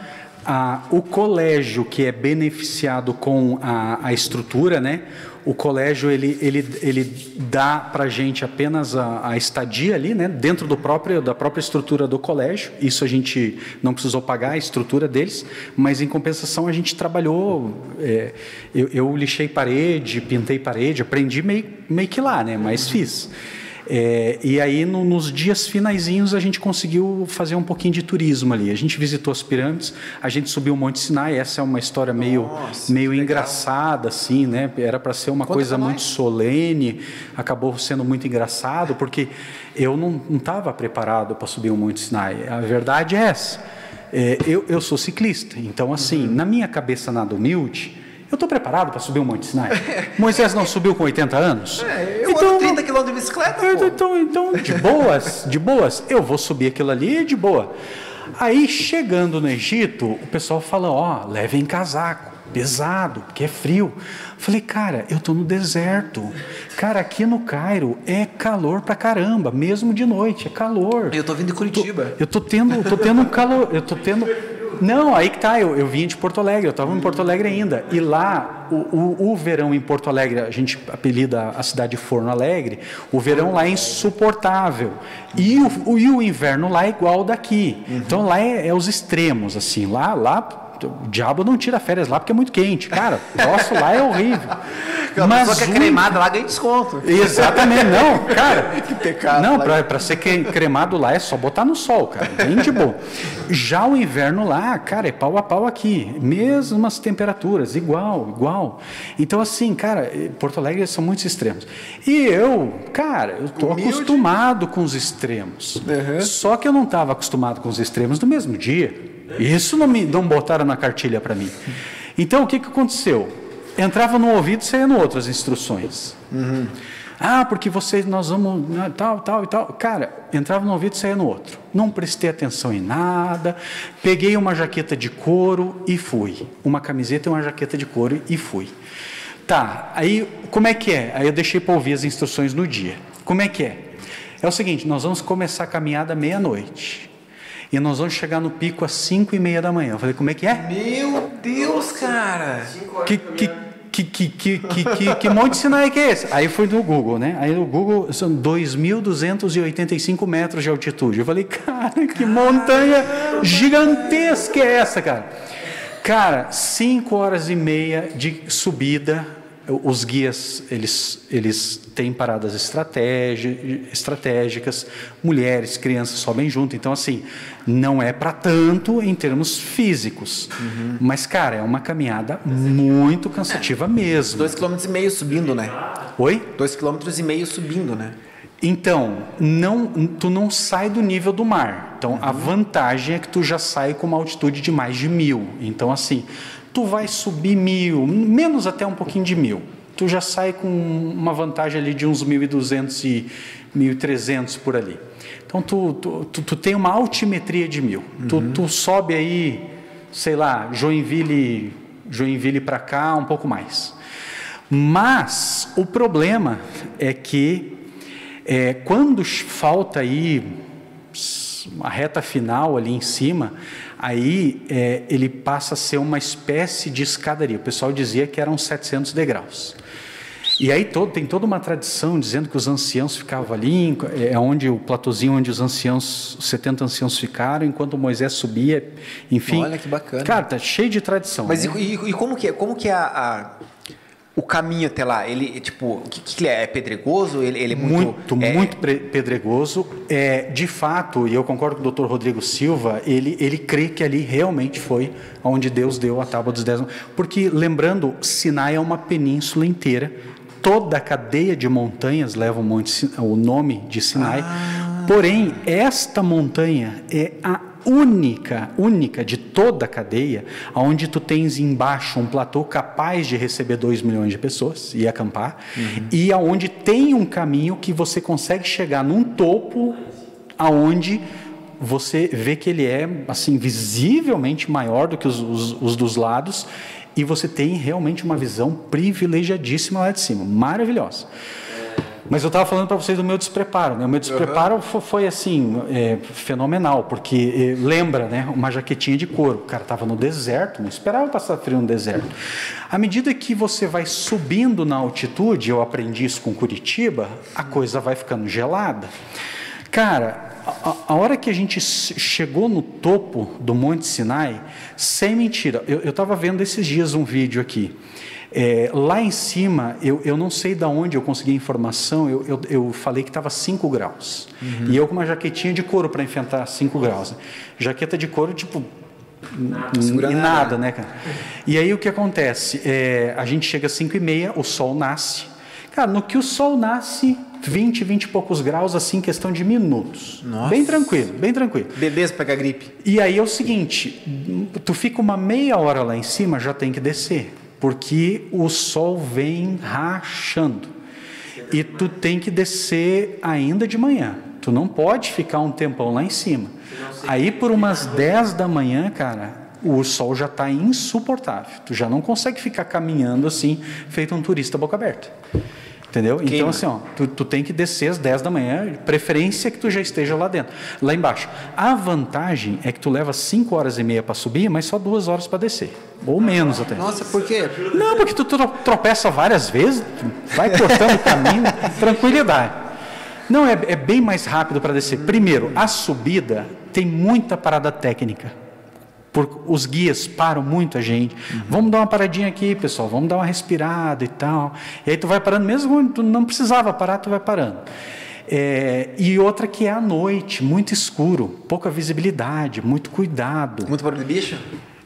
A, o colégio que é beneficiado com a, a estrutura, né? O colégio ele, ele, ele dá para a gente apenas a, a estadia ali, né? Dentro do próprio, da própria estrutura do colégio. Isso a gente não precisou pagar a estrutura deles, mas em compensação a gente trabalhou. É, eu, eu lixei parede, pintei parede, aprendi meio, meio que lá, né? Mas fiz. É, e aí, no, nos dias finaizinhos, a gente conseguiu fazer um pouquinho de turismo ali. A gente visitou as pirâmides, a gente subiu o Monte Sinai. Essa é uma história meio, Nossa, meio engraçada, assim, né? Era para ser uma Quanto coisa muito mais? solene, acabou sendo muito engraçado, porque eu não estava preparado para subir o Monte Sinai. A verdade é essa. É, eu, eu sou ciclista, então, assim, uhum. na minha cabeça nada humilde... Eu estou preparado para subir o Monte Sinai. Moisés não subiu com oitenta anos? É, eu então, ando trinta quilômetros de bicicleta, eu, então, então, de boas, de boas, eu vou subir aquilo ali de boa. Aí, chegando no Egito, o pessoal fala, ó, levem casaco, pesado, porque é frio. Falei, cara, eu estou no deserto. Cara, aqui no Cairo é calor pra caramba, mesmo de noite, é calor. Eu estou vindo de Curitiba. Tô, eu estou tendo, tô tendo um calor, eu estou tendo... Não, aí que tá, eu, eu vim de Porto Alegre, eu estava em Porto Alegre ainda, e lá o, o, o verão em Porto Alegre, a gente apelida a cidade de Forno Alegre, o verão lá é insuportável, e o, o, e o inverno lá é igual daqui, uhum. então lá é, é os extremos, assim, lá, lá... O diabo não tira férias lá porque é muito quente. Cara, o nosso lá é horrível. Mas só que é cremada lá ganha desconto. Exatamente, não, cara. Que pecado. Não, para ser cremado lá é só botar no sol, cara. Bem de bom. Já o inverno lá, cara, é pau a pau aqui. Mesmas temperaturas, igual, igual. Então, assim, cara, Porto Alegre são muitos extremos. E eu, cara, eu tô Humilde. acostumado com os extremos. Uhum. Só que eu não estava acostumado com os extremos no mesmo dia. Isso não, me, não botaram na cartilha para mim. Então, o que, que aconteceu? Entrava num ouvido e saía no outro as instruções. Uhum. Ah, porque vocês, nós vamos... Tal, tal e tal. Cara, entrava num ouvido e saía no outro. Não prestei atenção em nada. Peguei uma jaqueta de couro e fui. Uma camiseta e uma jaqueta de couro e fui. Tá, aí como é que é? Aí eu deixei para ouvir as instruções no dia. Como é que é? É o seguinte, nós vamos começar a caminhada meia-noite. E nós vamos chegar no pico às cinco e meia da manhã. Eu falei, como é que é? Meu Deus, cara! Que, que, que, que, que, que, que, que Monte Sinai que é esse? Aí fui no Google, né? Aí no Google são dois mil duzentos e oitenta e cinco metros de altitude. Eu falei, cara, que montanha gigantesca é essa, cara? Cara, cinco horas e meia de subida. Os guias, eles, eles têm paradas estratégicas, mulheres, crianças sobem junto. Então, assim, não é para tanto em termos físicos. Uhum. Mas, cara, é uma caminhada muito cansativa é. mesmo. Dois quilômetros e meio subindo, né? Oi? Dois quilômetros e meio subindo, né? Então, não, tu não sai do nível do mar. Então, uhum. a vantagem é que tu já sai com uma altitude de mais de mil. Então, assim... tu vai subir mil, menos até um pouquinho de mil. Tu já sai com uma vantagem ali de uns mil e duzentos e mil e trezentos por ali. Então, tu, tu, tu, tu tem uma altimetria de mil. Uhum. Tu, tu sobe aí, sei lá, Joinville, Joinville para cá, um pouco mais. Mas o problema é que é, quando falta aí a reta final ali em cima... aí é, ele passa a ser uma espécie de escadaria. O pessoal dizia que eram setecentos degraus. E aí todo, tem toda uma tradição dizendo que os anciãos ficavam ali, é onde o platôzinho onde os anciãos, os setenta anciãos ficaram, enquanto Moisés subia, enfim. Olha que bacana. Cara, tá cheio de tradição. Mas né? e, e como que é, como que é a... a... o caminho até lá, ele tipo, o que, que é? É pedregoso? Ele, ele é muito... Muito, é... muito pedregoso. É, de fato, e eu concordo com o doutor Rodrigo Silva, ele, ele crê que ali realmente foi onde Deus deu a tábua dos dez... Porque, lembrando, Sinai é uma península inteira. Toda a cadeia de montanhas leva o, monte, o nome de Sinai. Ah. Porém, esta montanha é a única, única de toda a cadeia, onde tu tens embaixo um platô capaz de receber dois milhões de pessoas e acampar, uhum. e aonde tem um caminho que você consegue chegar num topo aonde você vê que ele é assim visivelmente maior do que os, os, os dos lados, e você tem realmente uma visão privilegiadíssima lá de cima, maravilhosa. Mas eu estava falando para vocês do meu despreparo, né? O meu despreparo uhum. foi assim, é, fenomenal, porque é, lembra, né? Uma jaquetinha de couro. O cara estava no deserto, não esperava passar frio no deserto. À medida que você vai subindo na altitude, eu aprendi isso com Curitiba, a coisa vai ficando gelada. Cara, a, a hora que a gente chegou no topo do Monte Sinai, sem mentira, eu estava vendo esses dias um vídeo aqui. É, lá em cima, eu, eu não sei de onde eu consegui a informação, eu, eu, eu falei que estava cinco graus. Uhum. E eu com uma jaquetinha de couro para enfrentar cinco graus. Né? Jaqueta de couro, tipo, nada, e nada, né, cara? E aí o que acontece? É, a gente chega às cinco e meia, o sol nasce. Cara, no que o sol nasce, vinte, vinte e poucos graus, assim, questão de minutos. Nossa. Bem tranquilo, bem tranquilo. Beleza, pegar gripe. E aí é o seguinte, tu fica uma meia hora lá em cima, já tem que descer. Porque o sol vem rachando e tu tem que descer ainda de manhã. Tu não pode ficar um tempão lá em cima. Aí por umas dez da manhã, cara, o sol já está insuportável. Tu já não consegue ficar caminhando assim, feito um turista boca aberta. Entendeu? Queima. Então, assim, ó, tu, tu tem que descer às dez da manhã, preferência que tu já esteja lá dentro, lá embaixo. A vantagem é que tu leva cinco horas e meia para subir, mas só duas horas para descer. Ou menos até. Nossa, por quê? Não, porque tu tropeça várias vezes, vai cortando o caminho, tranquilidade. Não, é, é bem mais rápido para descer. Primeiro, a subida tem muita parada técnica. Porque os guias param muito a gente. Uhum. Vamos dar uma paradinha aqui, pessoal. Vamos dar uma respirada e tal. E aí tu vai parando, mesmo quando tu não precisava parar, tu vai parando. É, e outra que é à noite, muito escuro, pouca visibilidade, muito cuidado. Muito barulho de bicho?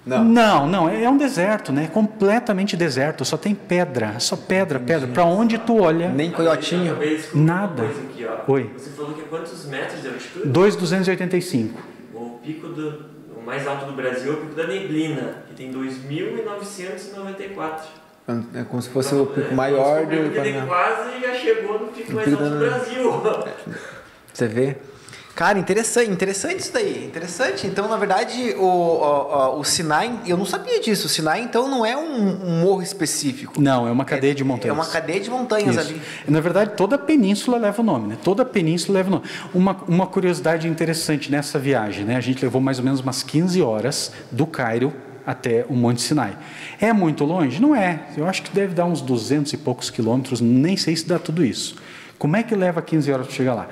Não. Não, não. É um deserto, né? Completamente deserto. Só tem pedra, só pedra, pedra. Para onde tu olha? Nem coiotinho. Nada. Aqui, oi. Você falou que é quantos metros de altitude? dois mil duzentos e oitenta e cinco. O pico do... o mais alto do Brasil é o pico da neblina, que tem dois mil novecentos e noventa e quatro. É como se fosse então, o pico é, maior do Brasil. Ele quase já chegou no pico mais alto do Brasil. Você vê? Cara, interessante, interessante isso daí, interessante. Então, na verdade, o, o, o Sinai, eu não sabia disso, o Sinai, então, não é um, um morro específico. Não, é uma cadeia de montanhas. É uma cadeia de montanhas isso. ali. Na verdade, toda a península leva o nome, né? Toda a península leva o nome. Uma, uma curiosidade interessante nessa viagem, né? A gente levou mais ou menos umas quinze horas do Cairo até o Monte Sinai. É muito longe? Não é. Eu acho que deve dar uns duzentos e poucos quilômetros, nem sei se dá tudo isso. Como é que leva quinze horas para chegar lá?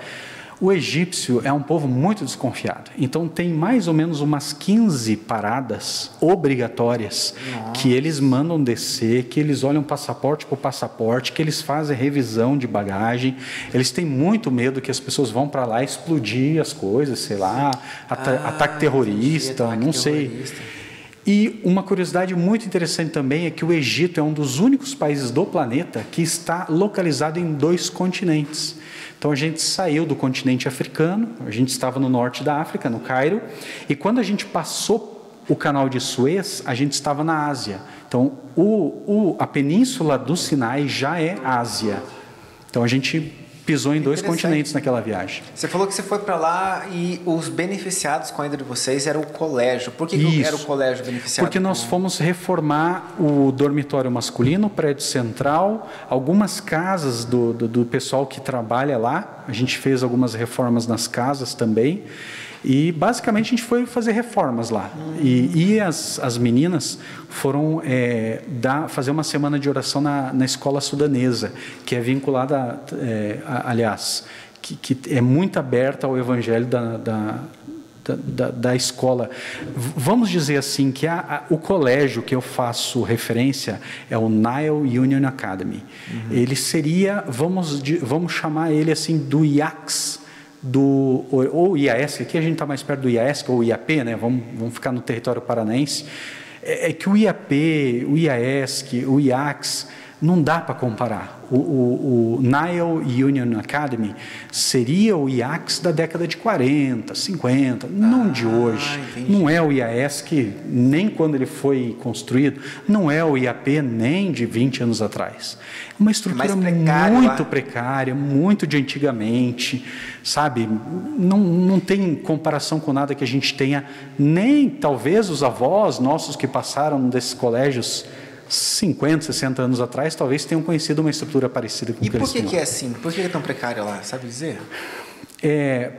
O egípcio é um povo muito desconfiado, então tem mais ou menos umas quinze paradas obrigatórias Nossa. Que eles mandam descer, que eles olham passaporte por passaporte, que eles fazem revisão de bagagem, eles têm muito medo que as pessoas vão para lá explodir as coisas, sei lá, ata ah, ataque terrorista, entendi, ataque não terrorista. sei... E uma curiosidade muito interessante também é que o Egito é um dos únicos países do planeta que está localizado em dois continentes. Então, a gente saiu do continente africano, a gente estava no norte da África, no Cairo, e quando a gente passou o canal de Suez, a gente estava na Ásia. Então, o, o, a península do Sinai já é Ásia. Então, a gente... pisou em dois continentes naquela viagem. Você falou que você foi para lá e os beneficiados com a ida de vocês era o colégio. Por que, que era o colégio beneficiado? Porque nós fomos reformar o dormitório masculino, o prédio central, algumas casas do, do, do pessoal que trabalha lá. A gente fez algumas reformas nas casas também. E basicamente a gente foi fazer reformas lá. Hum. E, e as, as meninas foram é, dar, fazer uma semana de oração na, na escola sudanesa, que é vinculada, é, a, aliás, que, que é muito aberta ao evangelho da, da, da, da escola. Vamos dizer assim, que a, a, o colégio que eu faço referência é o Nile Union Academy. Uhum. Ele seria, vamos, vamos chamar ele assim, do I A C S. Do, ou I A S C, aqui a gente está mais perto do I A S C ou I A P, né? vamos, vamos ficar no território paranaense, é, é que o I A P, o I A S C, o I A C S, não dá para comparar. O, o, o Nile Union Academy seria o I A C S da década de quarenta, cinquenta, não ah, de hoje. Entendi. Não é o I A S C, nem quando ele foi construído, não é o I A P nem de vinte anos atrás. É uma estrutura precário, muito lá. precária, muito de antigamente, sabe? Não, não tem comparação com nada que a gente tenha, nem talvez os avós nossos que passaram desses colégios cinquenta, sessenta anos atrás, talvez tenham conhecido uma estrutura parecida com o que eles tinham. E por que é assim? Por que é tão precário lá? Sabe dizer? É,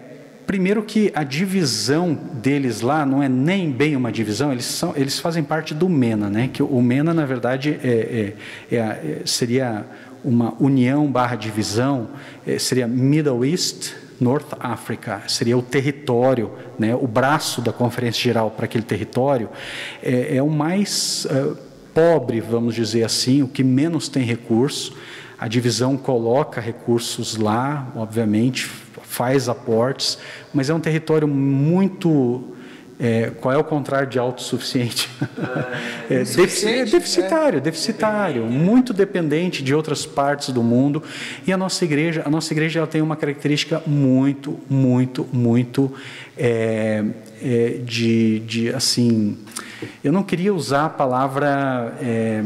primeiro que a divisão deles lá não é nem bem uma divisão, eles, são, eles fazem parte do MENA, né? Que o MENA, na verdade, é, é, é, seria uma união barra divisão, é, seria Middle East, North Africa, seria o território, né? O braço da Conferência Geral para aquele território, é, é o mais... É, pobre, vamos dizer assim, o que menos tem recurso. A divisão coloca recursos lá, obviamente, faz aportes, mas é um território muito... É, qual é o contrário de autossuficiente? É, defici deficitário, é. deficitário, muito dependente de outras partes do mundo. E a nossa igreja, a nossa igreja ela tem uma característica muito, muito, muito é, é, de, de, assim... Eu não queria usar a palavra, é,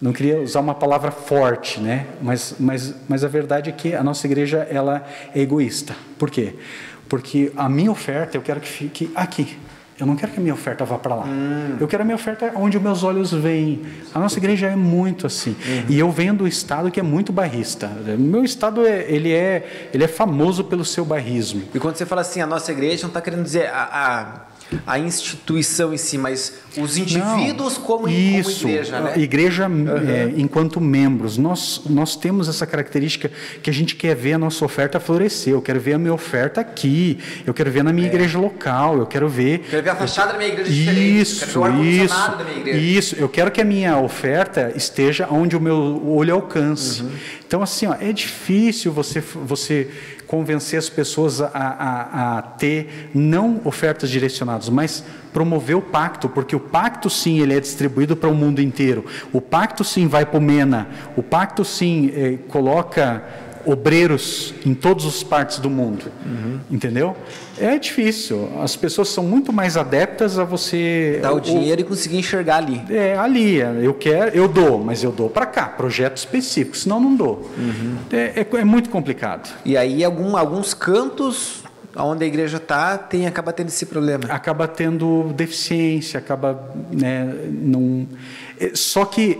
não queria usar uma palavra forte, né? Mas, mas, mas a verdade é que a nossa igreja ela é egoísta. Por quê? Porque a minha oferta eu quero que fique aqui. Eu não quero que a minha oferta vá para lá. Hum. Eu quero a minha oferta onde os meus olhos veem. A nossa igreja é muito assim. Uhum. E eu venho do estado que é muito barrista. Meu estado, é, ele, é, ele é famoso pelo seu barrismo. E quando você fala assim, a nossa igreja, não está querendo dizer a... a... a instituição em si, mas os indivíduos não, como, isso, como igreja, né? Igreja, uhum. é, enquanto membros, nós, nós temos essa característica que a gente quer ver a nossa oferta florescer, eu quero ver a minha oferta aqui, eu quero ver na minha é. igreja local, eu quero ver... Eu quero ver a fachada eu, da minha igreja diferente, isso, eu quero ver o ar-condicionado da minha igreja. Isso, eu quero que a minha oferta esteja onde o meu olho alcance. Uhum. Então, assim, ó, é difícil você... você convencer as pessoas a, a, a ter, não ofertas direcionadas, mas promover o pacto, porque o pacto, sim, ele é distribuído para o mundo inteiro. O pacto, sim, vai para o MENA. O pacto, sim, é, coloca obreiros em todas as partes do mundo. Uhum. Entendeu? É difícil. As pessoas são muito mais adeptas a você... Dar o dinheiro o, e conseguir enxergar ali. É, ali. Eu quero, eu dou, mas eu dou para cá. Projeto específico, senão não dou. Uhum. É, é, é muito complicado. E aí, algum, alguns cantos onde a igreja está, tem, acaba tendo esse problema. Acaba tendo deficiência, acaba... né, não... Só que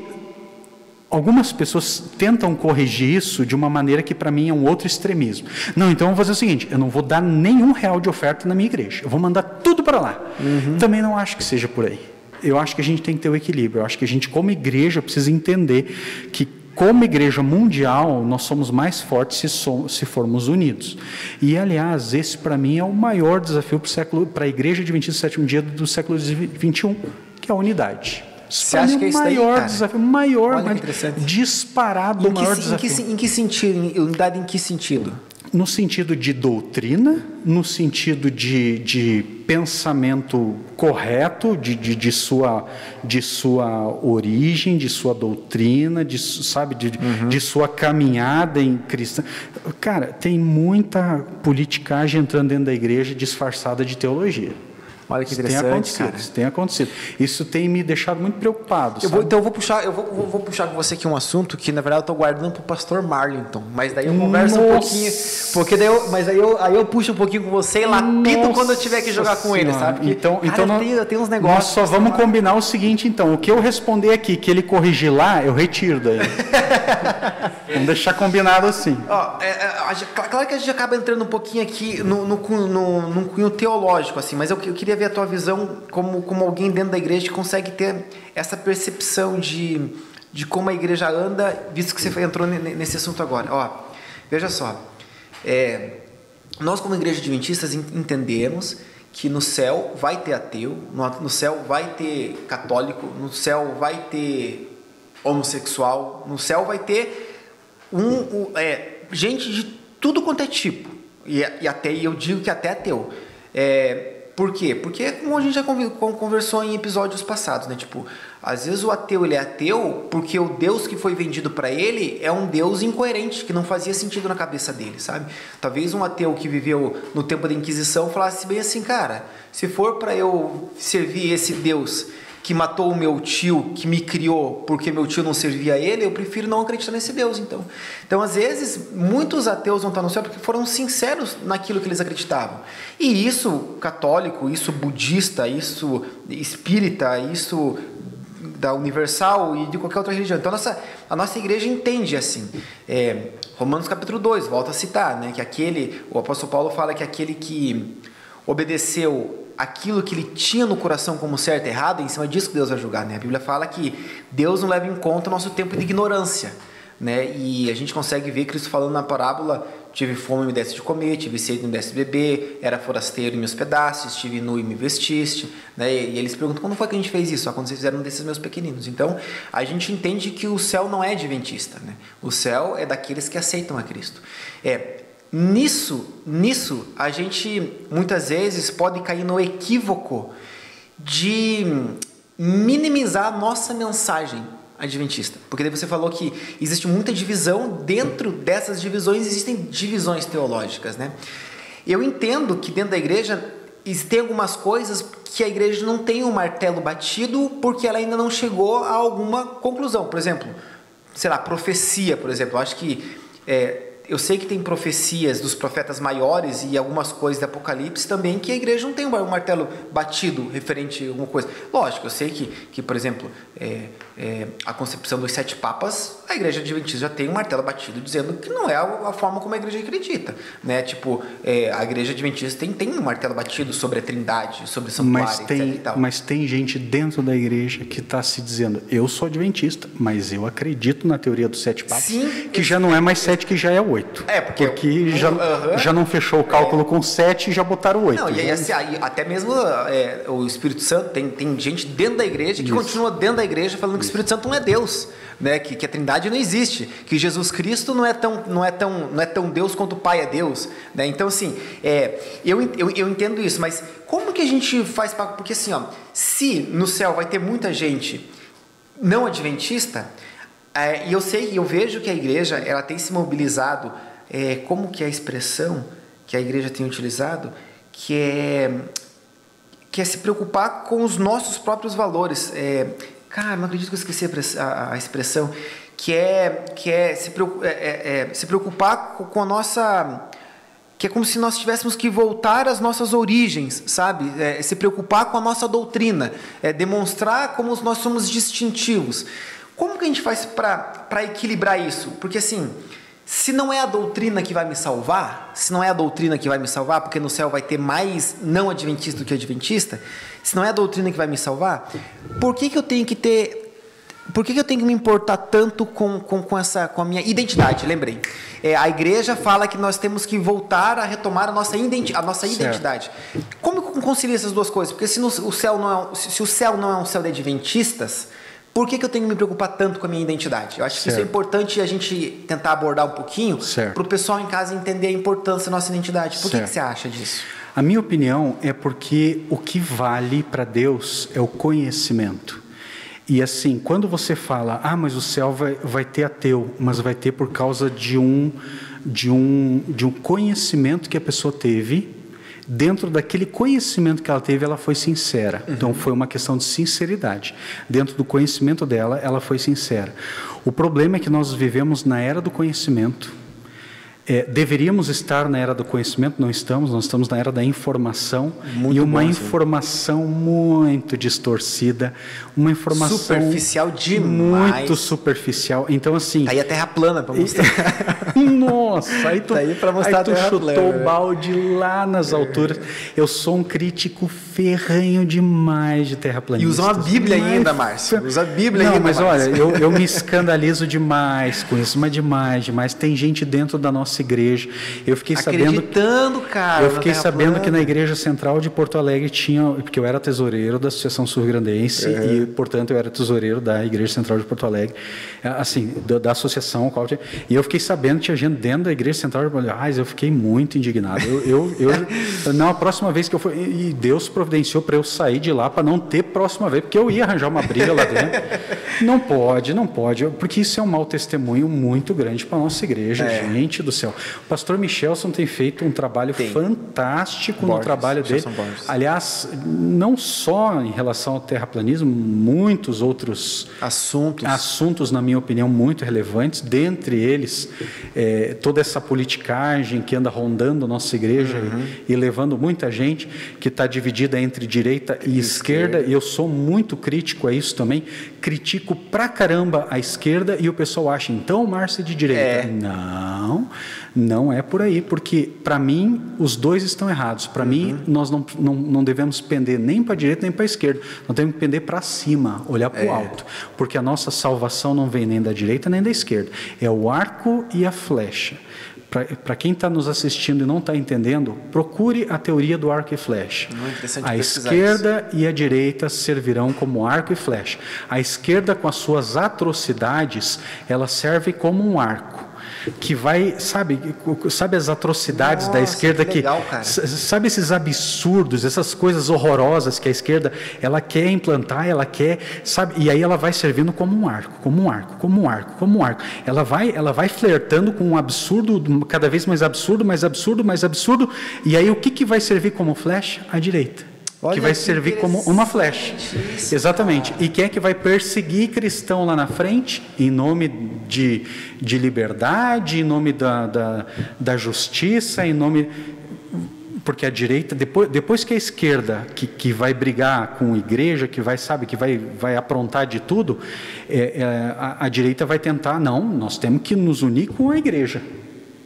algumas pessoas tentam corrigir isso de uma maneira que, para mim, é um outro extremismo. Não, então eu vou fazer o seguinte, eu não vou dar nenhum real de oferta na minha igreja, eu vou mandar tudo para lá. Uhum. Também não acho que seja por aí. Eu acho que a gente tem que ter o equilíbrio. Eu acho que a gente, como igreja, precisa entender que, como igreja mundial, nós somos mais fortes se, somos, se formos unidos. E, aliás, esse, para mim, é o maior desafio para a igreja adventista do sétimo dia do século vinte e um, que é a unidade. Você acha que é isso daí, maior desafio, maior, olha, mas disparado, o maior desafio. Em que, em que sentido? Unidade em que sentido? No sentido de doutrina, no sentido de, de pensamento correto, de, de, de, sua, de sua origem, de sua doutrina, de, sabe, de, uhum. de sua caminhada em cristã. Cara, tem muita politicagem entrando dentro da igreja disfarçada de teologia. Olha que interessante. Isso tem acontecido, cara. Isso tem acontecido. Isso tem me deixado muito preocupado. Eu vou, então eu vou puxar, eu vou, vou, vou puxar com você aqui um assunto que na verdade eu estou guardando para o pastor Marlington, mas daí eu converso Nossa. um pouquinho, porque daí eu, mas aí eu, aí eu puxo um pouquinho com você e lapido Nossa quando eu tiver que jogar com Senhora. ele, sabe? Porque, então, cara, então eu, não, tenho, eu tenho uns negócios. Nós só vamos falar. combinar o seguinte, então, o que eu responder aqui, que ele corrigir lá, eu retiro daí. Vamos deixar combinado assim. Ó, é, é, claro que a gente acaba entrando um pouquinho aqui no, no, no, no cunho teológico, assim, mas eu, eu queria ver a tua visão como, como alguém dentro da igreja que consegue ter essa percepção de, de como a igreja anda, visto que você entrou nesse assunto agora. Ó, veja só, é, nós como igreja adventistas entendemos que no céu vai ter ateu, no, no céu vai ter católico, no céu vai ter homossexual, no céu vai ter um, um, é, gente de tudo quanto é tipo, e, e até, eu digo que até ateu. É, por quê? Porque como a gente já conversou em episódios passados, né? Tipo, às vezes o ateu ele é ateu porque o Deus que foi vendido para ele é um Deus incoerente, que não fazia sentido na cabeça dele, sabe? Talvez um ateu que viveu no tempo da Inquisição falasse bem assim, cara, se for para eu servir esse Deus que matou o meu tio, que me criou porque meu tio não servia a ele, eu prefiro não acreditar nesse Deus, então. Então, às vezes, muitos ateus não estão no céu porque foram sinceros naquilo que eles acreditavam. E isso, católico, isso budista, isso espírita, isso da Universal e de qualquer outra religião. Então, a nossa, a nossa igreja entende assim. É, Romanos capítulo dois, volta a citar, né? Que aquele, o apóstolo Paulo fala que aquele que obedeceu aquilo que ele tinha no coração como certo e errado, é em cima disso que Deus vai julgar, né? A Bíblia fala que Deus não leva em conta o nosso tempo de ignorância, né? E a gente consegue ver Cristo falando na parábola, tive fome e me deste de comer, tive sede e me deste de beber, era forasteiro e me hospedaste, estive nu e me vestiste, né? E eles perguntam, quando foi que a gente fez isso? Ah, quando vocês fizeram um desses meus pequeninos. Então, a gente entende que o céu não é adventista, né? O céu é daqueles que aceitam a Cristo. É... Nisso, nisso, a gente muitas vezes pode cair no equívoco de minimizar a nossa mensagem adventista. Porque daí você falou que existe muita divisão, dentro dessas divisões existem divisões teológicas, né? Eu entendo que dentro da igreja tem algumas coisas que a igreja não tem o martelo batido porque ela ainda não chegou a alguma conclusão. Por exemplo, sei lá, profecia, por exemplo. Eu acho que... É, eu sei que tem profecias dos profetas maiores e algumas coisas do Apocalipse também que a igreja não tem um martelo batido referente a alguma coisa. Lógico, eu sei que, que por exemplo, é, é, a concepção dos sete papas, a igreja adventista já tem um martelo batido dizendo que não é a, a forma como a igreja acredita, né? Tipo, é, a igreja adventista tem, tem um martelo batido sobre a trindade, sobre São Paulo, mas tem, e tal. Mas tem gente dentro da igreja que está se dizendo, eu sou adventista, mas eu acredito na teoria dos sete papas, Sim, que já não é mais sete, que já é oito. É, porque, porque já, uhum. já não fechou o cálculo é. com sete e já botaram oito. Não, e aí, assim, aí, até mesmo é, o Espírito Santo, tem, tem gente dentro da igreja que Isso. continua dentro da igreja falando Isso. que o Espírito Santo não é Deus, né? que, que a Trindade não existe, que Jesus Cristo não é tão, não é tão, não é tão Deus quanto o Pai é Deus, né? Então, assim, é, eu, eu, eu entendo isso, mas como que a gente faz para... Porque, assim, ó, se no céu vai ter muita gente não adventista... É, e eu sei, eu vejo que a igreja ela tem se mobilizado, é, como que é a expressão que a igreja tem utilizado, que é, que é se preocupar com os nossos próprios valores. É, cara, não acredito que eu esqueci a, a, a expressão, que é, que é, se, é, é se preocupar com a nossa... que é como se nós tivéssemos que voltar às nossas origens, sabe? É, se preocupar com a nossa doutrina, é, demonstrar como nós somos distintivos. Como que a gente faz para equilibrar isso? Porque assim, se não é a doutrina que vai me salvar, se não é a doutrina que vai me salvar, porque no céu vai ter mais não adventista do que adventista, se não é a doutrina que vai me salvar, por que que eu tenho que ter... Por que que eu tenho que me importar tanto com, com, com, essa, com a minha identidade? Lembrei. É, a igreja fala que nós temos que voltar a retomar a nossa, identi a nossa identidade. Como conciliar essas duas coisas? Porque se, no, o céu não é, se, se o céu não é um céu de adventistas, por que que eu tenho que me preocupar tanto com a minha identidade? Eu acho que certo. Isso é importante a gente tentar abordar um pouquinho para o pessoal em casa entender a importância da nossa identidade. Por que que você acha disso? A minha opinião é porque o que vale para Deus é o conhecimento. E assim, quando você fala, ah, mas o céu vai, vai ter ateu, mas vai ter por causa de um, de, um, de um conhecimento que a pessoa teve, dentro daquele conhecimento que ela teve, ela foi sincera. Uhum. Então, foi uma questão de sinceridade. Dentro do conhecimento dela, ela foi sincera. O problema é que nós vivemos na era do conhecimento. É, deveríamos estar na era do conhecimento, não estamos, nós estamos na era da informação, muito e uma bom, informação sim. muito distorcida, uma informação... Superficial demais. Muito superficial, então assim... Tá aí a terra plana para mostrar. Nossa, aí tu, tá aí pra mostrar aí tu a terra chutou plana, o balde lá nas alturas. Eu sou um crítico ferranho demais de terraplanistas. E usa uma Bíblia mas... ainda, Márcio, usa a Bíblia não, ainda, mas Márcio. Olha, eu, eu me escandalizo demais com isso, mas demais, demais. Tem gente dentro da nossa igreja. Eu fiquei sabendo, cara, eu fiquei sabendo que na igreja central de Porto Alegre tinha, porque eu era tesoureiro da Associação Sul-Grandense é. e, portanto, eu era tesoureiro da igreja central de Porto Alegre, assim, da, da associação, qual tinha, e eu fiquei sabendo que tinha gente dentro da igreja central de Porto Alegre, eu fiquei muito indignado. Eu, eu, eu não, a próxima vez que eu for, e Deus providenciou para eu sair de lá para não ter próxima vez, porque eu ia arranjar uma briga lá dentro. Não pode, não pode, porque isso é um mau testemunho muito grande para nossa igreja, é. gente do céu. O pastor Michelson tem feito um trabalho tem. fantástico Borges, no trabalho dele. Borges. Aliás, não só em relação ao terraplanismo, muitos outros assuntos, assuntos na minha opinião, muito relevantes. Dentre eles, é, toda essa politicagem que anda rondando a nossa igreja uhum. e, e levando muita gente que está dividida entre direita e, e esquerda. esquerda. Eu sou muito crítico a isso também. Critico pra caramba a esquerda e o pessoal acha, então, Márcio é de direita. É. Não... Não é por aí, porque, para mim, os dois estão errados. Para uhum. mim, nós não, não, não devemos pender nem para a direita nem para a esquerda. Nós temos que pender para cima, olhar para o é. alto. Porque a nossa salvação não vem nem da direita nem da esquerda. É o arco e a flecha. Para quem está nos assistindo e não está entendendo, procure a teoria do arco e flecha. Muito interessante. A esquerda isso. e a direita servirão como arco e flecha. A esquerda, com as suas atrocidades, ela serve como um arco. Que vai, sabe, sabe as atrocidades Nossa, da esquerda que, legal, que sabe esses absurdos, essas coisas horrorosas que a esquerda ela quer implantar, ela quer, sabe, e aí ela vai servindo como um arco, como um arco, como um arco, como um arco. Ela vai, ela vai flertando com um absurdo, cada vez mais absurdo, mais absurdo, mais absurdo. E aí o que que vai servir como flecha? A direita. Olha, que vai que servir como uma flecha. Isso, exatamente. Cara. E quem é que vai perseguir cristão lá na frente? Em nome de, de liberdade, em nome da, da, da justiça, em nome... Porque a direita, depois, depois que a esquerda, que, que vai brigar com a igreja, que vai, sabe, que vai, vai aprontar de tudo, é, é, a, a direita vai tentar, não, nós temos que nos unir com a igreja.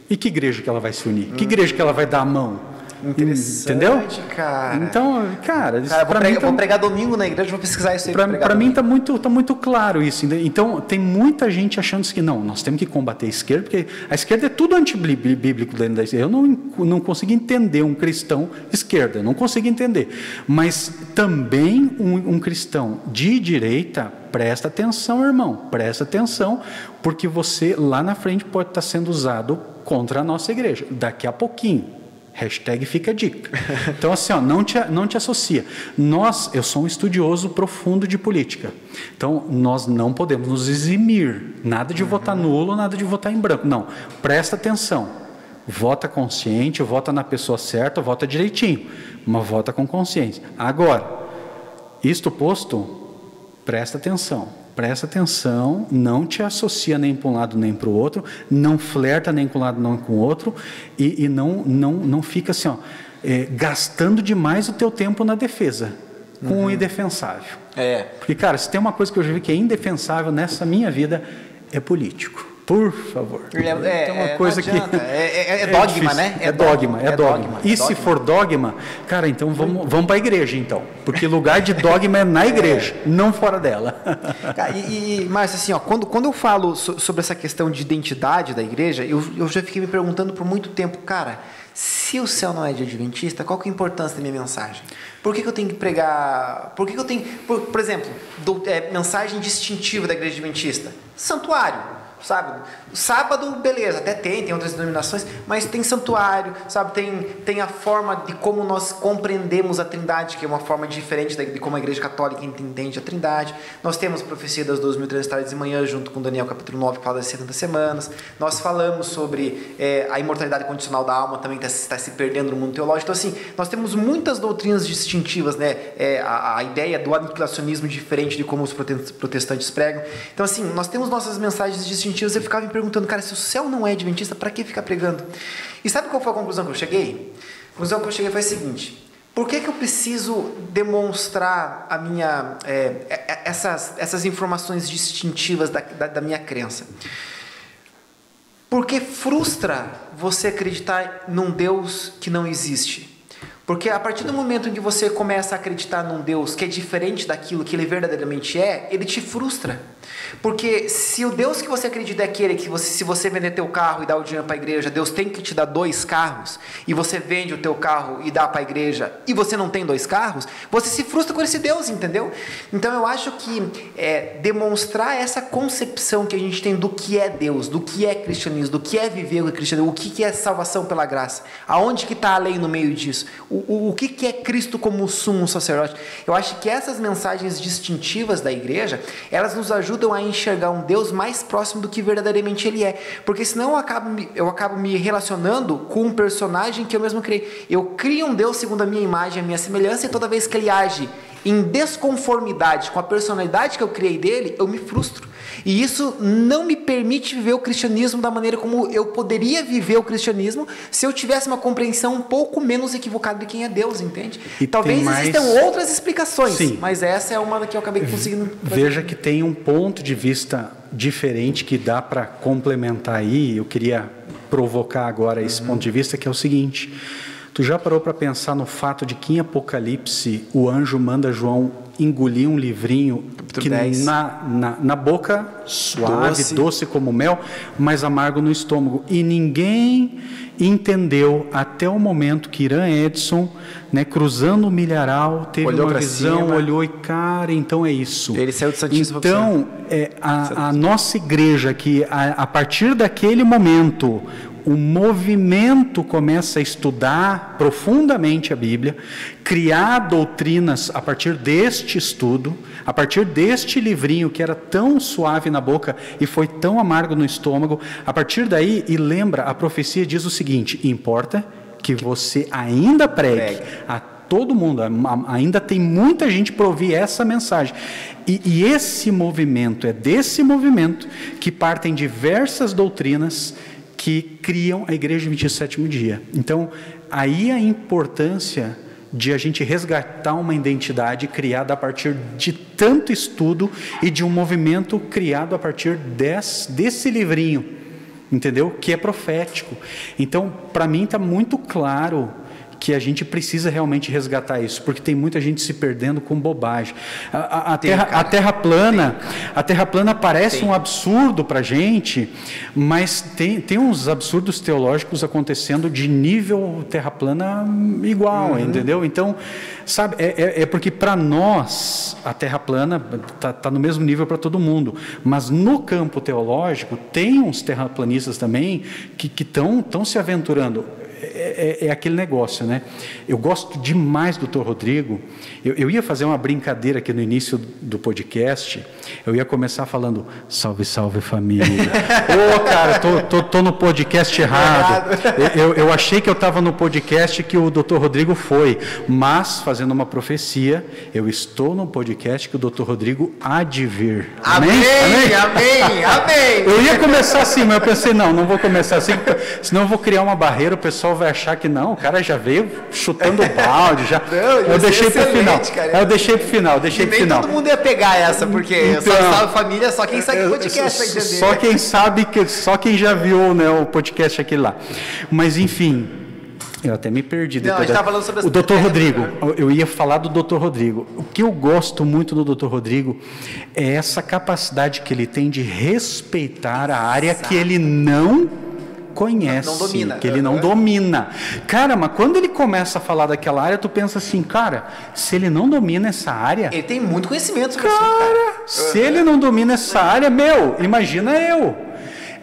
E que igreja que ela vai se unir? Hum. Que igreja que ela vai dar a mão? Entendeu? Cara. Então, cara, isso, cara, vou, pregar, mim, tá... vou pregar domingo na igreja, vou pesquisar isso aí. Para mim está muito, tá muito claro isso. Então, tem muita gente achando que não, nós temos que combater a esquerda, porque a esquerda é tudo antibíblico dentro da esquerda. Eu não, não consigo entender um cristão esquerda, não consigo entender. Mas também um, um cristão de direita. Presta atenção, irmão, presta atenção, porque você lá na frente pode estar sendo usado contra a nossa igreja daqui a pouquinho. Hashtag fica a dica. Então, assim, ó, não, te, não te associa. Nós, eu sou um estudioso profundo de política. Então, nós não podemos nos eximir. Nada de uhum. votar nulo, nada de votar em branco. Não. Presta atenção. Vota consciente, vota na pessoa certa, vota direitinho. Mas vota com consciência. Agora, isto posto, presta atenção. presta atenção, não te associa nem para um lado nem para o outro, não flerta nem com um lado nem com o outro, e, e não, não, não fica assim, ó, é, gastando demais o teu tempo na defesa, com uhum. o indefensável. É. Porque, cara, se tem uma coisa que eu já vi que é indefensável nessa minha vida, é político. Por favor. É, é uma é, coisa que é, é, é dogma, é né? É, é dogma, é, é dogma. dogma. E é dogma. Se for dogma, cara, então vamos, vamos para a igreja, então. Porque lugar de dogma é na igreja, é. não fora dela. E, e Márcio, assim, ó, quando, quando eu falo so, sobre essa questão de identidade da igreja, eu, eu já fiquei me perguntando por muito tempo, cara, se o céu não é de adventista, qual que é a importância da minha mensagem? Por que, que eu tenho que pregar... Por que, que eu tenho... Por, por exemplo, do, é, mensagem distintiva da igreja adventista. Santuário. Sabe? Sábado, beleza, até tem, tem outras denominações, mas tem santuário, sabe? Tem, tem a forma de como nós compreendemos a Trindade, que é uma forma diferente de como a Igreja Católica entende a Trindade. Nós temos a profecia das doze mil e trezentas tardes de manhã, junto com Daniel capítulo nove, que fala das setenta semanas. Nós falamos sobre é, a imortalidade condicional da alma, também está tá se perdendo no mundo teológico. Então, assim, nós temos muitas doutrinas distintivas, né? É, a, a ideia do aniquilacionismo diferente de como os protestantes pregam. Então, assim, nós temos nossas mensagens distintivas. Eu ficava me perguntando, cara, se o céu não é adventista, para que ficar pregando? E sabe qual foi a conclusão que eu cheguei? A conclusão que eu cheguei foi a seguinte: por que que eu preciso demonstrar a minha, é, essas, essas informações distintivas da, da, da minha crença? Porque frustra você acreditar num Deus que não existe. Porque a partir do momento em que você começa a acreditar num Deus que é diferente daquilo que ele verdadeiramente é, ele te frustra. Porque se o Deus que você acredita é aquele que você, se você vender teu carro e dar o dinheiro para a igreja, Deus tem que te dar dois carros, e você vende o teu carro e dá para a igreja, e você não tem dois carros, você se frustra com esse Deus, entendeu? Então eu acho que é, demonstrar essa concepção que a gente tem do que é Deus, do que é cristianismo, do que é viver o cristianismo, o que, que é salvação pela graça, aonde que está a lei no meio disso, o, o, o que, que é Cristo como sumo sacerdote. Eu acho que essas mensagens distintivas da igreja, elas nos ajudam a enxergar um Deus mais próximo do que verdadeiramente ele é, porque senão eu acabo, eu acabo me relacionando com um personagem que eu mesmo criei. Eu crio um Deus segundo a minha imagem, a minha semelhança, e toda vez que ele age em desconformidade com a personalidade que eu criei dele, eu me frustro. E isso não me permite viver o cristianismo da maneira como eu poderia viver o cristianismo se eu tivesse uma compreensão um pouco menos equivocada de quem é Deus, entende? E talvez mais... existam outras explicações, sim, mas essa é uma que eu acabei conseguindo... Veja que tem um ponto de vista diferente que dá para complementar aí, eu queria provocar agora esse uhum. ponto de vista, que é o seguinte... Tu já parou para pensar no fato de que em Apocalipse o anjo manda João engolir um livrinho que na, na, na boca suave, doce. doce como mel, mas amargo no estômago? E ninguém entendeu até o momento que Irã Edson, né, cruzando o milharal, teve olhou uma visão, cima. olhou e cara, então é isso. Ele saiu de Santíssimo. Então, é, a, a nossa igreja que a, a partir daquele momento... O movimento começa a estudar profundamente a Bíblia, criar doutrinas a partir deste estudo, a partir deste livrinho que era tão suave na boca e foi tão amargo no estômago. A partir daí, e lembra, a profecia diz o seguinte: importa que você ainda pregue a todo mundo, ainda tem muita gente para ouvir essa mensagem. E, e esse movimento, é desse movimento que partem diversas doutrinas que criam a Igreja do vinte e sétimo dia. Então, aí a importância de a gente resgatar uma identidade criada a partir de tanto estudo e de um movimento criado a partir desse, desse livrinho, entendeu? Que é profético. Então, para mim está muito claro que a gente precisa realmente resgatar isso, porque tem muita gente se perdendo com bobagem. A, a, a, tem, terra, a terra plana, tem, a terra plana parece tem. um absurdo para a gente, mas tem, tem uns absurdos teológicos acontecendo de nível terra plana igual, uhum. entendeu? Então, sabe, é, é, é porque para nós a terra plana tá, tá no mesmo nível para todo mundo, mas no campo teológico tem uns terraplanistas também que que estão se aventurando. é, é, é aquele negócio, né? Eu gosto demais do doutor Rodrigo. Eu, eu ia fazer uma brincadeira aqui no início do podcast. Eu ia começar falando, salve, salve, família. Ô, oh, cara, tô, tô, tô no podcast errado. Eu, eu achei que eu estava no podcast que o doutor Rodrigo foi, mas, fazendo uma profecia, eu estou no podcast que o doutor Rodrigo há de vir. Amém, amém, amém, amém, amém. Eu ia começar assim, mas eu pensei, não, não vou começar assim, senão eu vou criar uma barreira, o pessoal vai achar que não, o cara já veio chutando o balde, já. Não, eu deixei para o final, cara. eu deixei para o final, deixei para o final. Todo mundo ia pegar essa, porque então, só sabe família, só quem sabe o podcast vai entender. Só quem sabe, que, só quem já viu, né, o podcast aquele lá. Mas enfim, eu até me perdi. Não, a gente tá falando sobre o doutor Rodrigo. Eu ia falar do doutor Rodrigo. O que eu gosto muito do doutor Rodrigo é essa capacidade que ele tem de respeitar a área Exato. que ele não conhece, não domina, que ele não domina. Cara, mas quando ele começa a falar daquela área, tu pensa assim, cara, se ele não domina essa área... Ele tem muito conhecimento sobre isso, cara. Se ele não domina essa área, meu, imagina eu.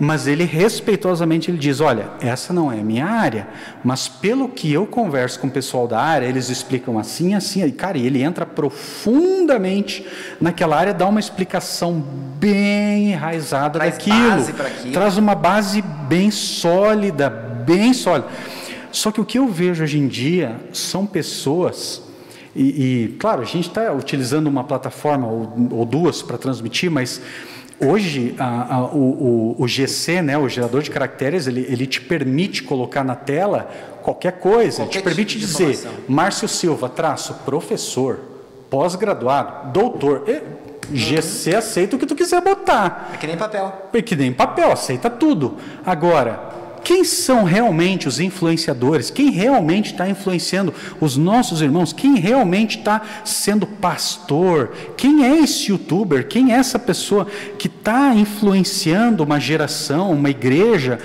Mas ele respeitosamente ele diz, olha, essa não é minha área, mas pelo que eu converso com o pessoal da área, eles explicam assim, assim, e cara, ele entra profundamente naquela área, dá uma explicação bem enraizada traz daquilo, base pra aquilo. Traz uma base bem sólida, bem sólida. Só que o que eu vejo hoje em dia são pessoas... E, e claro, a gente está utilizando uma plataforma ou, ou duas para transmitir, mas... Hoje, a, a, o, o G C, né, o gerador de caracteres, ele, ele te permite colocar na tela qualquer coisa. Qualquer ele te permite tipo dizer, Márcio Silva, traço, professor, pós-graduado, doutor. E, G C uhum. aceita o que tu quiser botar. É que nem papel. É que nem papel, aceita tudo. Agora... Quem são realmente os influenciadores? Quem realmente está influenciando os nossos irmãos? Quem realmente está sendo pastor? Quem é esse youtuber? Quem é essa pessoa que está influenciando uma geração, uma igreja,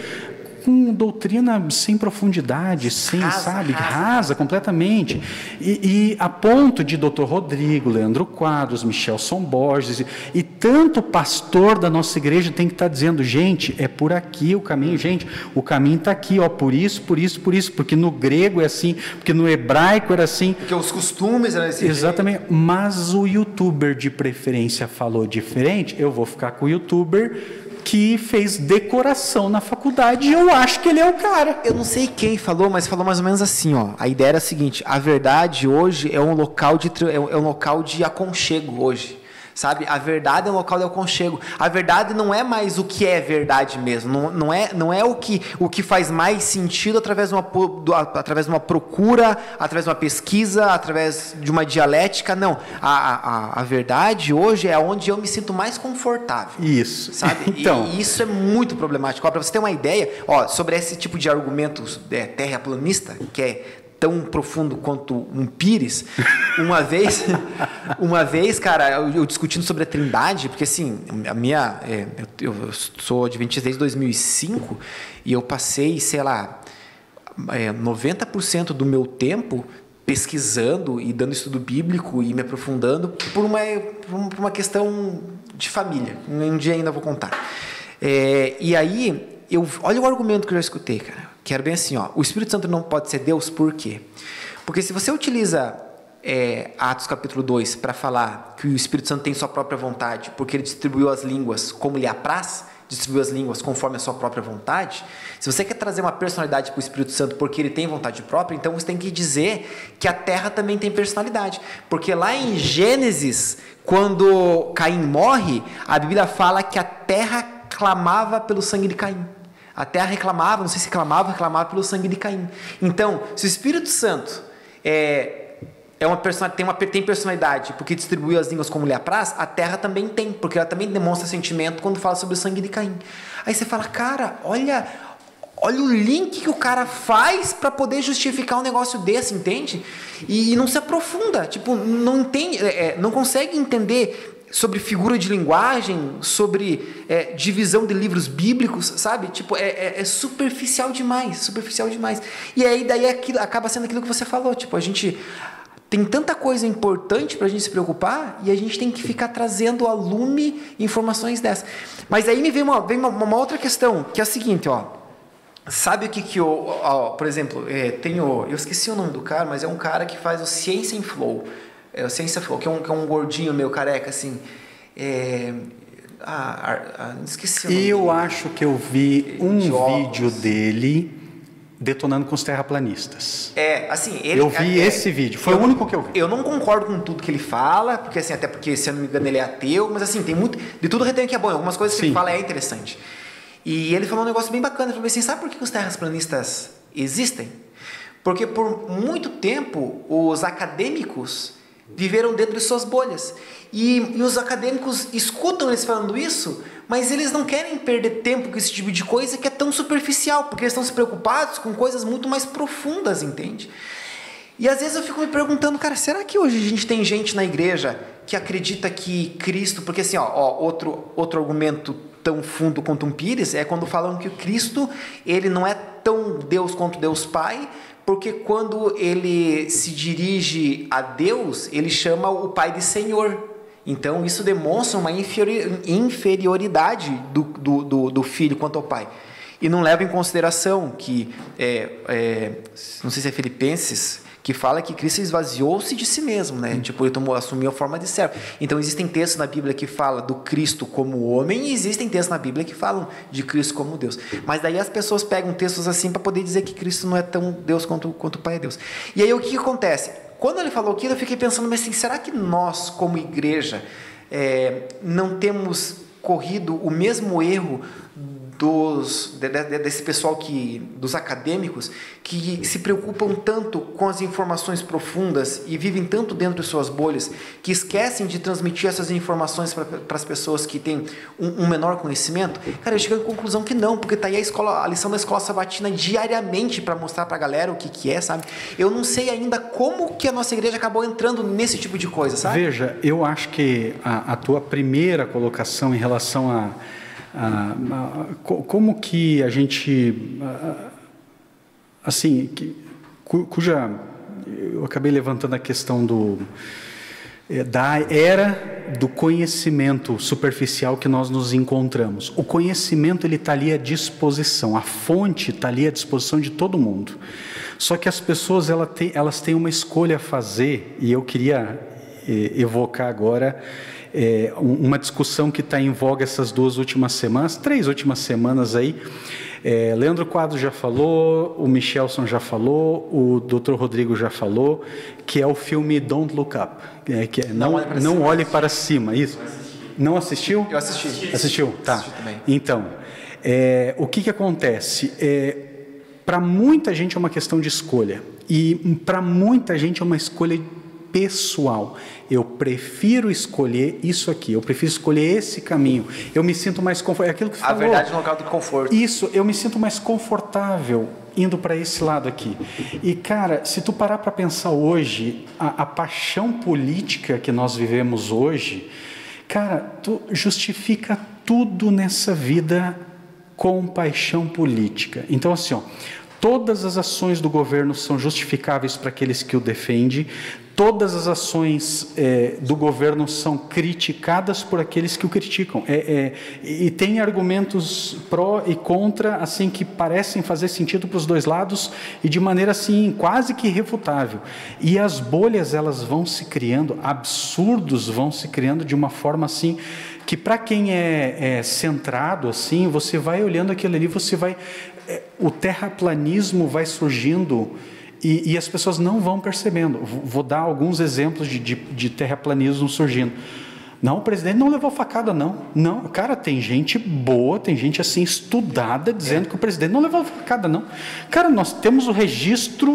com doutrina sem profundidade, sem, rasa, sabe, rasa, rasa completamente. E, e a ponto de doutor Rodrigo, Leandro Quadros, Michelson Borges, e, e tanto pastor da nossa igreja tem que estar tá dizendo, gente, é por aqui o caminho, gente, o caminho está aqui, ó, por isso, por isso, por isso, porque no grego é assim, porque no hebraico era assim. Porque os costumes eram assim. Exatamente, jeito. Mas o youtuber de preferência falou diferente, eu vou ficar com o youtuber... que fez decoração na faculdade, e eu acho que ele é o cara. Eu não sei quem falou, mas falou mais ou menos assim, ó. A ideia era a seguinte, a verdade hoje é um local de, é um local de aconchego hoje. Sabe? A verdade é um local de aconchego. A verdade não é mais o que é verdade mesmo. Não, não é, não é o, que, o que faz mais sentido através de, uma, do, através de uma procura, através de uma pesquisa, através de uma dialética. Não. A, a, a verdade hoje é onde eu me sinto mais confortável. Isso. Sabe? Então. E, e isso é muito problemático. Para você ter uma ideia, ó, sobre esse tipo de argumento é, terraplanista, que é... tão profundo quanto um pires, uma vez, uma vez, cara, eu, eu discutindo sobre a Trindade, porque assim, a minha, é, eu, eu sou adventista desde dois mil e cinco e eu passei, sei lá, é, noventa por cento do meu tempo pesquisando e dando estudo bíblico e me aprofundando por uma, por uma questão de família. Um dia ainda vou contar. É, e aí, eu, olha o argumento que eu já escutei, cara. Que era bem assim, ó, o Espírito Santo não pode ser Deus, por quê? Porque se você utiliza é, Atos capítulo dois para falar que o Espírito Santo tem sua própria vontade, porque ele distribuiu as línguas como lhe apraz, distribuiu as línguas conforme a sua própria vontade, se você quer trazer uma personalidade para o Espírito Santo porque ele tem vontade própria, então você tem que dizer que a terra também tem personalidade. Porque lá em Gênesis, quando Caim morre, a Bíblia fala que a terra clamava pelo sangue de Caim. A terra reclamava, não sei se reclamava, reclamava pelo sangue de Caim. Então, se o Espírito Santo é, é uma personalidade, tem, uma, tem personalidade porque distribuiu as línguas como lhe apraz, a terra também tem, porque ela também demonstra sentimento quando fala sobre o sangue de Caim. Aí você fala, cara, olha, olha o link que o cara faz para poder justificar um negócio desse, entende? E, e não se aprofunda, tipo, não, entende, é, não consegue entender... sobre figura de linguagem, sobre é, divisão de livros bíblicos, sabe? Tipo, é, é, é superficial demais, superficial demais. E aí, daí, aquilo, acaba sendo aquilo que você falou, tipo, a gente tem tanta coisa importante pra gente se preocupar e a gente tem que ficar trazendo a lume informações dessas. Mas aí me vem uma, vem uma, uma outra questão, que é a seguinte, ó, Sabe o que que eu... Ó, por exemplo, é, tem o... Eu esqueci o nome do cara, mas é um cara que faz o Ciência em Flow. É o Ciência Flow, que é um, que é um gordinho meio careca, assim. É, ah, ah, esqueci o nome Eu dele. acho que eu vi um de vídeo dele... detonando com os terraplanistas. É, assim... Ele, eu vi é, esse vídeo, foi eu, o único que eu vi. Eu não concordo com tudo que ele fala, porque assim, até porque, se eu não me engano, ele é ateu, mas assim, tem muito... De tudo retém que é bom, algumas coisas que Sim. ele fala é interessante. E ele falou um negócio bem bacana, ele falou assim, sabe por que os terraplanistas existem? Porque por muito tempo, os acadêmicos viveram dentro de suas bolhas. E, e os acadêmicos escutam eles falando isso, mas eles não querem perder tempo com esse tipo de coisa que é tão superficial, porque eles estão se preocupados com coisas muito mais profundas, entende? E às vezes eu fico me perguntando, cara, será que hoje a gente tem gente na igreja que acredita que Cristo... Porque assim, ó, ó outro, outro argumento tão fundo quanto um pires é quando falam que o Cristo, ele não é tão Deus quanto Deus Pai, porque quando ele se dirige a Deus, ele chama o Pai de Senhor. Então, isso demonstra uma inferioridade do, do, do, do filho quanto ao pai. E não leva em consideração que, é, é, não sei se é Filipenses, que fala que Cristo esvaziou-se de si mesmo, né? Tipo, ele tomou, assumiu a forma de servo. Então, existem textos na Bíblia que falam do Cristo como homem e existem textos na Bíblia que falam de Cristo como Deus. Mas daí as pessoas pegam textos assim para poder dizer que Cristo não é tão Deus quanto, quanto o Pai é Deus. E aí, o que, que acontece? Quando ele falou aquilo, eu fiquei pensando, mas assim, será que nós, como igreja, é, não temos corrido o mesmo erro dos, de, de, desse pessoal que, dos acadêmicos, que se preocupam tanto com as informações profundas e vivem tanto dentro de suas bolhas, que esquecem de transmitir essas informações para as pessoas que têm um, um menor conhecimento? Cara, eu cheguei à conclusão que não, porque está aí a, escola, a lição da escola sabatina diariamente para mostrar para a galera o que, que é, sabe? Eu não sei ainda como que a nossa igreja acabou entrando nesse tipo de coisa, sabe? Veja, eu acho que a, a tua primeira colocação em relação a, a, a, a como que a gente... A, assim, que, cuja... Eu acabei levantando a questão do, da era do conhecimento superficial que nós nos encontramos. O conhecimento ele está ali à disposição, a fonte está ali à disposição de todo mundo. Só que as pessoas ela tem, elas têm uma escolha a fazer, e eu queria evocar agora é, uma discussão que está em voga essas duas últimas semanas, três últimas semanas aí. É, Leandro Quadro já falou, o Michelson já falou, o doutor Rodrigo já falou, que é o filme Don't Look Up, é, que é Não, não Olhe Para, não cima, olhe para cima, isso? Não assistiu? Eu assisti. Assistiu? Assistiu, tá. Assisti também. Então, é, o que que acontece? É, para muita gente é uma questão de escolha, e para muita gente é uma escolha pessoal. Eu prefiro escolher isso aqui, eu prefiro escolher esse caminho, eu me sinto mais confortável. É aquilo que você falou. A verdade no local do conforto. Isso, eu me sinto mais confortável indo para esse lado aqui. E, cara, se tu parar para pensar hoje, a, a paixão política que nós vivemos hoje, cara, tu justifica tudo nessa vida com paixão política. Então, assim, ó, todas as ações do governo são justificáveis para aqueles que o defendem. Todas as ações é, do governo são criticadas por aqueles que o criticam. É, é, e tem argumentos pró e contra, assim, que parecem fazer sentido para os dois lados e de maneira, assim, quase que irrefutável. E as bolhas, elas vão se criando, absurdos vão se criando de uma forma, assim, que para quem é, é centrado, assim, você vai olhando aquilo ali, você vai... É, o terraplanismo vai surgindo... E, e as pessoas não vão percebendo. Vou dar alguns exemplos de, de, de terraplanismo surgindo. Não, o presidente não levou facada, não. Não, cara, tem gente boa, tem gente assim estudada dizendo é. que o presidente não levou facada, não. Cara, nós temos o registro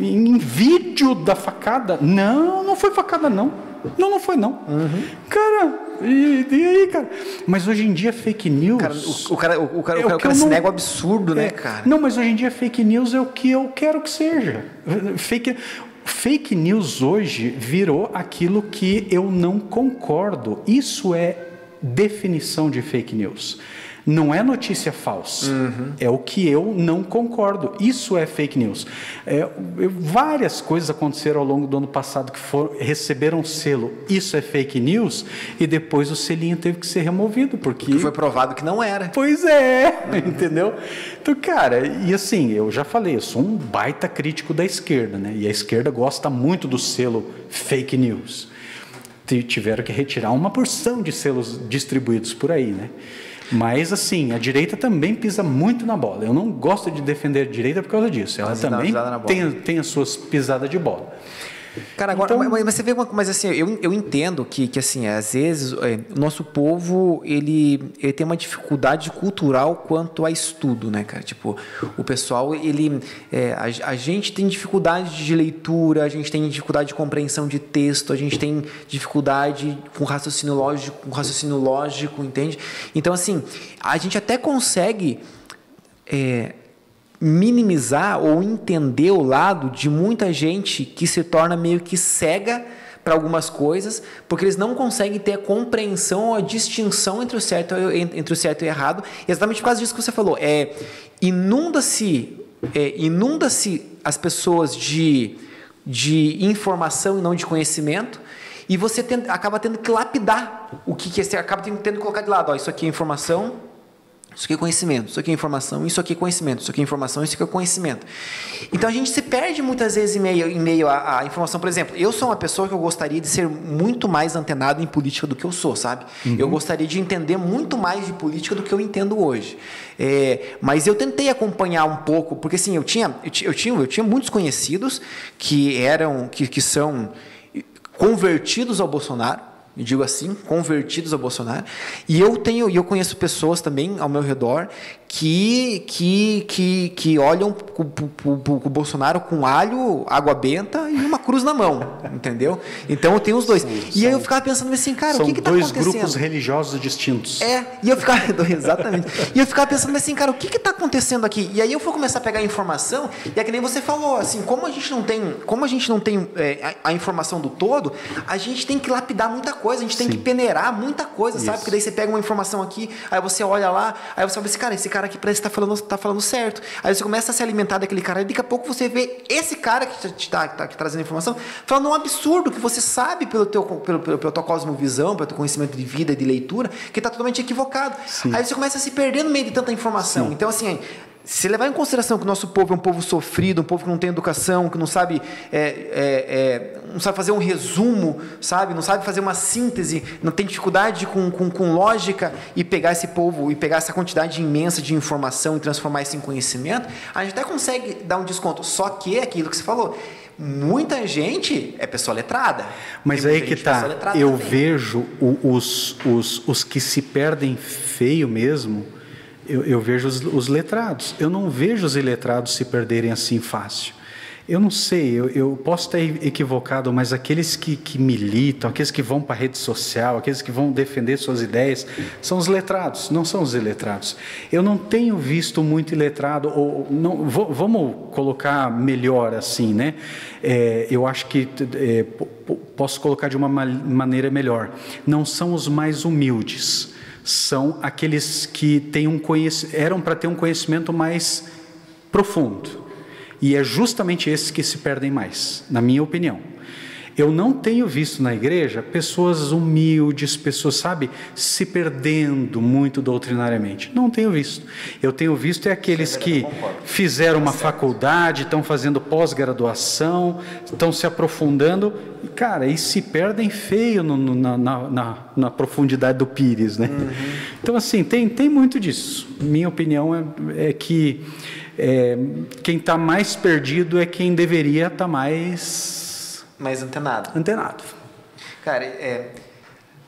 em vídeo da facada. Não, não foi facada, não. Não, não foi, não. Uhum. Cara, e, e aí, cara? Mas hoje em dia fake news... Cara, o, o cara, o, o cara, é o o cara se não... nega o absurdo, é, né, cara? Não, mas hoje em dia fake news é o que eu quero que seja. Fake, fake news hoje virou aquilo que eu não concordo. Isso é definição de fake news. Não é notícia falsa, uhum. é o que eu não concordo. Isso é fake news. É, eu, várias coisas aconteceram ao longo do ano passado que foram, receberam selo, isso é fake news, e depois o selinho teve que ser removido, porque... porque foi provado que não era. Pois é, uhum. entendeu? Então, cara, e assim, eu já falei, eu sou um baita crítico da esquerda, né? E a esquerda gosta muito do selo fake news. Tiveram que retirar uma porção de selos distribuídos por aí, né? Mas, assim, a direita também pisa muito na bola. Eu não gosto de defender a direita por causa disso. Ela mas também tem, tem as suas pisadas de bola. Cara, agora, então, mas, mas você vê uma coisa, mas assim, eu, eu entendo que, que, assim, às vezes é, o nosso povo, ele, ele tem uma dificuldade cultural quanto a estudo, né, cara? Tipo, o pessoal, ele, é, a, a gente tem dificuldade de leitura, a gente tem dificuldade de compreensão de texto, a gente tem dificuldade com raciocínio lógico, com raciocínio lógico, entende? Então, assim, a gente até consegue... É, minimizar ou entender o lado de muita gente que se torna meio que cega para algumas coisas, porque eles não conseguem ter a compreensão ou a distinção entre o certo, entre o certo e o errado, exatamente por causa disso que você falou. É, inunda-se, é, inunda-se as pessoas de, de informação e não de conhecimento, e você tenta, acaba tendo que lapidar o que, que é, você acaba tendo que colocar de lado. Ó, isso aqui é informação... Isso aqui é conhecimento, isso aqui é informação, isso aqui é conhecimento, isso aqui é informação, isso aqui é conhecimento. Então, a gente se perde muitas vezes em meio, em meio à, à informação. Por exemplo, eu sou uma pessoa que eu gostaria de ser muito mais antenado em política do que eu sou, sabe? Uhum. Eu gostaria de entender muito mais de política do que eu entendo hoje. É, mas eu tentei acompanhar um pouco, porque assim, eu tinha, eu tinha, eu tinha, eu tinha muitos conhecidos que eram, que, que são convertidos ao Bolsonaro, eu digo assim, convertidos ao Bolsonaro, e eu tenho, eu conheço pessoas também ao meu redor que, que, que, que olham o Bolsonaro com alho, água benta e uma cruz na mão, entendeu? Então eu tenho os dois. Sim, e são, aí eu ficava pensando assim, cara, o que que tá acontecendo? São dois grupos religiosos distintos. É, e eu ficava, exatamente, e eu ficava pensando assim, cara, o que que tá acontecendo aqui? E aí eu fui começar a pegar a informação, e é que nem você falou, assim, como a gente não tem, como a gente não tem é, a, a informação do todo, a gente tem que lapidar muita coisa. Coisa, a gente Sim. tem que peneirar muita coisa, Isso. sabe? Porque daí você pega uma informação aqui, aí você olha lá, aí você fala assim, cara, esse cara aqui parece que tá falando, tá falando certo. Aí você começa a se alimentar daquele cara, e daqui a pouco você vê esse cara que te tá, tá que trazendo informação, falando um absurdo que você sabe pelo teu, pelo, pelo, pela tua cosmovisão, pelo teu conhecimento de vida e de leitura, que tá totalmente equivocado. Sim. Aí você começa a se perder no meio de tanta informação. Sim. Então, assim... Se levar em consideração que o nosso povo é um povo sofrido, um povo que não tem educação, que não sabe, é, é, é, não sabe fazer um resumo, sabe? Não sabe fazer uma síntese, não tem dificuldade com, com, com lógica, e pegar esse povo e pegar essa quantidade imensa de informação e transformar isso em conhecimento, a gente até consegue dar um desconto. Só que aquilo que você falou, muita gente é pessoa letrada. Mas aí que tá, eu também vejo os, os, os que se perdem feio mesmo. Eu, eu vejo os, os letrados. Eu não vejo os iletrados se perderem assim fácil. Eu não sei, eu, eu posso estar equivocado, mas aqueles que, que militam, aqueles que vão para a rede social, aqueles que vão defender suas ideias, são os letrados, não são os iletrados. Eu não tenho visto muito iletrado, ou não, vamos colocar melhor assim, né? É, eu acho que é, posso colocar de uma maneira melhor. Não são os mais humildes. São aqueles que têm um conhecimento, eram para ter um conhecimento mais profundo. E é justamente esses que se perdem mais, na minha opinião. Eu não tenho visto na igreja pessoas humildes, pessoas, sabe, se perdendo muito doutrinariamente. Não tenho visto. Eu tenho visto é aqueles que fizeram uma faculdade, estão fazendo pós-graduação, estão se aprofundando, e, cara, e se perdem feio no, no, na, na, na profundidade do pires, né? Uhum. Então, assim, tem, tem muito disso. Minha opinião é, é que é, quem está mais perdido é quem deveria estar tá mais... mais antenado. Antenado. Cara, é...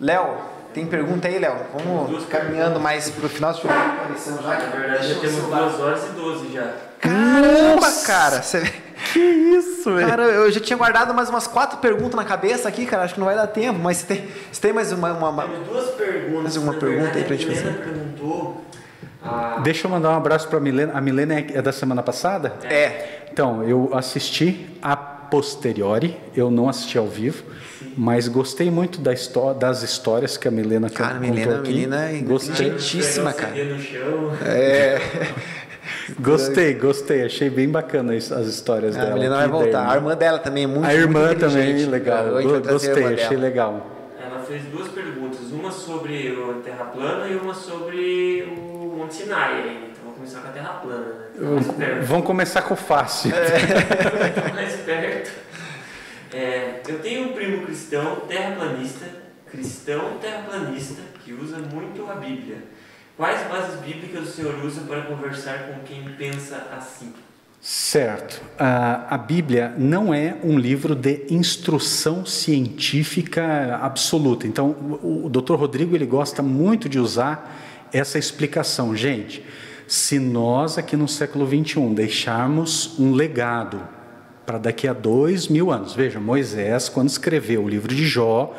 Léo, tem pergunta aí, Léo? Vamos caminhando mais pro final. Deixa eu ver a aparição já. Na verdade, já temos duas horas e doze já. Caramba, cara! Você... Que isso, velho? Cara, eu já tinha guardado mais umas quatro perguntas na cabeça aqui, cara. Acho que não vai dar tempo, mas você tem, você tem mais uma... uma... Temos duas perguntas. Mais uma pergunta aí pra gente fazer. Perguntou... Ah. Deixa eu mandar um abraço pra Milena. A Milena é da semana passada? É. Então, eu assisti a posteriori, eu não assisti ao vivo, mas gostei muito da histó das histórias que a Milena cara, contou Milena, aqui. Milena é inteligentíssima, cara. É... Gostei, gostei. Achei bem bacana as histórias a dela. A Milena vai voltar. Daí, a irmã dela também é muito A irmã muito também, legal. Eu gostei, achei dela. legal. Ela fez duas perguntas, uma sobre a Terra plana e uma sobre o Monte Sinai. Então vamos começar com a Terra plana. Né? Vamos começar com o fácil. É. Mais perto. É, eu tenho um primo cristão, terraplanista, cristão terraplanista, que usa muito a Bíblia. Quais bases bíblicas o senhor usa para conversar com quem pensa assim? Certo. A, a Bíblia não é um livro de instrução científica absoluta. Então, o, o doutor Rodrigo ele gosta muito de usar essa explicação. Gente, se nós aqui no século vinte e um deixarmos um legado para daqui a dois mil anos. Veja, Moisés, quando escreveu o livro de Jó,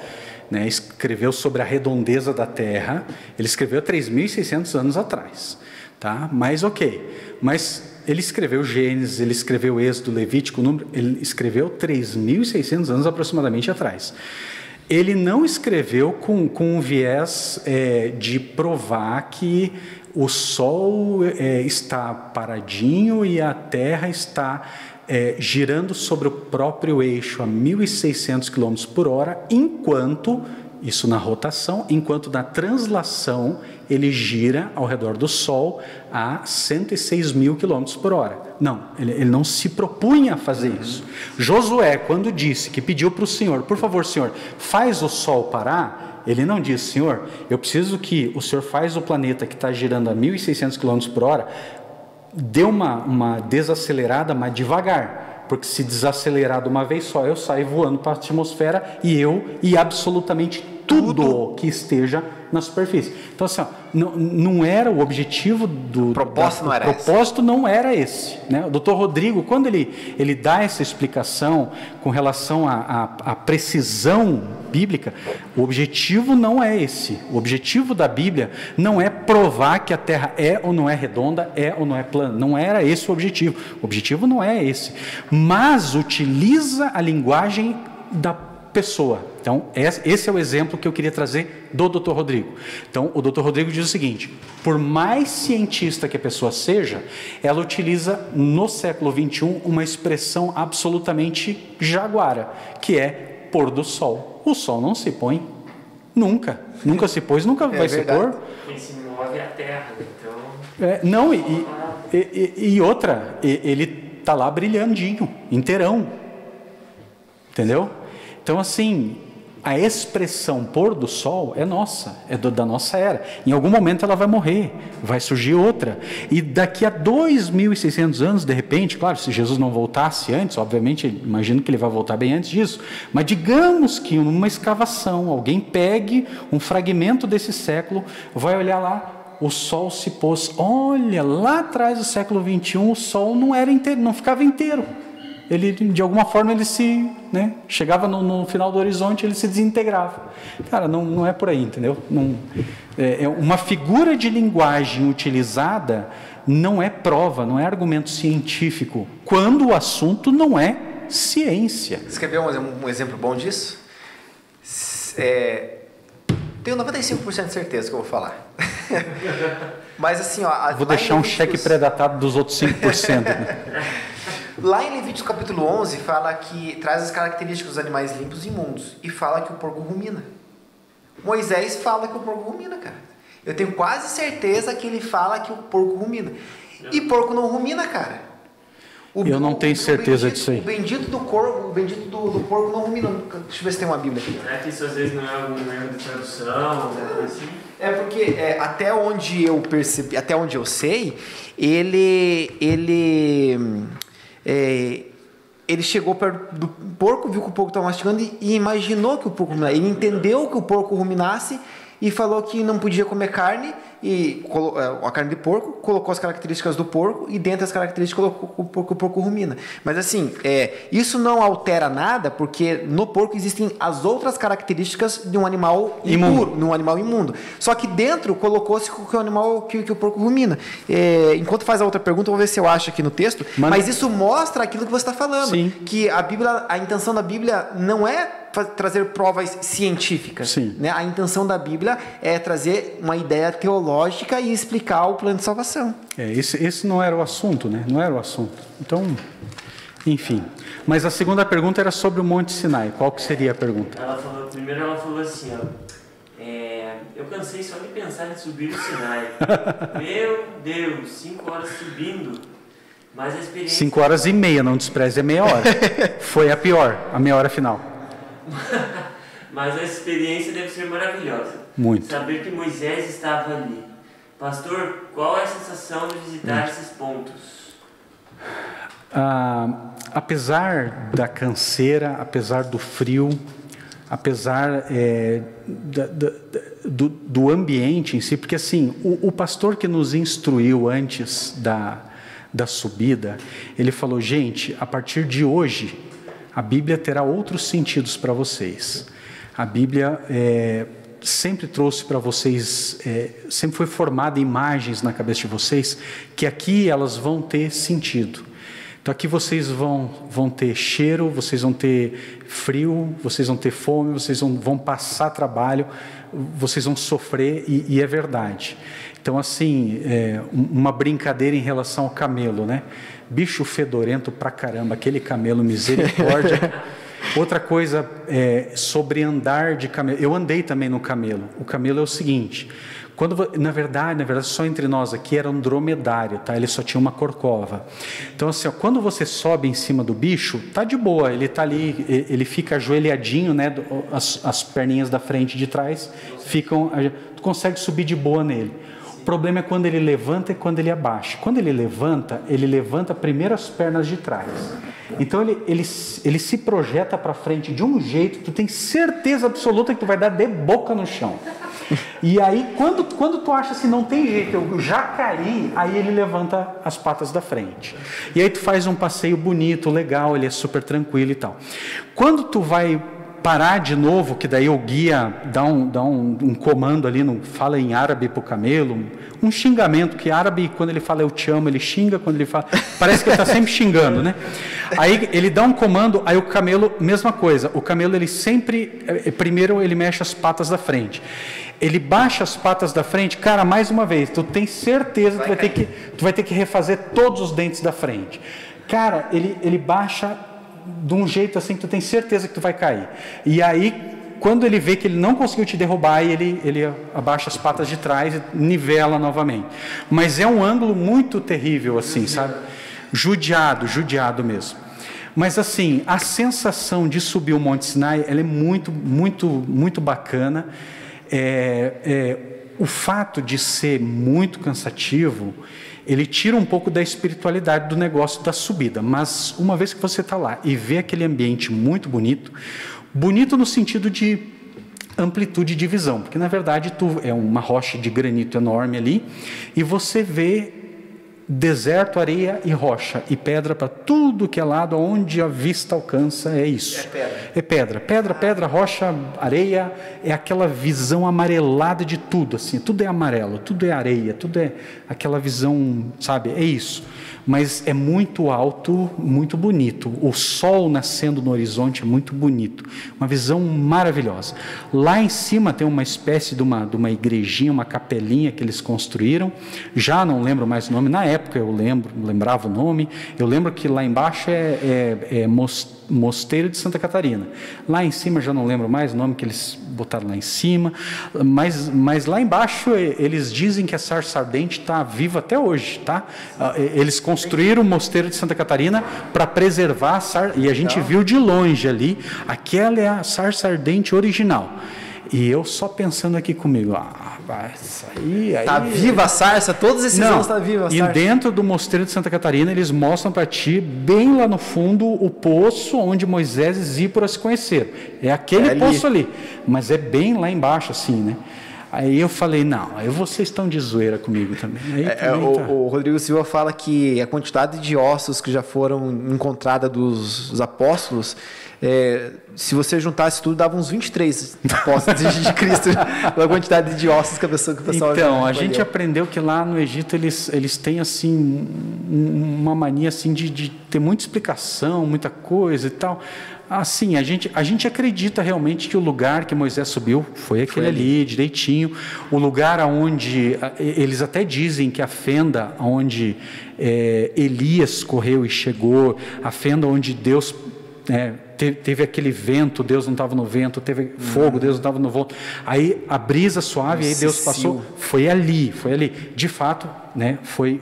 né, escreveu sobre a redondeza da terra, ele escreveu três mil e seiscentos anos atrás. Tá? Mas ok, mas ele escreveu Gênesis, ele escreveu Êxodo, Levítico, número, ele escreveu três mil e seiscentos anos aproximadamente atrás. Ele não escreveu com, com um viés é, de provar que o sol é, está paradinho e a terra está... É, girando sobre o próprio eixo a mil e seiscentos quilômetros por hora, enquanto, isso na rotação, enquanto na translação ele gira ao redor do Sol a cento e seis mil quilômetros por hora. Não, ele, ele não se propunha a fazer uhum. isso. Josué, quando disse que pediu para o Senhor, por favor, Senhor, faz o Sol parar, ele não disse, Senhor, eu preciso que o Senhor faz o planeta que está girando a mil e seiscentos quilômetros por hora, deu uma, uma desacelerada, mas devagar, porque se desacelerar de uma vez só, eu saio voando para a atmosfera e eu, e absolutamente tudo, tudo. que esteja na superfície. Então, assim, ó, não, não era o objetivo do... O propósito, da, não, era propósito não era esse. Né? O doutor Rodrigo, quando ele, ele dá essa explicação com relação à precisão bíblica, o objetivo não é esse. O objetivo da Bíblia não é provar que a Terra é ou não é redonda, é ou não é plana. Não era esse o objetivo. O objetivo não é esse. Mas utiliza a linguagem da pessoa. Então, esse é o exemplo que eu queria trazer do doutor Rodrigo. Então, o doutor Rodrigo diz o seguinte, por mais cientista que a pessoa seja, ela utiliza no século vinte e um uma expressão absolutamente jaguara, que é pôr do sol. O sol não se põe nunca. Nunca se pôs, nunca é vai verdade. se pôr. Quem se move é a terra, então... É, não, e, e, e, e outra, ele está lá brilhandinho, inteirão. Entendeu? Então, assim, a expressão pôr do sol é nossa, é do, da nossa era. Em algum momento ela vai morrer, vai surgir outra. E daqui a dois mil e seiscentos anos, de repente, claro, se Jesus não voltasse antes, obviamente, imagino que ele vai voltar bem antes disso, mas digamos que numa escavação, alguém pegue um fragmento desse século, vai olhar lá, o sol se pôs. Olha, lá atrás do século vinte e um, o sol não era inteiro, não ficava inteiro. Ele, de alguma forma, ele se... Né? Chegava no, no final do horizonte, ele se desintegrava. Cara, não, não é por aí, entendeu? Não, é, é uma figura de linguagem utilizada não é prova, não é argumento científico, quando o assunto não é ciência. Você quer ver um, um exemplo bom disso? É, tenho noventa e cinco por cento de certeza que eu vou falar. Mas assim... Ó, a, vou deixar um cheque pré-datado dos outros cinco por cento. Né? Lá em Levítico capítulo onze fala que traz as características dos animais limpos e imundos e fala que o porco rumina. Moisés fala que o porco rumina, cara. Eu tenho quase certeza que ele fala que o porco rumina. E porco não rumina, cara. O, eu não tenho certeza disso aí. O bendito do corvo, o bendito do, do porco não rumina. Deixa eu ver se tem uma Bíblia aqui. É que isso às vezes não é algum erro de tradução, é, assim. É porque é, até onde eu percebi, até onde eu sei, ele ele É, ele chegou perto do porco, viu que o porco estava mastigando e, e imaginou que o porco ruminasse. Ele entendeu que o porco ruminasse e falou que não podia comer carne e a carne de porco, colocou as características do porco e dentro das características colocou o porco, o porco rumina. Mas assim, é, isso não altera nada, porque no porco existem as outras características de um animal impuro, de um animal imundo. Só que dentro colocou-se o animal que, que o porco rumina. É, enquanto faz a outra pergunta, vou ver se eu acho aqui no texto, mas, mas isso mostra aquilo que você está falando, sim, que a Bíblia, a intenção da Bíblia não é trazer provas científicas, sim, né? A intenção da Bíblia é trazer uma ideia teológica e explicar o plano de salvação. É, esse, esse não era o assunto, né? Não era o assunto. Então, enfim. Mas a segunda pergunta era sobre o Monte Sinai. Qual que seria a pergunta? Ela falou, primeiro ela falou assim, ó, é, eu cansei só de pensar em subir o Sinai. Meu Deus, cinco horas subindo. Mas a experiência... Cinco horas e meia, não despreze a meia hora. Foi a pior, a meia hora final. Mas a experiência deve ser maravilhosa. Muito. Saber que Moisés estava ali. Pastor, qual é a sensação de visitar muito esses pontos? Ah, apesar da canseira, apesar do frio, apesar é, da, da, do, do ambiente em si, porque assim, o, o pastor que nos instruiu antes da, da subida, ele falou, gente, a partir de hoje... A Bíblia terá outros sentidos para vocês. A Bíblia é, sempre trouxe para vocês, é, sempre foi formada imagens na cabeça de vocês, que aqui elas vão ter sentido. Então aqui vocês vão, vão ter cheiro, vocês vão ter frio, vocês vão ter fome, vocês vão, vão passar trabalho, vocês vão sofrer e, e é verdade. Então assim, é, uma brincadeira em relação ao camelo, né? Bicho fedorento pra caramba, aquele camelo, misericórdia. Outra coisa é, sobre andar de camelo. Eu andei também no camelo. O camelo é o seguinte, quando, na verdade, na verdade, só entre nós aqui era um dromedário, tá? Ele só tinha uma corcova. Então assim, ó, quando você sobe em cima do bicho, tá de boa, ele tá ali, ele fica ajoelhadinho, né? As, as perninhas da frente e de trás ficam, tu consegue subir de boa nele. O problema é quando ele levanta e quando ele abaixa. Quando ele levanta, ele levanta primeiro as pernas de trás. Então ele, ele, ele se projeta para frente de um jeito, tu tem certeza absoluta que tu vai dar de boca no chão. E aí quando, quando tu acha assim, não tem jeito, eu já caí, aí ele levanta as patas da frente. E aí tu faz um passeio bonito, legal, ele é super tranquilo e tal. Quando tu vai parar de novo, que daí o guia dá um, dá um, um comando ali, no, fala em árabe para o camelo, um xingamento, que árabe, quando ele fala eu te amo, ele xinga, quando ele fala, parece que ele está sempre xingando, né? Aí ele dá um comando, aí o camelo, mesma coisa, o camelo ele sempre, primeiro ele mexe as patas da frente, ele baixa as patas da frente, cara, mais uma vez, tu tem certeza que tu vai ter que, tu vai ter que refazer todos os dentes da frente, cara, ele, ele baixa de um jeito assim que tu tem certeza que tu vai cair. E aí, quando ele vê que ele não conseguiu te derrubar, ele, ele abaixa as patas de trás e nivela novamente. Mas é um ângulo muito terrível, assim, sabe? Judiado, judiado mesmo. Mas assim, a sensação de subir o Monte Sinai, ela é muito, muito, muito bacana. É, é, o fato de ser muito cansativo... ele tira um pouco da espiritualidade do negócio da subida, mas uma vez que você está lá e vê aquele ambiente muito bonito, bonito no sentido de amplitude de visão, porque na verdade tu, é uma rocha de granito enorme ali, e você vê deserto, areia e rocha, e pedra para tudo que é lado, aonde a vista alcança, é isso. É pedra. É pedra, pedra, pedra, rocha, areia, é aquela visão amarelada de tudo, assim, tudo é amarelo, tudo é areia, tudo é aquela visão, sabe, é isso. Mas é muito alto, muito bonito, o sol nascendo no horizonte é muito bonito, uma visão maravilhosa. Lá em cima tem uma espécie de uma, de uma igrejinha, uma capelinha que eles construíram, já não lembro mais o nome, na época, época eu lembro, lembrava o nome, eu lembro que lá embaixo é, é, é Mosteiro de Santa Catarina, lá em cima já não lembro mais o nome que eles botaram lá em cima, mas, mas lá embaixo eles dizem que a sarça ardente está viva até hoje, tá? Eles construíram o Mosteiro de Santa Catarina para preservar a sarça, e a gente viu de longe ali, aquela é a sarça ardente original. E eu só pensando aqui comigo, ah, isso aí, aí... Tá viva a sarça, todos esses não, anos tá viva a sarça. E dentro do Mosteiro de Santa Catarina, eles mostram para ti, bem lá no fundo, o poço onde Moisés e Zípora se conheceram. É aquele é ali. Poço ali, mas é bem lá embaixo, assim, né? Aí eu falei, não, aí vocês estão de zoeira comigo também. Aí, é, também o, tá. o Rodrigo Silva fala que a quantidade de ossos que já foram encontrada dos, dos apóstolos, é, se você juntasse tudo, dava uns vinte e três apóstolos de Cristo, pela quantidade de ossos que a pessoa que o pessoal Então, a gente aprendeu que lá no Egito eles, eles têm assim, uma mania assim, de, de ter muita explicação, muita coisa e tal. Assim, a gente, a gente acredita realmente que o lugar que Moisés subiu foi aquele foi ali. ali, direitinho. O lugar onde, eles até dizem que a fenda onde é, Elias correu e chegou, a fenda onde Deus é, te, teve aquele vento, Deus não estava no vento, teve fogo, hum. Deus não estava no vento. Aí a brisa suave, Nossa, aí Deus passou, foi ali, foi ali. De fato, né, foi...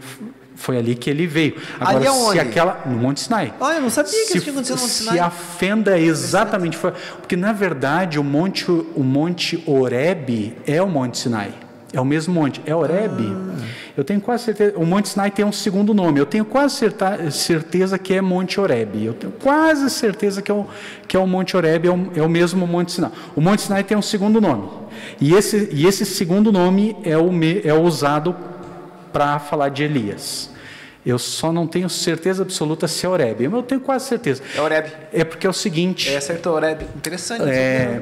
Foi ali que ele veio. Agora, ali aonde? Se aquela, no Monte Sinai. Ah, eu não sabia que isso tinha acontecido no Monte Sinai. Se a fenda exatamente foi... Porque, na verdade, o Monte, o Monte Horebe é o Monte Sinai. É o mesmo monte. É Horebe. Ah. Eu tenho quase certeza... O Monte Sinai tem um segundo nome. Eu tenho quase certa, certeza que é Monte Horebe. Eu tenho quase certeza que é o, que é o Monte Horebe, é o, é o mesmo Monte Sinai. O Monte Sinai tem um segundo nome. E esse, e esse segundo nome é, o, é usado... para falar de Elias. Eu só não tenho certeza absoluta se é Horebe. Eu tenho quase certeza. É Horebe. É porque é o seguinte... É, acertou Horebe. Interessante. É,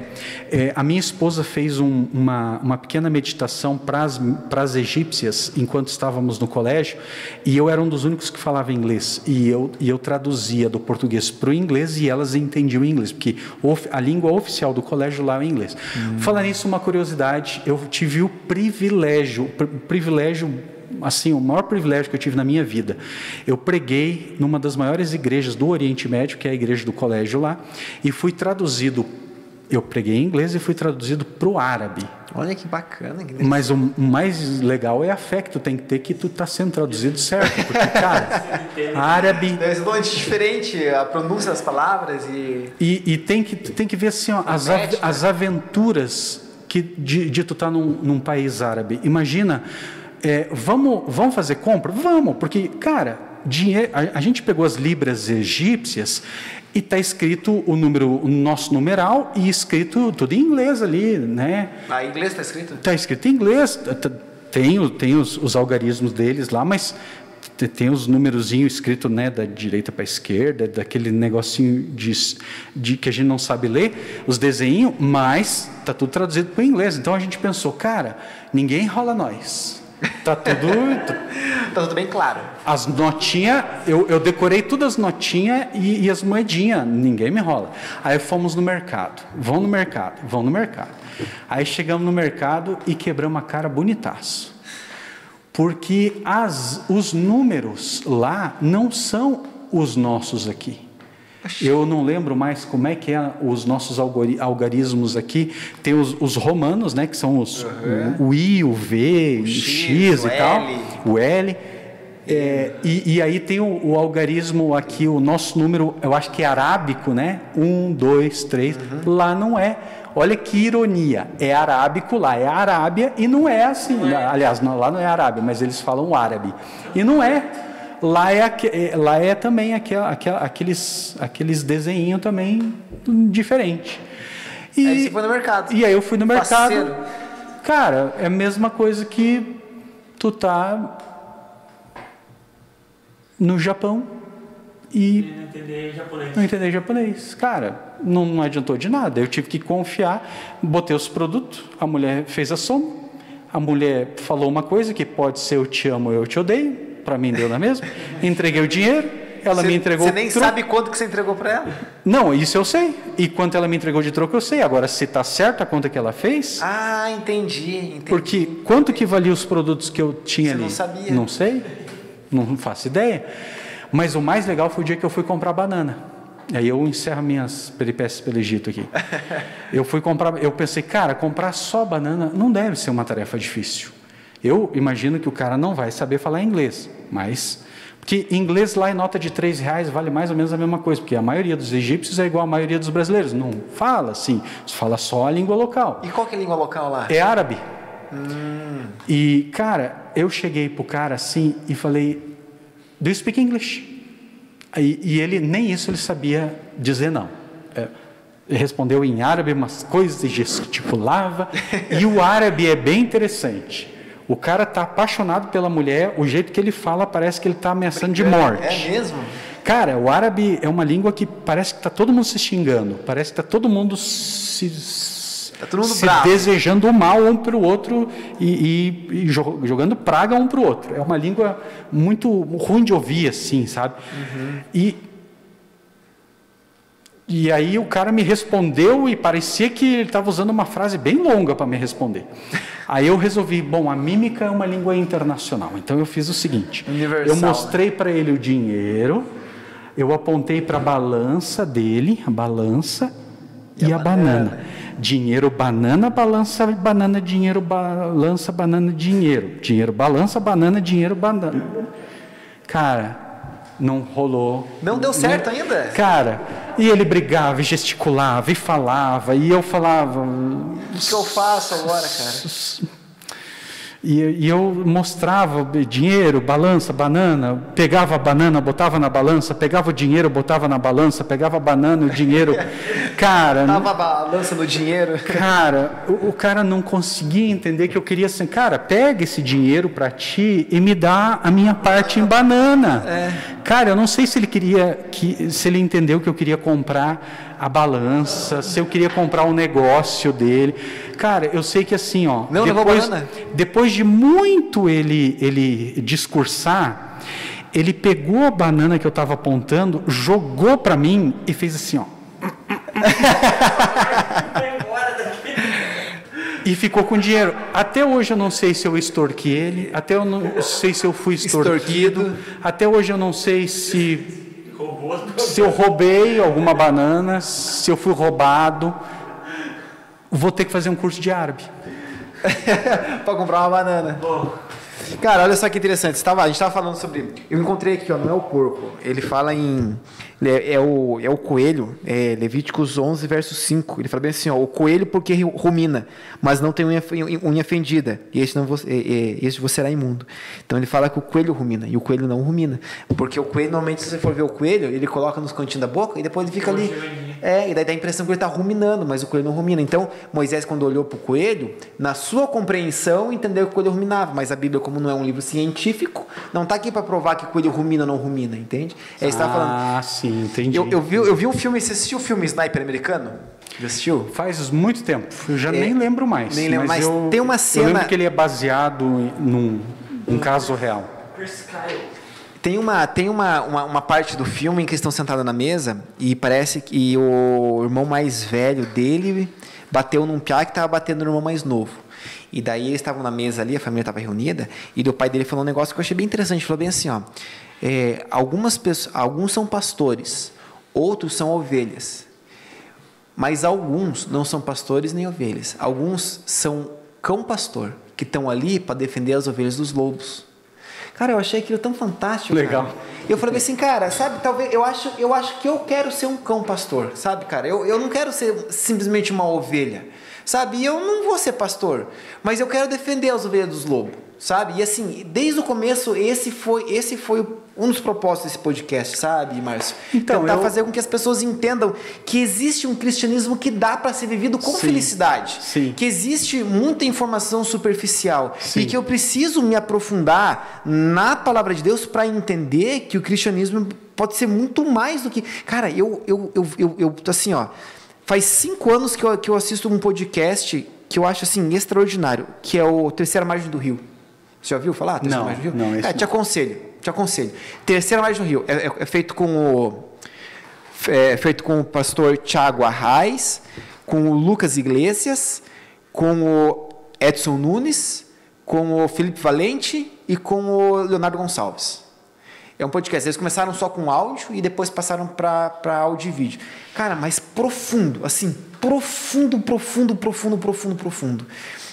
é, a minha esposa fez um, uma, uma pequena meditação para as egípcias, enquanto estávamos no colégio, e eu era um dos únicos que falava inglês. E eu, e eu traduzia do português para o inglês, e elas entendiam inglês, porque a língua oficial do colégio lá é o inglês. Hum. Falar nisso, uma curiosidade, eu tive o privilégio, pri, privilégio... assim, o maior privilégio que eu tive na minha vida. Eu preguei numa das maiores igrejas do Oriente Médio, que é a igreja do colégio lá, e fui traduzido, eu preguei em inglês e fui traduzido para o árabe. Olha que bacana. Que Mas o mais legal é a fé que tu tem que ter, que tu tá sendo traduzido certo, porque, cara, árabe... É um monte diferente, a pronúncia das palavras e... E, e tem, que, tem que ver, assim, ó, as, av as aventuras que de, de tu tá num, num país árabe. Imagina... É, vamos, vamos fazer compra? Vamos, porque, cara, dinheiro, a, a gente pegou as libras egípcias e está escrito o, número, o nosso numeral e escrito tudo em inglês ali, né? Ah, em inglês está escrito? Está escrito em inglês, tá, tem, tem os, os algarismos deles lá, mas tem os numerozinhos escritos, né, da direita para a esquerda, daquele negocinho de, de, que a gente não sabe ler, os desenhos, mas está tudo traduzido para o inglês. Então a gente pensou, cara, ninguém enrola nós. Tá tudo... tá tudo bem claro. As notinhas, eu, eu decorei todas as notinhas e, e as moedinhas, ninguém me enrola. Aí fomos no mercado, vão no mercado, vão no mercado. Aí chegamos no mercado e quebramos a cara bonitaço. Porque as, os números lá não são os nossos aqui. Eu não lembro mais como é que é os nossos algarismos aqui. Tem os, os romanos, né? Que são os, uhum. o I, o V, o X, X e o tal. L. O L. É, e, e aí tem o, o algarismo aqui, o nosso número, eu acho que é arábico, né? Um, dois, três. Uhum. Lá não é. Olha que ironia. É arábico lá, é Arábia e não é assim. Não é. Aliás, não, lá não é Arábia, mas eles falam árabe. E não é. Lá é, lá é também aquela, aquela, aqueles, aqueles desenhinhos também diferente. E aí você foi no mercado. E aí eu fui no mercado. Parceiro. Cara, é a mesma coisa que tu tá no Japão e... Não entender japonês. Não entender japonês. Cara, não, não adiantou de nada. Eu tive que confiar, botei os produtos, a mulher fez a soma, a mulher falou uma coisa que pode ser eu te amo ou eu te odeio. Para mim deu na mesma, entreguei o dinheiro, ela cê, me entregou... Você nem troco. Sabe quanto que você entregou para ela? Não, isso eu sei, e quanto ela me entregou de troco eu sei, agora se está certa a conta que ela fez... Ah, entendi, entendi. Porque quanto entendi. que valia os produtos que eu tinha cê ali? Não sabia. Não sei, não faço ideia, mas o mais legal foi o dia que eu fui comprar banana. Aí eu encerro minhas peripécias pelo Egito aqui. Eu fui comprar, eu pensei, cara, comprar só banana não deve ser uma tarefa difícil. Eu imagino que o cara não vai saber falar inglês, mas... Porque inglês lá em nota de três reais vale mais ou menos a mesma coisa, porque a maioria dos egípcios é igual a maioria dos brasileiros. Não fala assim, fala só a língua local. E qual que é a língua local lá? É árabe. Hum. E, cara, eu cheguei pro cara assim e falei, do you speak English? E, e ele, nem isso ele sabia dizer não. É, respondeu em árabe umas coisas e gesticulava. E o árabe é bem interessante. O cara está apaixonado pela mulher, o jeito que ele fala parece que ele está ameaçando de morte. É mesmo? Cara, o árabe é uma língua que parece que está todo mundo se xingando, parece que está todo mundo se, tá todo mundo se desejando o mal um para o outro e, e, e jogando praga um para o outro. É uma língua muito ruim de ouvir, assim, sabe? Uhum. E, e aí o cara me respondeu e parecia que ele estava usando uma frase bem longa para me responder. Aí eu resolvi, bom, a mímica é uma língua internacional, então eu fiz o seguinte, universal, eu mostrei para ele o dinheiro, eu apontei para a balança dele, a balança e, e a, a banana. banana. Dinheiro, banana, balança, banana, dinheiro, balança, banana, dinheiro. Dinheiro, balança, banana, dinheiro, banana. Cara, não rolou. Não deu certo não, ainda? Cara, e ele brigava, e gesticulava, e falava, e eu falava... O que eu faço agora, cara? E, e eu mostrava dinheiro, balança, banana, pegava a banana, botava na balança, pegava o dinheiro, botava na balança, pegava a banana, o dinheiro, cara... Tava a balança no dinheiro. Cara, o, o cara não conseguia entender que eu queria assim, cara, pega esse dinheiro para ti e me dá a minha parte em banana. É. Cara, eu não sei se ele queria, que, se ele entendeu que eu queria comprar... a balança, se eu queria comprar um negócio dele. Cara, eu sei que assim, ó, não, depois, não depois de muito ele, ele discursar, ele pegou a banana que eu estava apontando, jogou para mim e fez assim, ó. E ficou com dinheiro. Até hoje eu não sei se eu extorqui ele, até eu não sei se eu fui extorquido, extorquido. Até hoje eu não sei se... Se eu roubei alguma banana, se eu fui roubado, vou ter que fazer um curso de árabe. Para comprar uma banana. Bom. Cara, olha só que interessante. Você tava, a gente estava falando sobre... Eu encontrei aqui, ó, não é o porco. Ele fala em... É, é, o, é o coelho, é Levíticos onze, verso cinco. Ele fala bem assim, ó, o coelho porque rumina, mas não tem unha, unha fendida. E este, não, é, é, este você será imundo. Então ele fala que o coelho rumina, e o coelho não rumina. Porque o coelho, normalmente, se você for ver o coelho, ele coloca nos cantinhos da boca e depois ele fica ali... É, e daí dá a impressão que ele está ruminando, mas o coelho não rumina. Então, Moisés, quando olhou para o coelho, na sua compreensão, entendeu que o coelho ruminava. Mas a Bíblia, como não é um livro científico, não está aqui para provar que o coelho rumina ou não rumina, entende? É, está falando... Ah, sim, entendi. Eu, eu, vi, eu vi um filme, você assistiu o filme Sniper americano? Já assistiu? Faz muito tempo, eu já é, nem lembro mais. Nem lembro, mas, mas eu, tem uma cena... Eu lembro que ele é baseado num, num caso real. Tem uma, tem uma, uma, uma parte do filme em que eles estão sentados na mesa e parece que o irmão mais velho dele bateu num piá que estava batendo no irmão mais novo. E daí eles estavam na mesa ali, a família estava reunida, e o pai dele falou um negócio que eu achei bem interessante. Ele falou bem assim, ó, é, algumas pessoas, alguns são pastores, outros são ovelhas, mas alguns não são pastores nem ovelhas. Alguns são cão-pastor, que estão ali para defender as ovelhas dos lobos. Cara, eu achei aquilo tão fantástico. Legal. Cara. Eu falei assim, cara, sabe, talvez, eu acho, eu acho que eu quero ser um cão pastor, sabe, cara? Eu, eu não quero ser simplesmente uma ovelha, sabe? E eu não vou ser pastor, mas eu quero defender as ovelhas dos lobos, sabe? E assim, desde o começo, esse foi, esse foi um dos propósitos desse podcast, sabe, Márcio? Então, Tentar eu... fazer com que as pessoas entendam que existe um cristianismo que dá para ser vivido com sim, felicidade. Sim. Que existe muita informação superficial. Sim. E que eu preciso me aprofundar na palavra de Deus para entender que o cristianismo pode ser muito mais do que... Cara, eu... eu, eu, eu, eu assim, ó... Faz cinco anos que eu, que eu assisto um podcast que eu acho, assim, extraordinário, que é o Terceira Margem do Rio. Você já ouviu falar? Terceira Margem do Rio? Não, esse é, te aconselho, te aconselho. Terceira Margem do Rio é, é, é feito com o... É feito com o pastor Thiago Arraes, com o Lucas Iglesias, com o Edson Nunes, com o Felipe Valente e com o Leonardo Gonçalves. É um podcast. Eles começaram só com áudio e depois passaram para áudio e vídeo. Cara, mas profundo, assim, profundo, profundo, profundo, profundo, profundo.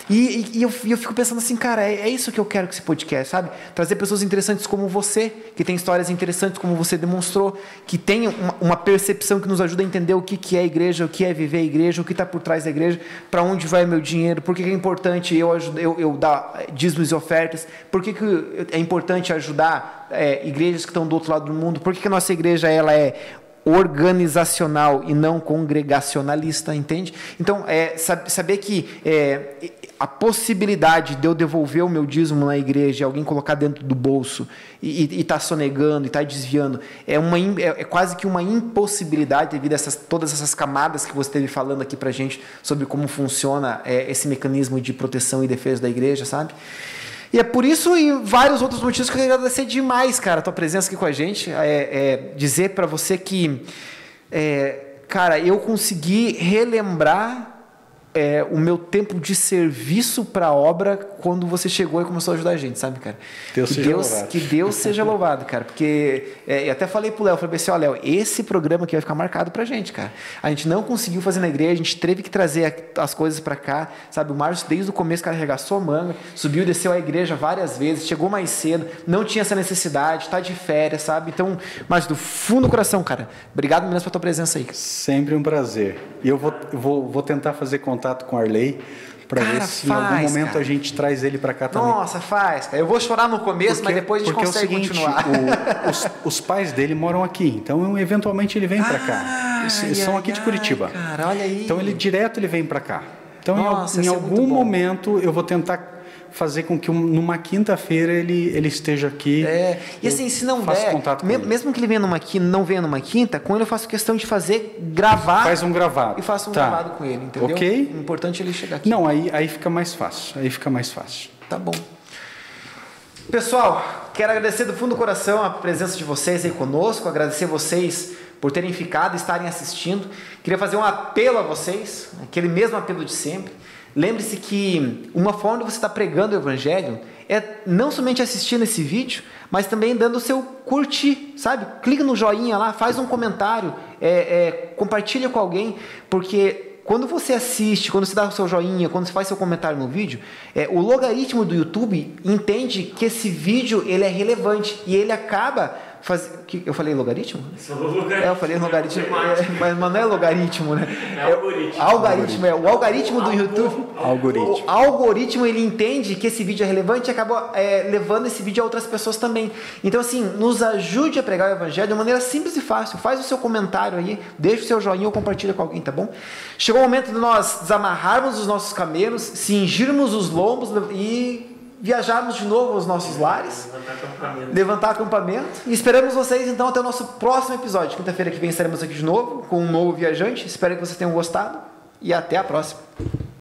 E, e, e, eu, e eu fico pensando assim, cara, é, é isso que eu quero com esse podcast, sabe? Trazer pessoas interessantes como você, que tem histórias interessantes como você demonstrou, que tem uma, uma percepção que nos ajuda a entender o que, que é a igreja, o que é viver a igreja, o que está por trás da igreja, para onde vai meu dinheiro, por que, que é importante eu, eu, eu dar dízimos e ofertas, por que, que é importante ajudar é, igrejas que estão do outro lado do mundo, por que, que a nossa igreja ela é organizacional e não congregacionalista, entende? Então, é, saber que é, a possibilidade de eu devolver o meu dízimo na igreja, alguém colocar dentro do bolso e estar tá sonegando, e estar tá desviando, é, uma, é, é quase que uma impossibilidade devido a essas, todas essas camadas que você esteve falando aqui pra gente sobre como funciona é, esse mecanismo de proteção e defesa da igreja, sabe? E é por isso e vários outros motivos que eu queria agradecer demais, cara, a tua presença aqui com a gente. É, é, dizer para você que, é, cara, eu consegui relembrar é, o meu tempo de serviço para a obra quando você chegou e começou a ajudar a gente, sabe, cara? Deus que, seja Deus, que Deus seja louvado, cara. Porque é, eu até falei pro Léo, falei assim, ó, Léo, esse programa aqui vai ficar marcado pra gente, cara. A gente não conseguiu fazer na igreja, a gente teve que trazer as coisas pra cá, sabe? O Márcio, desde o começo, cara, arregaçou a manga, subiu e desceu a igreja várias vezes, chegou mais cedo, não tinha essa necessidade, tá de férias, sabe? Então, Márcio, do fundo do coração, cara, obrigado mesmo pela tua presença aí. Sempre um prazer. E eu vou, vou, vou tentar fazer contato contato com o Arley para ver se faz, em algum momento, cara, a gente traz ele para cá também. Nossa, faz, cara. Eu vou chorar no começo, porque, mas depois a gente consegue é o seguinte, continuar. O, os, os pais dele moram aqui, então eventualmente ele vem para cá. Eles ai, são ai, aqui de Curitiba. Cara, olha aí. Então ele direto ele vem para cá. Então nossa, em, em algum é momento eu vou tentar fazer com que um, numa quinta-feira ele, ele esteja aqui. É. E assim, se não der, contato me, mesmo que ele venha numa quinta, não venha numa quinta, com ele eu faço questão de fazer, gravar. Faz um gravado. E faço um tá. gravado com ele, entendeu? Ok. O importante é ele chegar aqui. Não, aí, aí fica mais fácil. Aí fica mais fácil. Tá bom. Pessoal, quero agradecer do fundo do coração a presença de vocês aí conosco, agradecer vocês por terem ficado, estarem assistindo. Queria fazer um apelo a vocês, aquele mesmo apelo de sempre. Lembre-se que uma forma de você estar pregando o Evangelho é não somente assistindo esse vídeo, mas também dando o seu curtir, sabe? Clica no joinha lá, faz um comentário, é, é, compartilha com alguém, porque quando você assiste, quando você dá o seu joinha, quando você faz seu comentário no vídeo, é, o logaritmo do YouTube entende que esse vídeo ele é relevante e ele acaba... Faz... Eu falei logaritmo? logaritmo? É, eu falei logaritmo, é, mas não é logaritmo, né? É algoritmo. Algoritmo, é. O algoritmo do YouTube... Algoritmo. O algoritmo, ele entende que esse vídeo é relevante e acaba é, levando esse vídeo a outras pessoas também. Então, assim, nos ajude a pregar o Evangelho de uma maneira simples e fácil. Faz o seu comentário aí, deixa o seu joinha ou compartilha com alguém, tá bom? Chegou o momento de nós desamarrarmos os nossos camelos, cingirmos os lombos e... viajarmos de novo aos nossos lares, levantar acampamento. levantar acampamento e esperamos vocês então até o nosso próximo episódio. Quinta-feira que vem estaremos aqui de novo com um novo viajante. Espero que vocês tenham gostado e até a próxima.